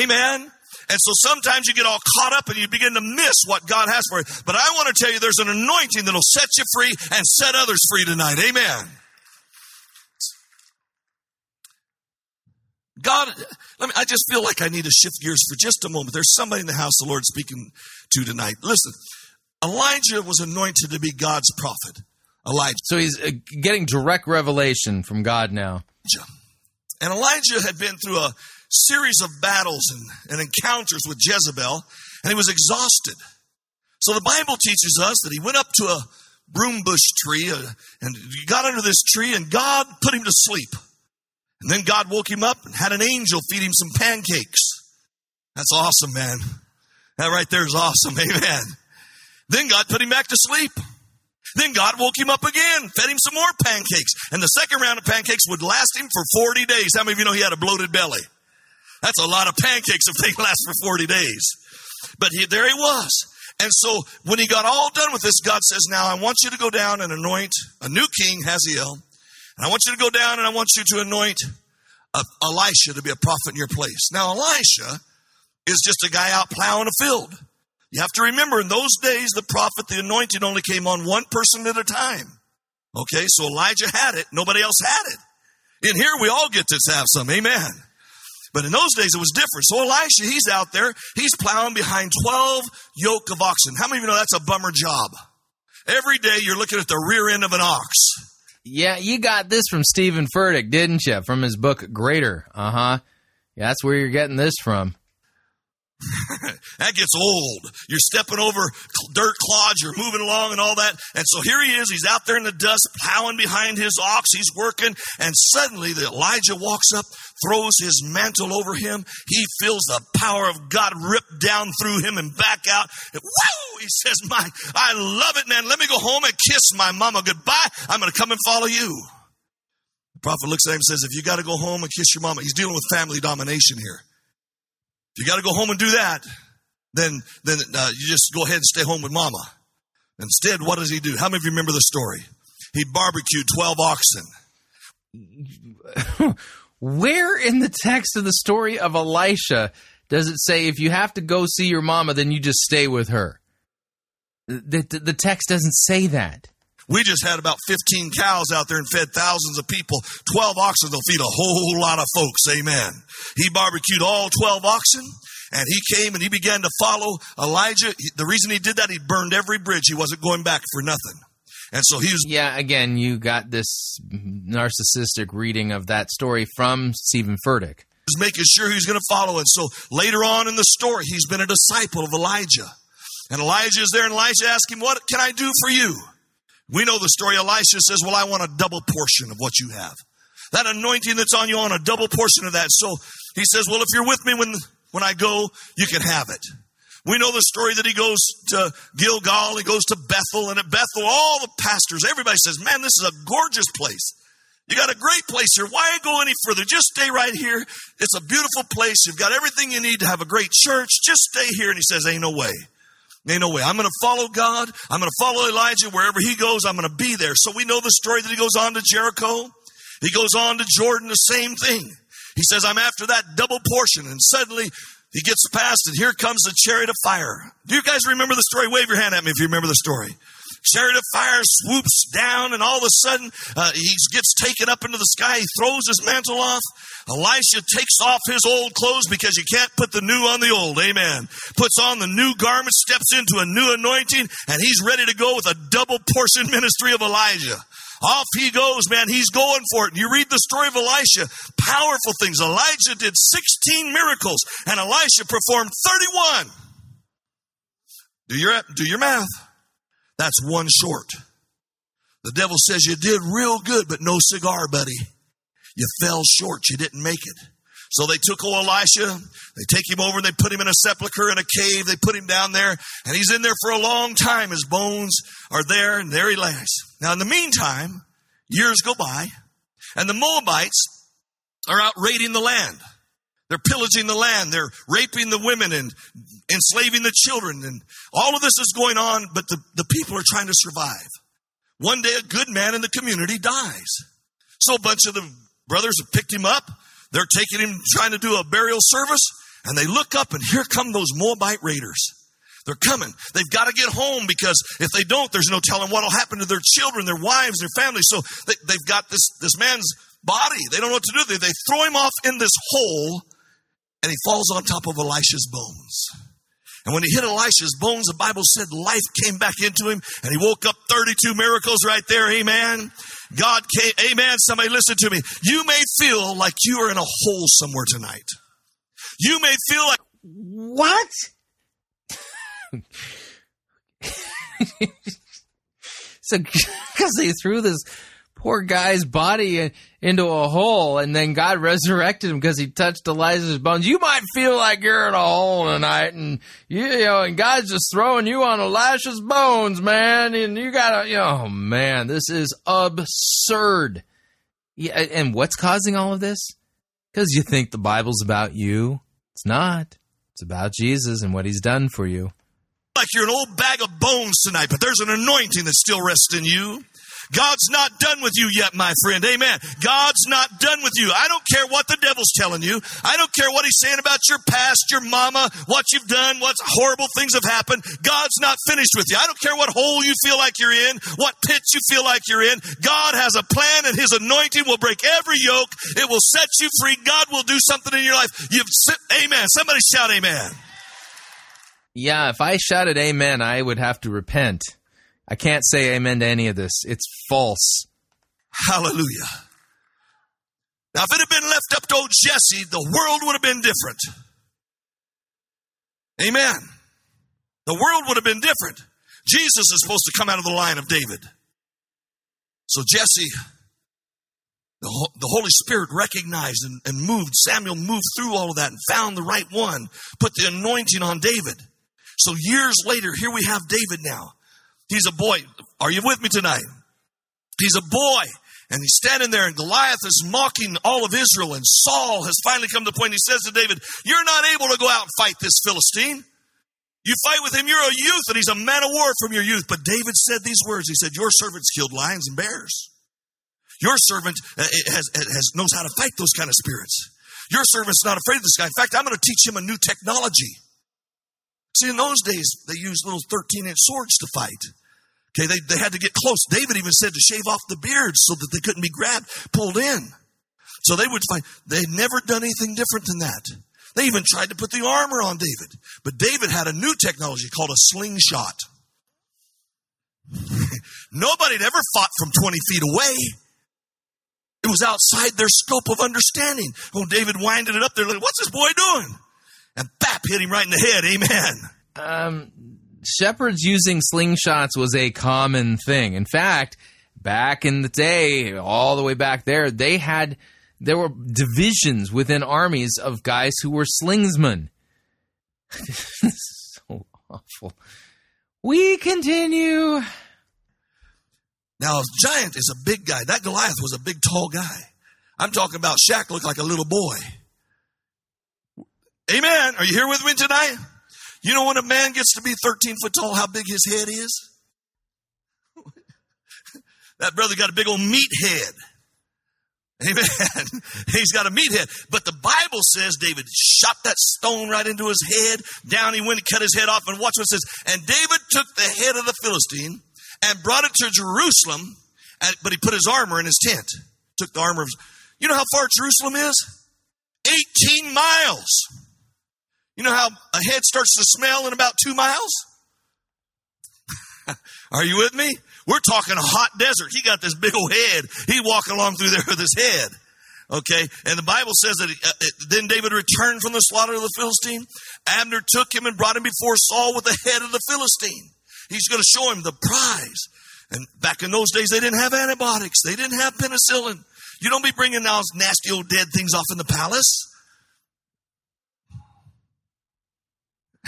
Amen. And so sometimes you get all caught up and you begin to miss what God has for you. But I want to tell you there's an anointing that will set you free and set others free tonight. Amen. God, let me, I just feel like I need to shift gears for just a moment. There's somebody in the house the Lord's speaking to tonight. Listen, Elijah was anointed to be God's prophet. Elijah. So he's getting direct revelation from God now. And Elijah had been through a series of battles and, and encounters with Jezebel, and he was exhausted. So the Bible teaches us that he went up to a broom bush tree uh, and he got under this tree, and God put him to sleep. And then God woke him up and had an angel feed him some pancakes. That's awesome, man. That right there is awesome. Amen. Then God put him back to sleep. Then God woke him up again, fed him some more pancakes. And the second round of pancakes would last him for forty days. How many of you know he had a bloated belly? That's a lot of pancakes if they last for forty days. But he, there he was. And so when he got all done with this, God says, now I want you to go down and anoint a new king, Hazael. And I want you to go down and I want you to anoint a, Elisha to be a prophet in your place. Now, Elisha is just a guy out plowing a field. You have to remember, in those days, the prophet, the anointing only came on one person at a time. Okay, so Elijah had it. Nobody else had it. In here, we all get to have some. Amen. But in those days, it was different. So Elisha, he's out there. He's plowing behind twelve yoke of oxen. How many of you know that's a bummer job? Every day, you're looking at the rear end of an ox. Yeah, you got this from Stephen Furtick, didn't you? From his book, Greater. Uh-huh. Yeah, that's where you're getting this from. That gets old. You're stepping over dirt clods. You're moving along and all that. And so here he is. He's out there in the dust, plowing behind his ox. He's working. And suddenly the Elijah walks up, throws his mantle over him. He feels the power of God rip down through him and back out. And woo! He says, "My, I love it, man. Let me go home and kiss my mama goodbye. I'm going to come and follow you." The prophet looks at him and says, if you got to go home and kiss your mama, he's dealing with family domination here. If you got to go home and do that, then then uh, you just go ahead and stay home with mama. Instead, what does he do? How many of you remember the story? He barbecued twelve oxen. Where in the text of the story of Elisha does it say if you have to go see your mama, then you just stay with her? The, the, the text doesn't say that. We just had about fifteen cows out there and fed thousands of people. twelve oxen will feed a whole lot of folks. Amen. He barbecued all twelve oxen, and he came and he began to follow Elijah. The reason he did that, he burned every bridge. He wasn't going back for nothing. And so he was... Yeah, again, you got this narcissistic reading of that story from Stephen Furtick. He was making sure he was going to follow it. So later on in the story, he's been a disciple of Elijah. And Elijah is there, and Elijah asks him, what can I do for you? We know the story. Elisha says, well, I want a double portion of what you have. That anointing that's on you, on a double portion of that. So he says, well, if you're with me when, when I go, you can have it. We know the story that he goes to Gilgal, he goes to Bethel, and at Bethel, all the pastors, everybody says, man, this is a gorgeous place. You got a great place here. Why go any further? Just stay right here. It's a beautiful place. You've got everything you need to have a great church. Just stay here. And he says, ain't no way. Ain't no way. I'm going to follow God. I'm going to follow Elijah. Wherever he goes, I'm going to be there. So we know the story that he goes on to Jericho. He goes on to Jordan, the same thing. He says, I'm after that double portion. And suddenly he gets past, and here comes the chariot of fire. Do you guys remember the story? Wave your hand at me if you remember the story. Chariot of fire swoops down, and all of a sudden uh, he gets taken up into the sky. He throws his mantle off. Elisha takes off his old clothes because you can't put the new on the old. Amen. Puts on the new garment, steps into a new anointing, and he's ready to go with a double portion ministry of Elijah. Off he goes, man. He's going for it. And you read the story of Elisha. Powerful things. Elijah did sixteen miracles, and Elisha performed thirty-one. Do your, do your math. That's one short. The devil says you did real good, but no cigar, buddy. You fell short. You didn't make it. So they took old Elisha. They take him over and they put him in a sepulcher in a cave. They put him down there, and he's in there for a long time. His bones are there, and there he lies. Now, in the meantime, years go by, and the Moabites are out raiding the land. They're pillaging the land. They're raping the women and enslaving the children. And all of this is going on, but the, the people are trying to survive. One day, a good man in the community dies. So a bunch of the brothers have picked him up. They're taking him, trying to do a burial service. And they look up, and here come those Moabite raiders. They're coming. They've got to get home, because if they don't, there's no telling what will happen to their children, their wives, their families. So they, they've got this, this man's body. They don't know what to do. They, they throw him off in this hole, and he falls on top of Elisha's bones. And when he hit Elisha's bones, the Bible said life came back into him, and he woke up. Thirty-two miracles right there. Amen. God came. Amen. Somebody listen to me. You may feel like you are in a hole somewhere tonight. You may feel like... What? So, because they threw this poor guy's body into a hole, and then God resurrected him because he touched Elijah's bones. You might feel like you're in a hole tonight, and you know, and God's just throwing you on Elisha's bones, man. And you gotta, you know, oh man, this is absurd. Yeah, and what's causing all of this? Because you think the Bible's about you. It's not. It's about Jesus and what he's done for you. Like you're an old bag of bones tonight, but there's an anointing that still rests in you. God's not done with you yet, my friend. Amen. God's not done with you. I don't care what the devil's telling you. I don't care what he's saying about your past, your mama, what you've done, what horrible things have happened. God's not finished with you. I don't care what hole you feel like you're in, what pit you feel like you're in. God has a plan, and his anointing will break every yoke. It will set you free. God will do something in your life. You've, amen. Somebody shout amen. Yeah, if I shouted amen, I would have to repent. I can't say amen to any of this. It's false. Hallelujah. Now, if it had been left up to old Jesse, the world would have been different. Amen. The world would have been different. Jesus is supposed to come out of the line of David. So Jesse, the, the Holy Spirit recognized and, and moved. Samuel moved through all of that and found the right one, put the anointing on David. So years later, here we have David now. He's a boy. Are you with me tonight? He's a boy, and he's standing there, and Goliath is mocking all of Israel, and Saul has finally come to the point. He says to David, you're not able to go out and fight this Philistine. You fight with him, you're a youth, and he's a man of war from your youth. But David said these words. He said, your servants killed lions and bears. Your servant has, has knows how to fight those kind of spirits. Your servant's not afraid of this guy. In fact, I'm going to teach him a new technology. See, in those days, they used little thirteen-inch swords to fight. Okay, they, they had to get close. David even said to shave off the beards so that they couldn't be grabbed, pulled in. So they would fight. They'd never done anything different than that. They even tried to put the armor on David. But David had a new technology called a slingshot. Nobody had ever fought from twenty feet away. It was outside their scope of understanding. When David winded it up, they're like, what's this boy doing? And bap, hit him right in the head. Amen. Um, shepherds using slingshots was a common thing. In fact, back in the day, all the way back there, they had... there were divisions within armies of guys who were slingsmen. This is so awful. We continue. Now, a giant is a big guy. That Goliath was a big, tall guy. I'm talking about Shaq looked like a little boy. Amen. Are you here with me tonight? You know when a man gets to be thirteen foot tall, how big his head is? That brother got a big old meat head. Amen. He's got a meathead. But the Bible says David shot that stone right into his head. Down he went and cut his head off. And watch what it says. And David took the head of the Philistine and brought it to Jerusalem. And, but he put his armor in his tent. Took the armor of... You know how far Jerusalem is? eighteen miles. You know how a head starts to smell in about two miles? Are you with me? We're talking a hot desert. He got this big old head. He walking along through there with his head. Okay. And the Bible says that he, uh, it, then David returned from the slaughter of the Philistine. Abner took him and brought him before Saul with the head of the Philistine. He's going to show him the prize. And back in those days, they didn't have antibiotics. They didn't have penicillin. You don't be bringing those nasty old dead things off in the palace.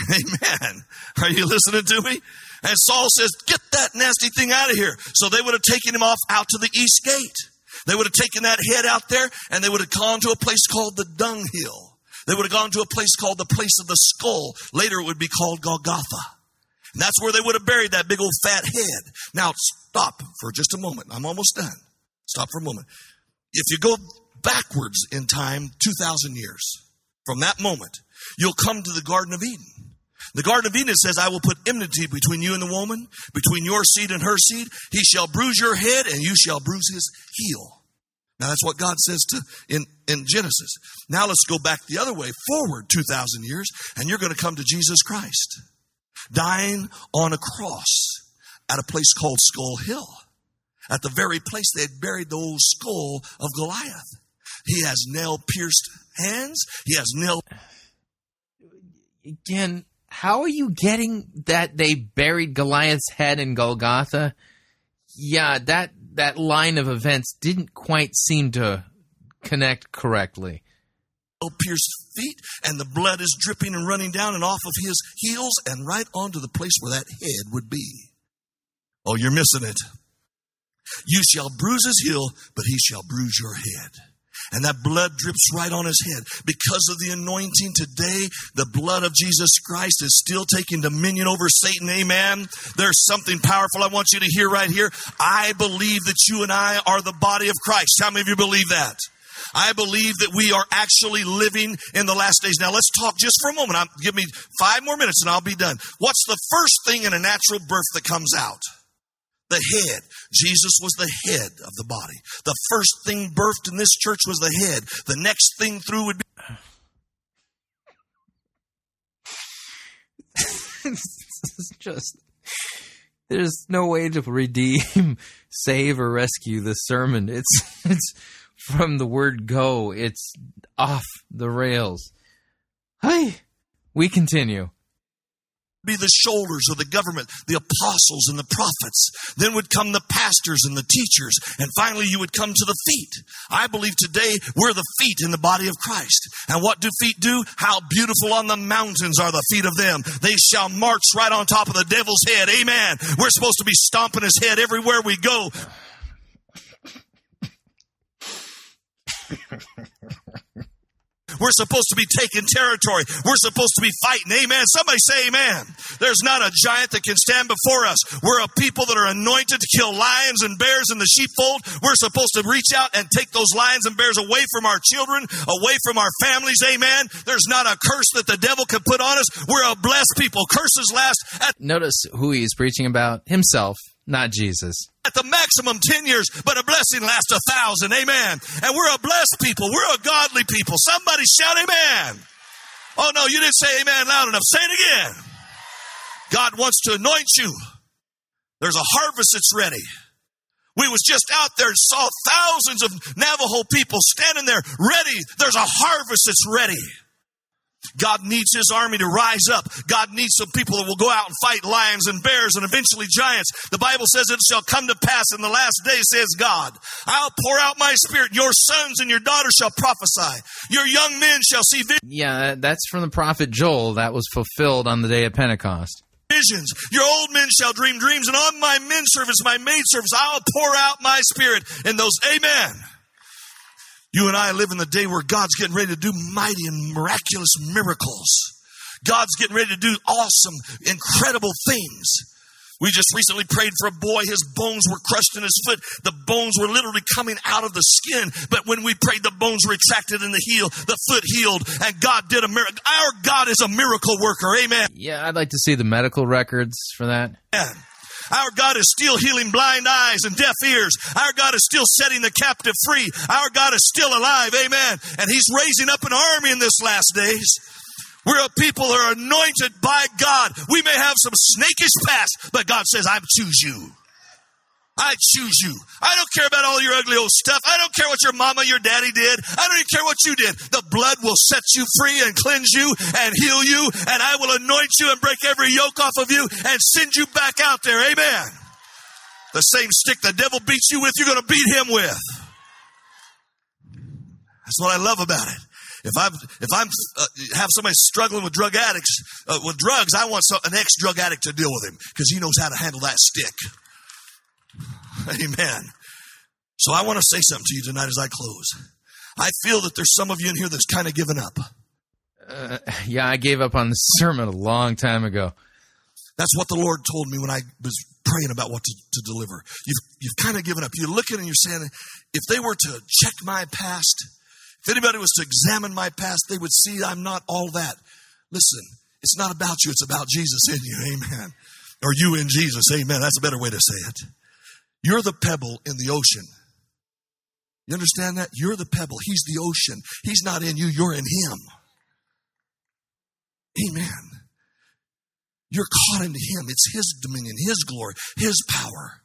Amen. Are you listening to me? And Saul says, get that nasty thing out of here. So they would have taken him off out to the east gate. They would have taken that head out there and they would have gone to a place called the dunghill. They would have gone to a place called the place of the skull. Later it would be called Golgotha. And that's where they would have buried that big old fat head. Now stop for just a moment. I'm almost done. Stop for a moment. If you go backwards in time, two thousand years from that moment, you'll come to the Garden of Eden. The Garden of Eden says, I will put enmity between you and the woman, between your seed and her seed. He shall bruise your head and you shall bruise his heel. Now that's what God says to in, in Genesis. Now let's go back the other way, forward two thousand years, and you're going to come to Jesus Christ, dying on a cross at a place called Skull Hill, at the very place they had buried the old skull of Goliath. He has nail-pierced hands. He has nail... Again... How are you getting that they buried Goliath's head in Golgotha? Yeah, that that line of events didn't quite seem to connect correctly. Pierced feet, and the blood is dripping and running down and off of his heels and right onto the place where that head would be. Oh, you're missing it. You shall bruise his heel, but he shall bruise your head. And that blood drips right on his head. Because of the anointing today, the blood of Jesus Christ is still taking dominion over Satan. Amen. There's something powerful I want you to hear right here. I believe that you and I are the body of Christ. How many of you believe that? I believe that we are actually living in the last days. Now, let's talk just for a moment. I'm, give me five more minutes and I'll be done. What's the first thing in a natural birth that comes out? The head. Jesus was the head of the body. The first thing birthed in this church was the head. The next thing through would be... This is just... There's no way to redeem, save, or rescue this sermon. It's, it's from the word go. It's off the rails. Hey, we continue. Be the shoulders of the government, the apostles and the prophets. Then would come the pastors and the teachers. And finally, you would come to the feet. I believe today we're the feet in the body of Christ. And what do feet do? How beautiful on the mountains are the feet of them. They shall march right on top of the devil's head. Amen. We're supposed to be stomping his head everywhere we go. We're supposed to be taking territory. We're supposed to be fighting. Amen. Somebody say amen. There's not a giant that can stand before us. We're a people that are anointed to kill lions and bears in the sheepfold. We're supposed to reach out and take those lions and bears away from our children, away from our families. Amen. There's not a curse that the devil can put on us. We're a blessed people. Curses last at... Notice who he's preaching about. Himself, not Jesus. At the maximum ten years, but a blessing lasts a thousand. Amen. And we're a blessed people. We're a godly people. Somebody shout amen. Oh, no, you didn't say amen loud enough. Say it again. God wants to anoint you. There's a harvest that's ready. We was just out there and saw thousands of Navajo people standing there ready. There's a harvest that's ready. God needs his army to rise up. God needs some people that will go out and fight lions and bears and eventually giants. The Bible says it shall come to pass in the last day, says God. I'll pour out my spirit. Your sons and your daughters shall prophesy. Your young men shall see visions. Yeah, that's from the prophet Joel. That was fulfilled on the day of Pentecost. Visions. Your old men shall dream dreams. And on my men servants, my maid servants, I'll pour out my spirit. And those, amen. You and I live in the day where God's getting ready to do mighty and miraculous miracles. God's getting ready to do awesome, incredible things. We just recently prayed for a boy. His bones were crushed in his foot. The bones were literally coming out of the skin. But when we prayed, the bones retracted and the heel, the foot healed. And God did a miracle. Our God is a miracle worker. Amen. Yeah, I'd like to see the medical records for that. Yeah. Our God is still healing blind eyes and deaf ears. Our God is still setting the captive free. Our God is still alive. Amen. And he's raising up an army in this last days. We're a people that are anointed by God. We may have some snakish past, but God says, I choose you. I choose you. I don't care about all your ugly old stuff. I don't care what your mama, your daddy did. I don't even care what you did. The blood will set you free and cleanse you and heal you. And I will anoint you and break every yoke off of you and send you back out there. Amen. The same stick the devil beats you with, you're going to beat him with. That's what I love about it. If I if I'm uh, have somebody struggling with drug addicts, uh, with drugs, I want some, an ex-drug addict to deal with him because he knows how to handle that stick. Amen. So I want to say something to you tonight as I close. I feel that there's some of you in here that's kind of given up. Uh, yeah, I gave up on the sermon a long time ago. That's what the Lord told me when I was praying about what to, to deliver. You've, you've kind of given up. You're looking and you're saying, if they were to check my past, if anybody was to examine my past, they would see I'm not all that. Listen, it's not about you. It's about Jesus in you. Amen. Or you in Jesus. Amen. That's a better way to say it. You're the pebble in the ocean. You understand that? You're the pebble. He's the ocean. He's not in you. You're in him. Amen. You're caught into him. It's his dominion, his glory, his power.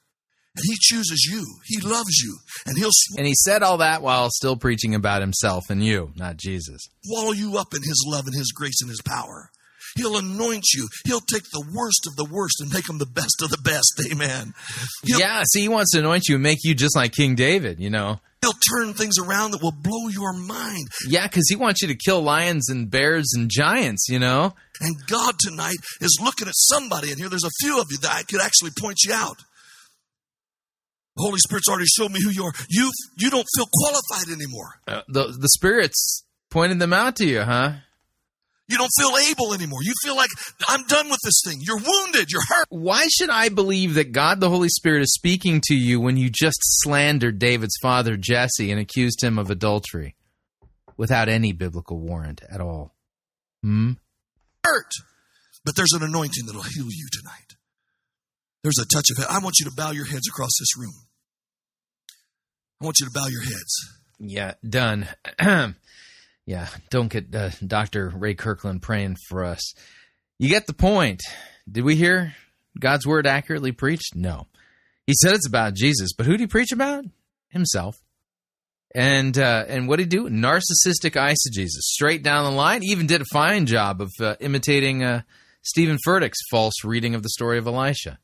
And he chooses you. He loves you. And he'll sw- And he said all that while still preaching about himself and you, not Jesus. Swallow you up in his love and his grace and his power. He'll anoint you. He'll take the worst of the worst and make them the best of the best. Amen. He'll, yeah, see, he wants to anoint you and make you just like King David, you know. He'll turn things around that will blow your mind. Yeah, because he wants you to kill lions and bears and giants, you know. And God tonight is looking at somebody in here. There's a few of you that I could actually point you out. The Holy Spirit's already showed me who you are. You, you don't feel qualified anymore. Uh, the, the Spirit's pointed them out to you, huh? You don't feel able anymore. You feel like, I'm done with this thing. You're wounded. You're hurt. Why should I believe that God, the Holy Spirit, is speaking to you when you just slandered David's father, Jesse, and accused him of adultery without any biblical warrant at all? Hmm? Hurt. But there's an anointing that will heal you tonight. There's a touch of it. I want you to bow your heads across this room. I want you to bow your heads. Yeah, done. Yeah, don't get uh, Doctor Ray Kirkland praying for us. You get the point. Did we hear God's word accurately preached? No. He said it's about Jesus, but who did he preach about? Himself. And uh, and what did he do? Narcissistic eisegesis, straight down the line. He even did a fine job of uh, imitating uh, Stephen Furtick's false reading of the story of Elisha.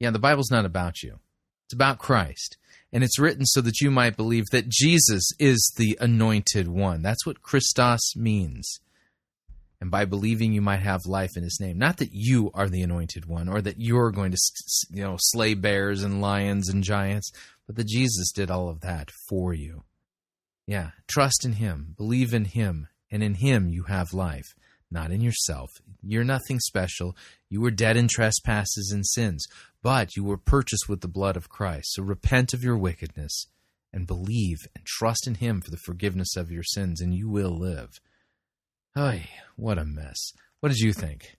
Yeah, the Bible's not about you. It's about Christ. And it's written so that you might believe that Jesus is the anointed one. That's what Christos means. And by believing, you might have life in his name. Not that you are the anointed one or that you're going to, you know, slay bears and lions and giants, but that Jesus did all of that for you. Yeah, trust in him, believe in him, and in him you have life, not in yourself. You're nothing special. You were dead in trespasses and sins, but you were purchased with the blood of Christ. So repent of your wickedness and believe and trust in him for the forgiveness of your sins, and you will live. Ay, what a mess. What did you think?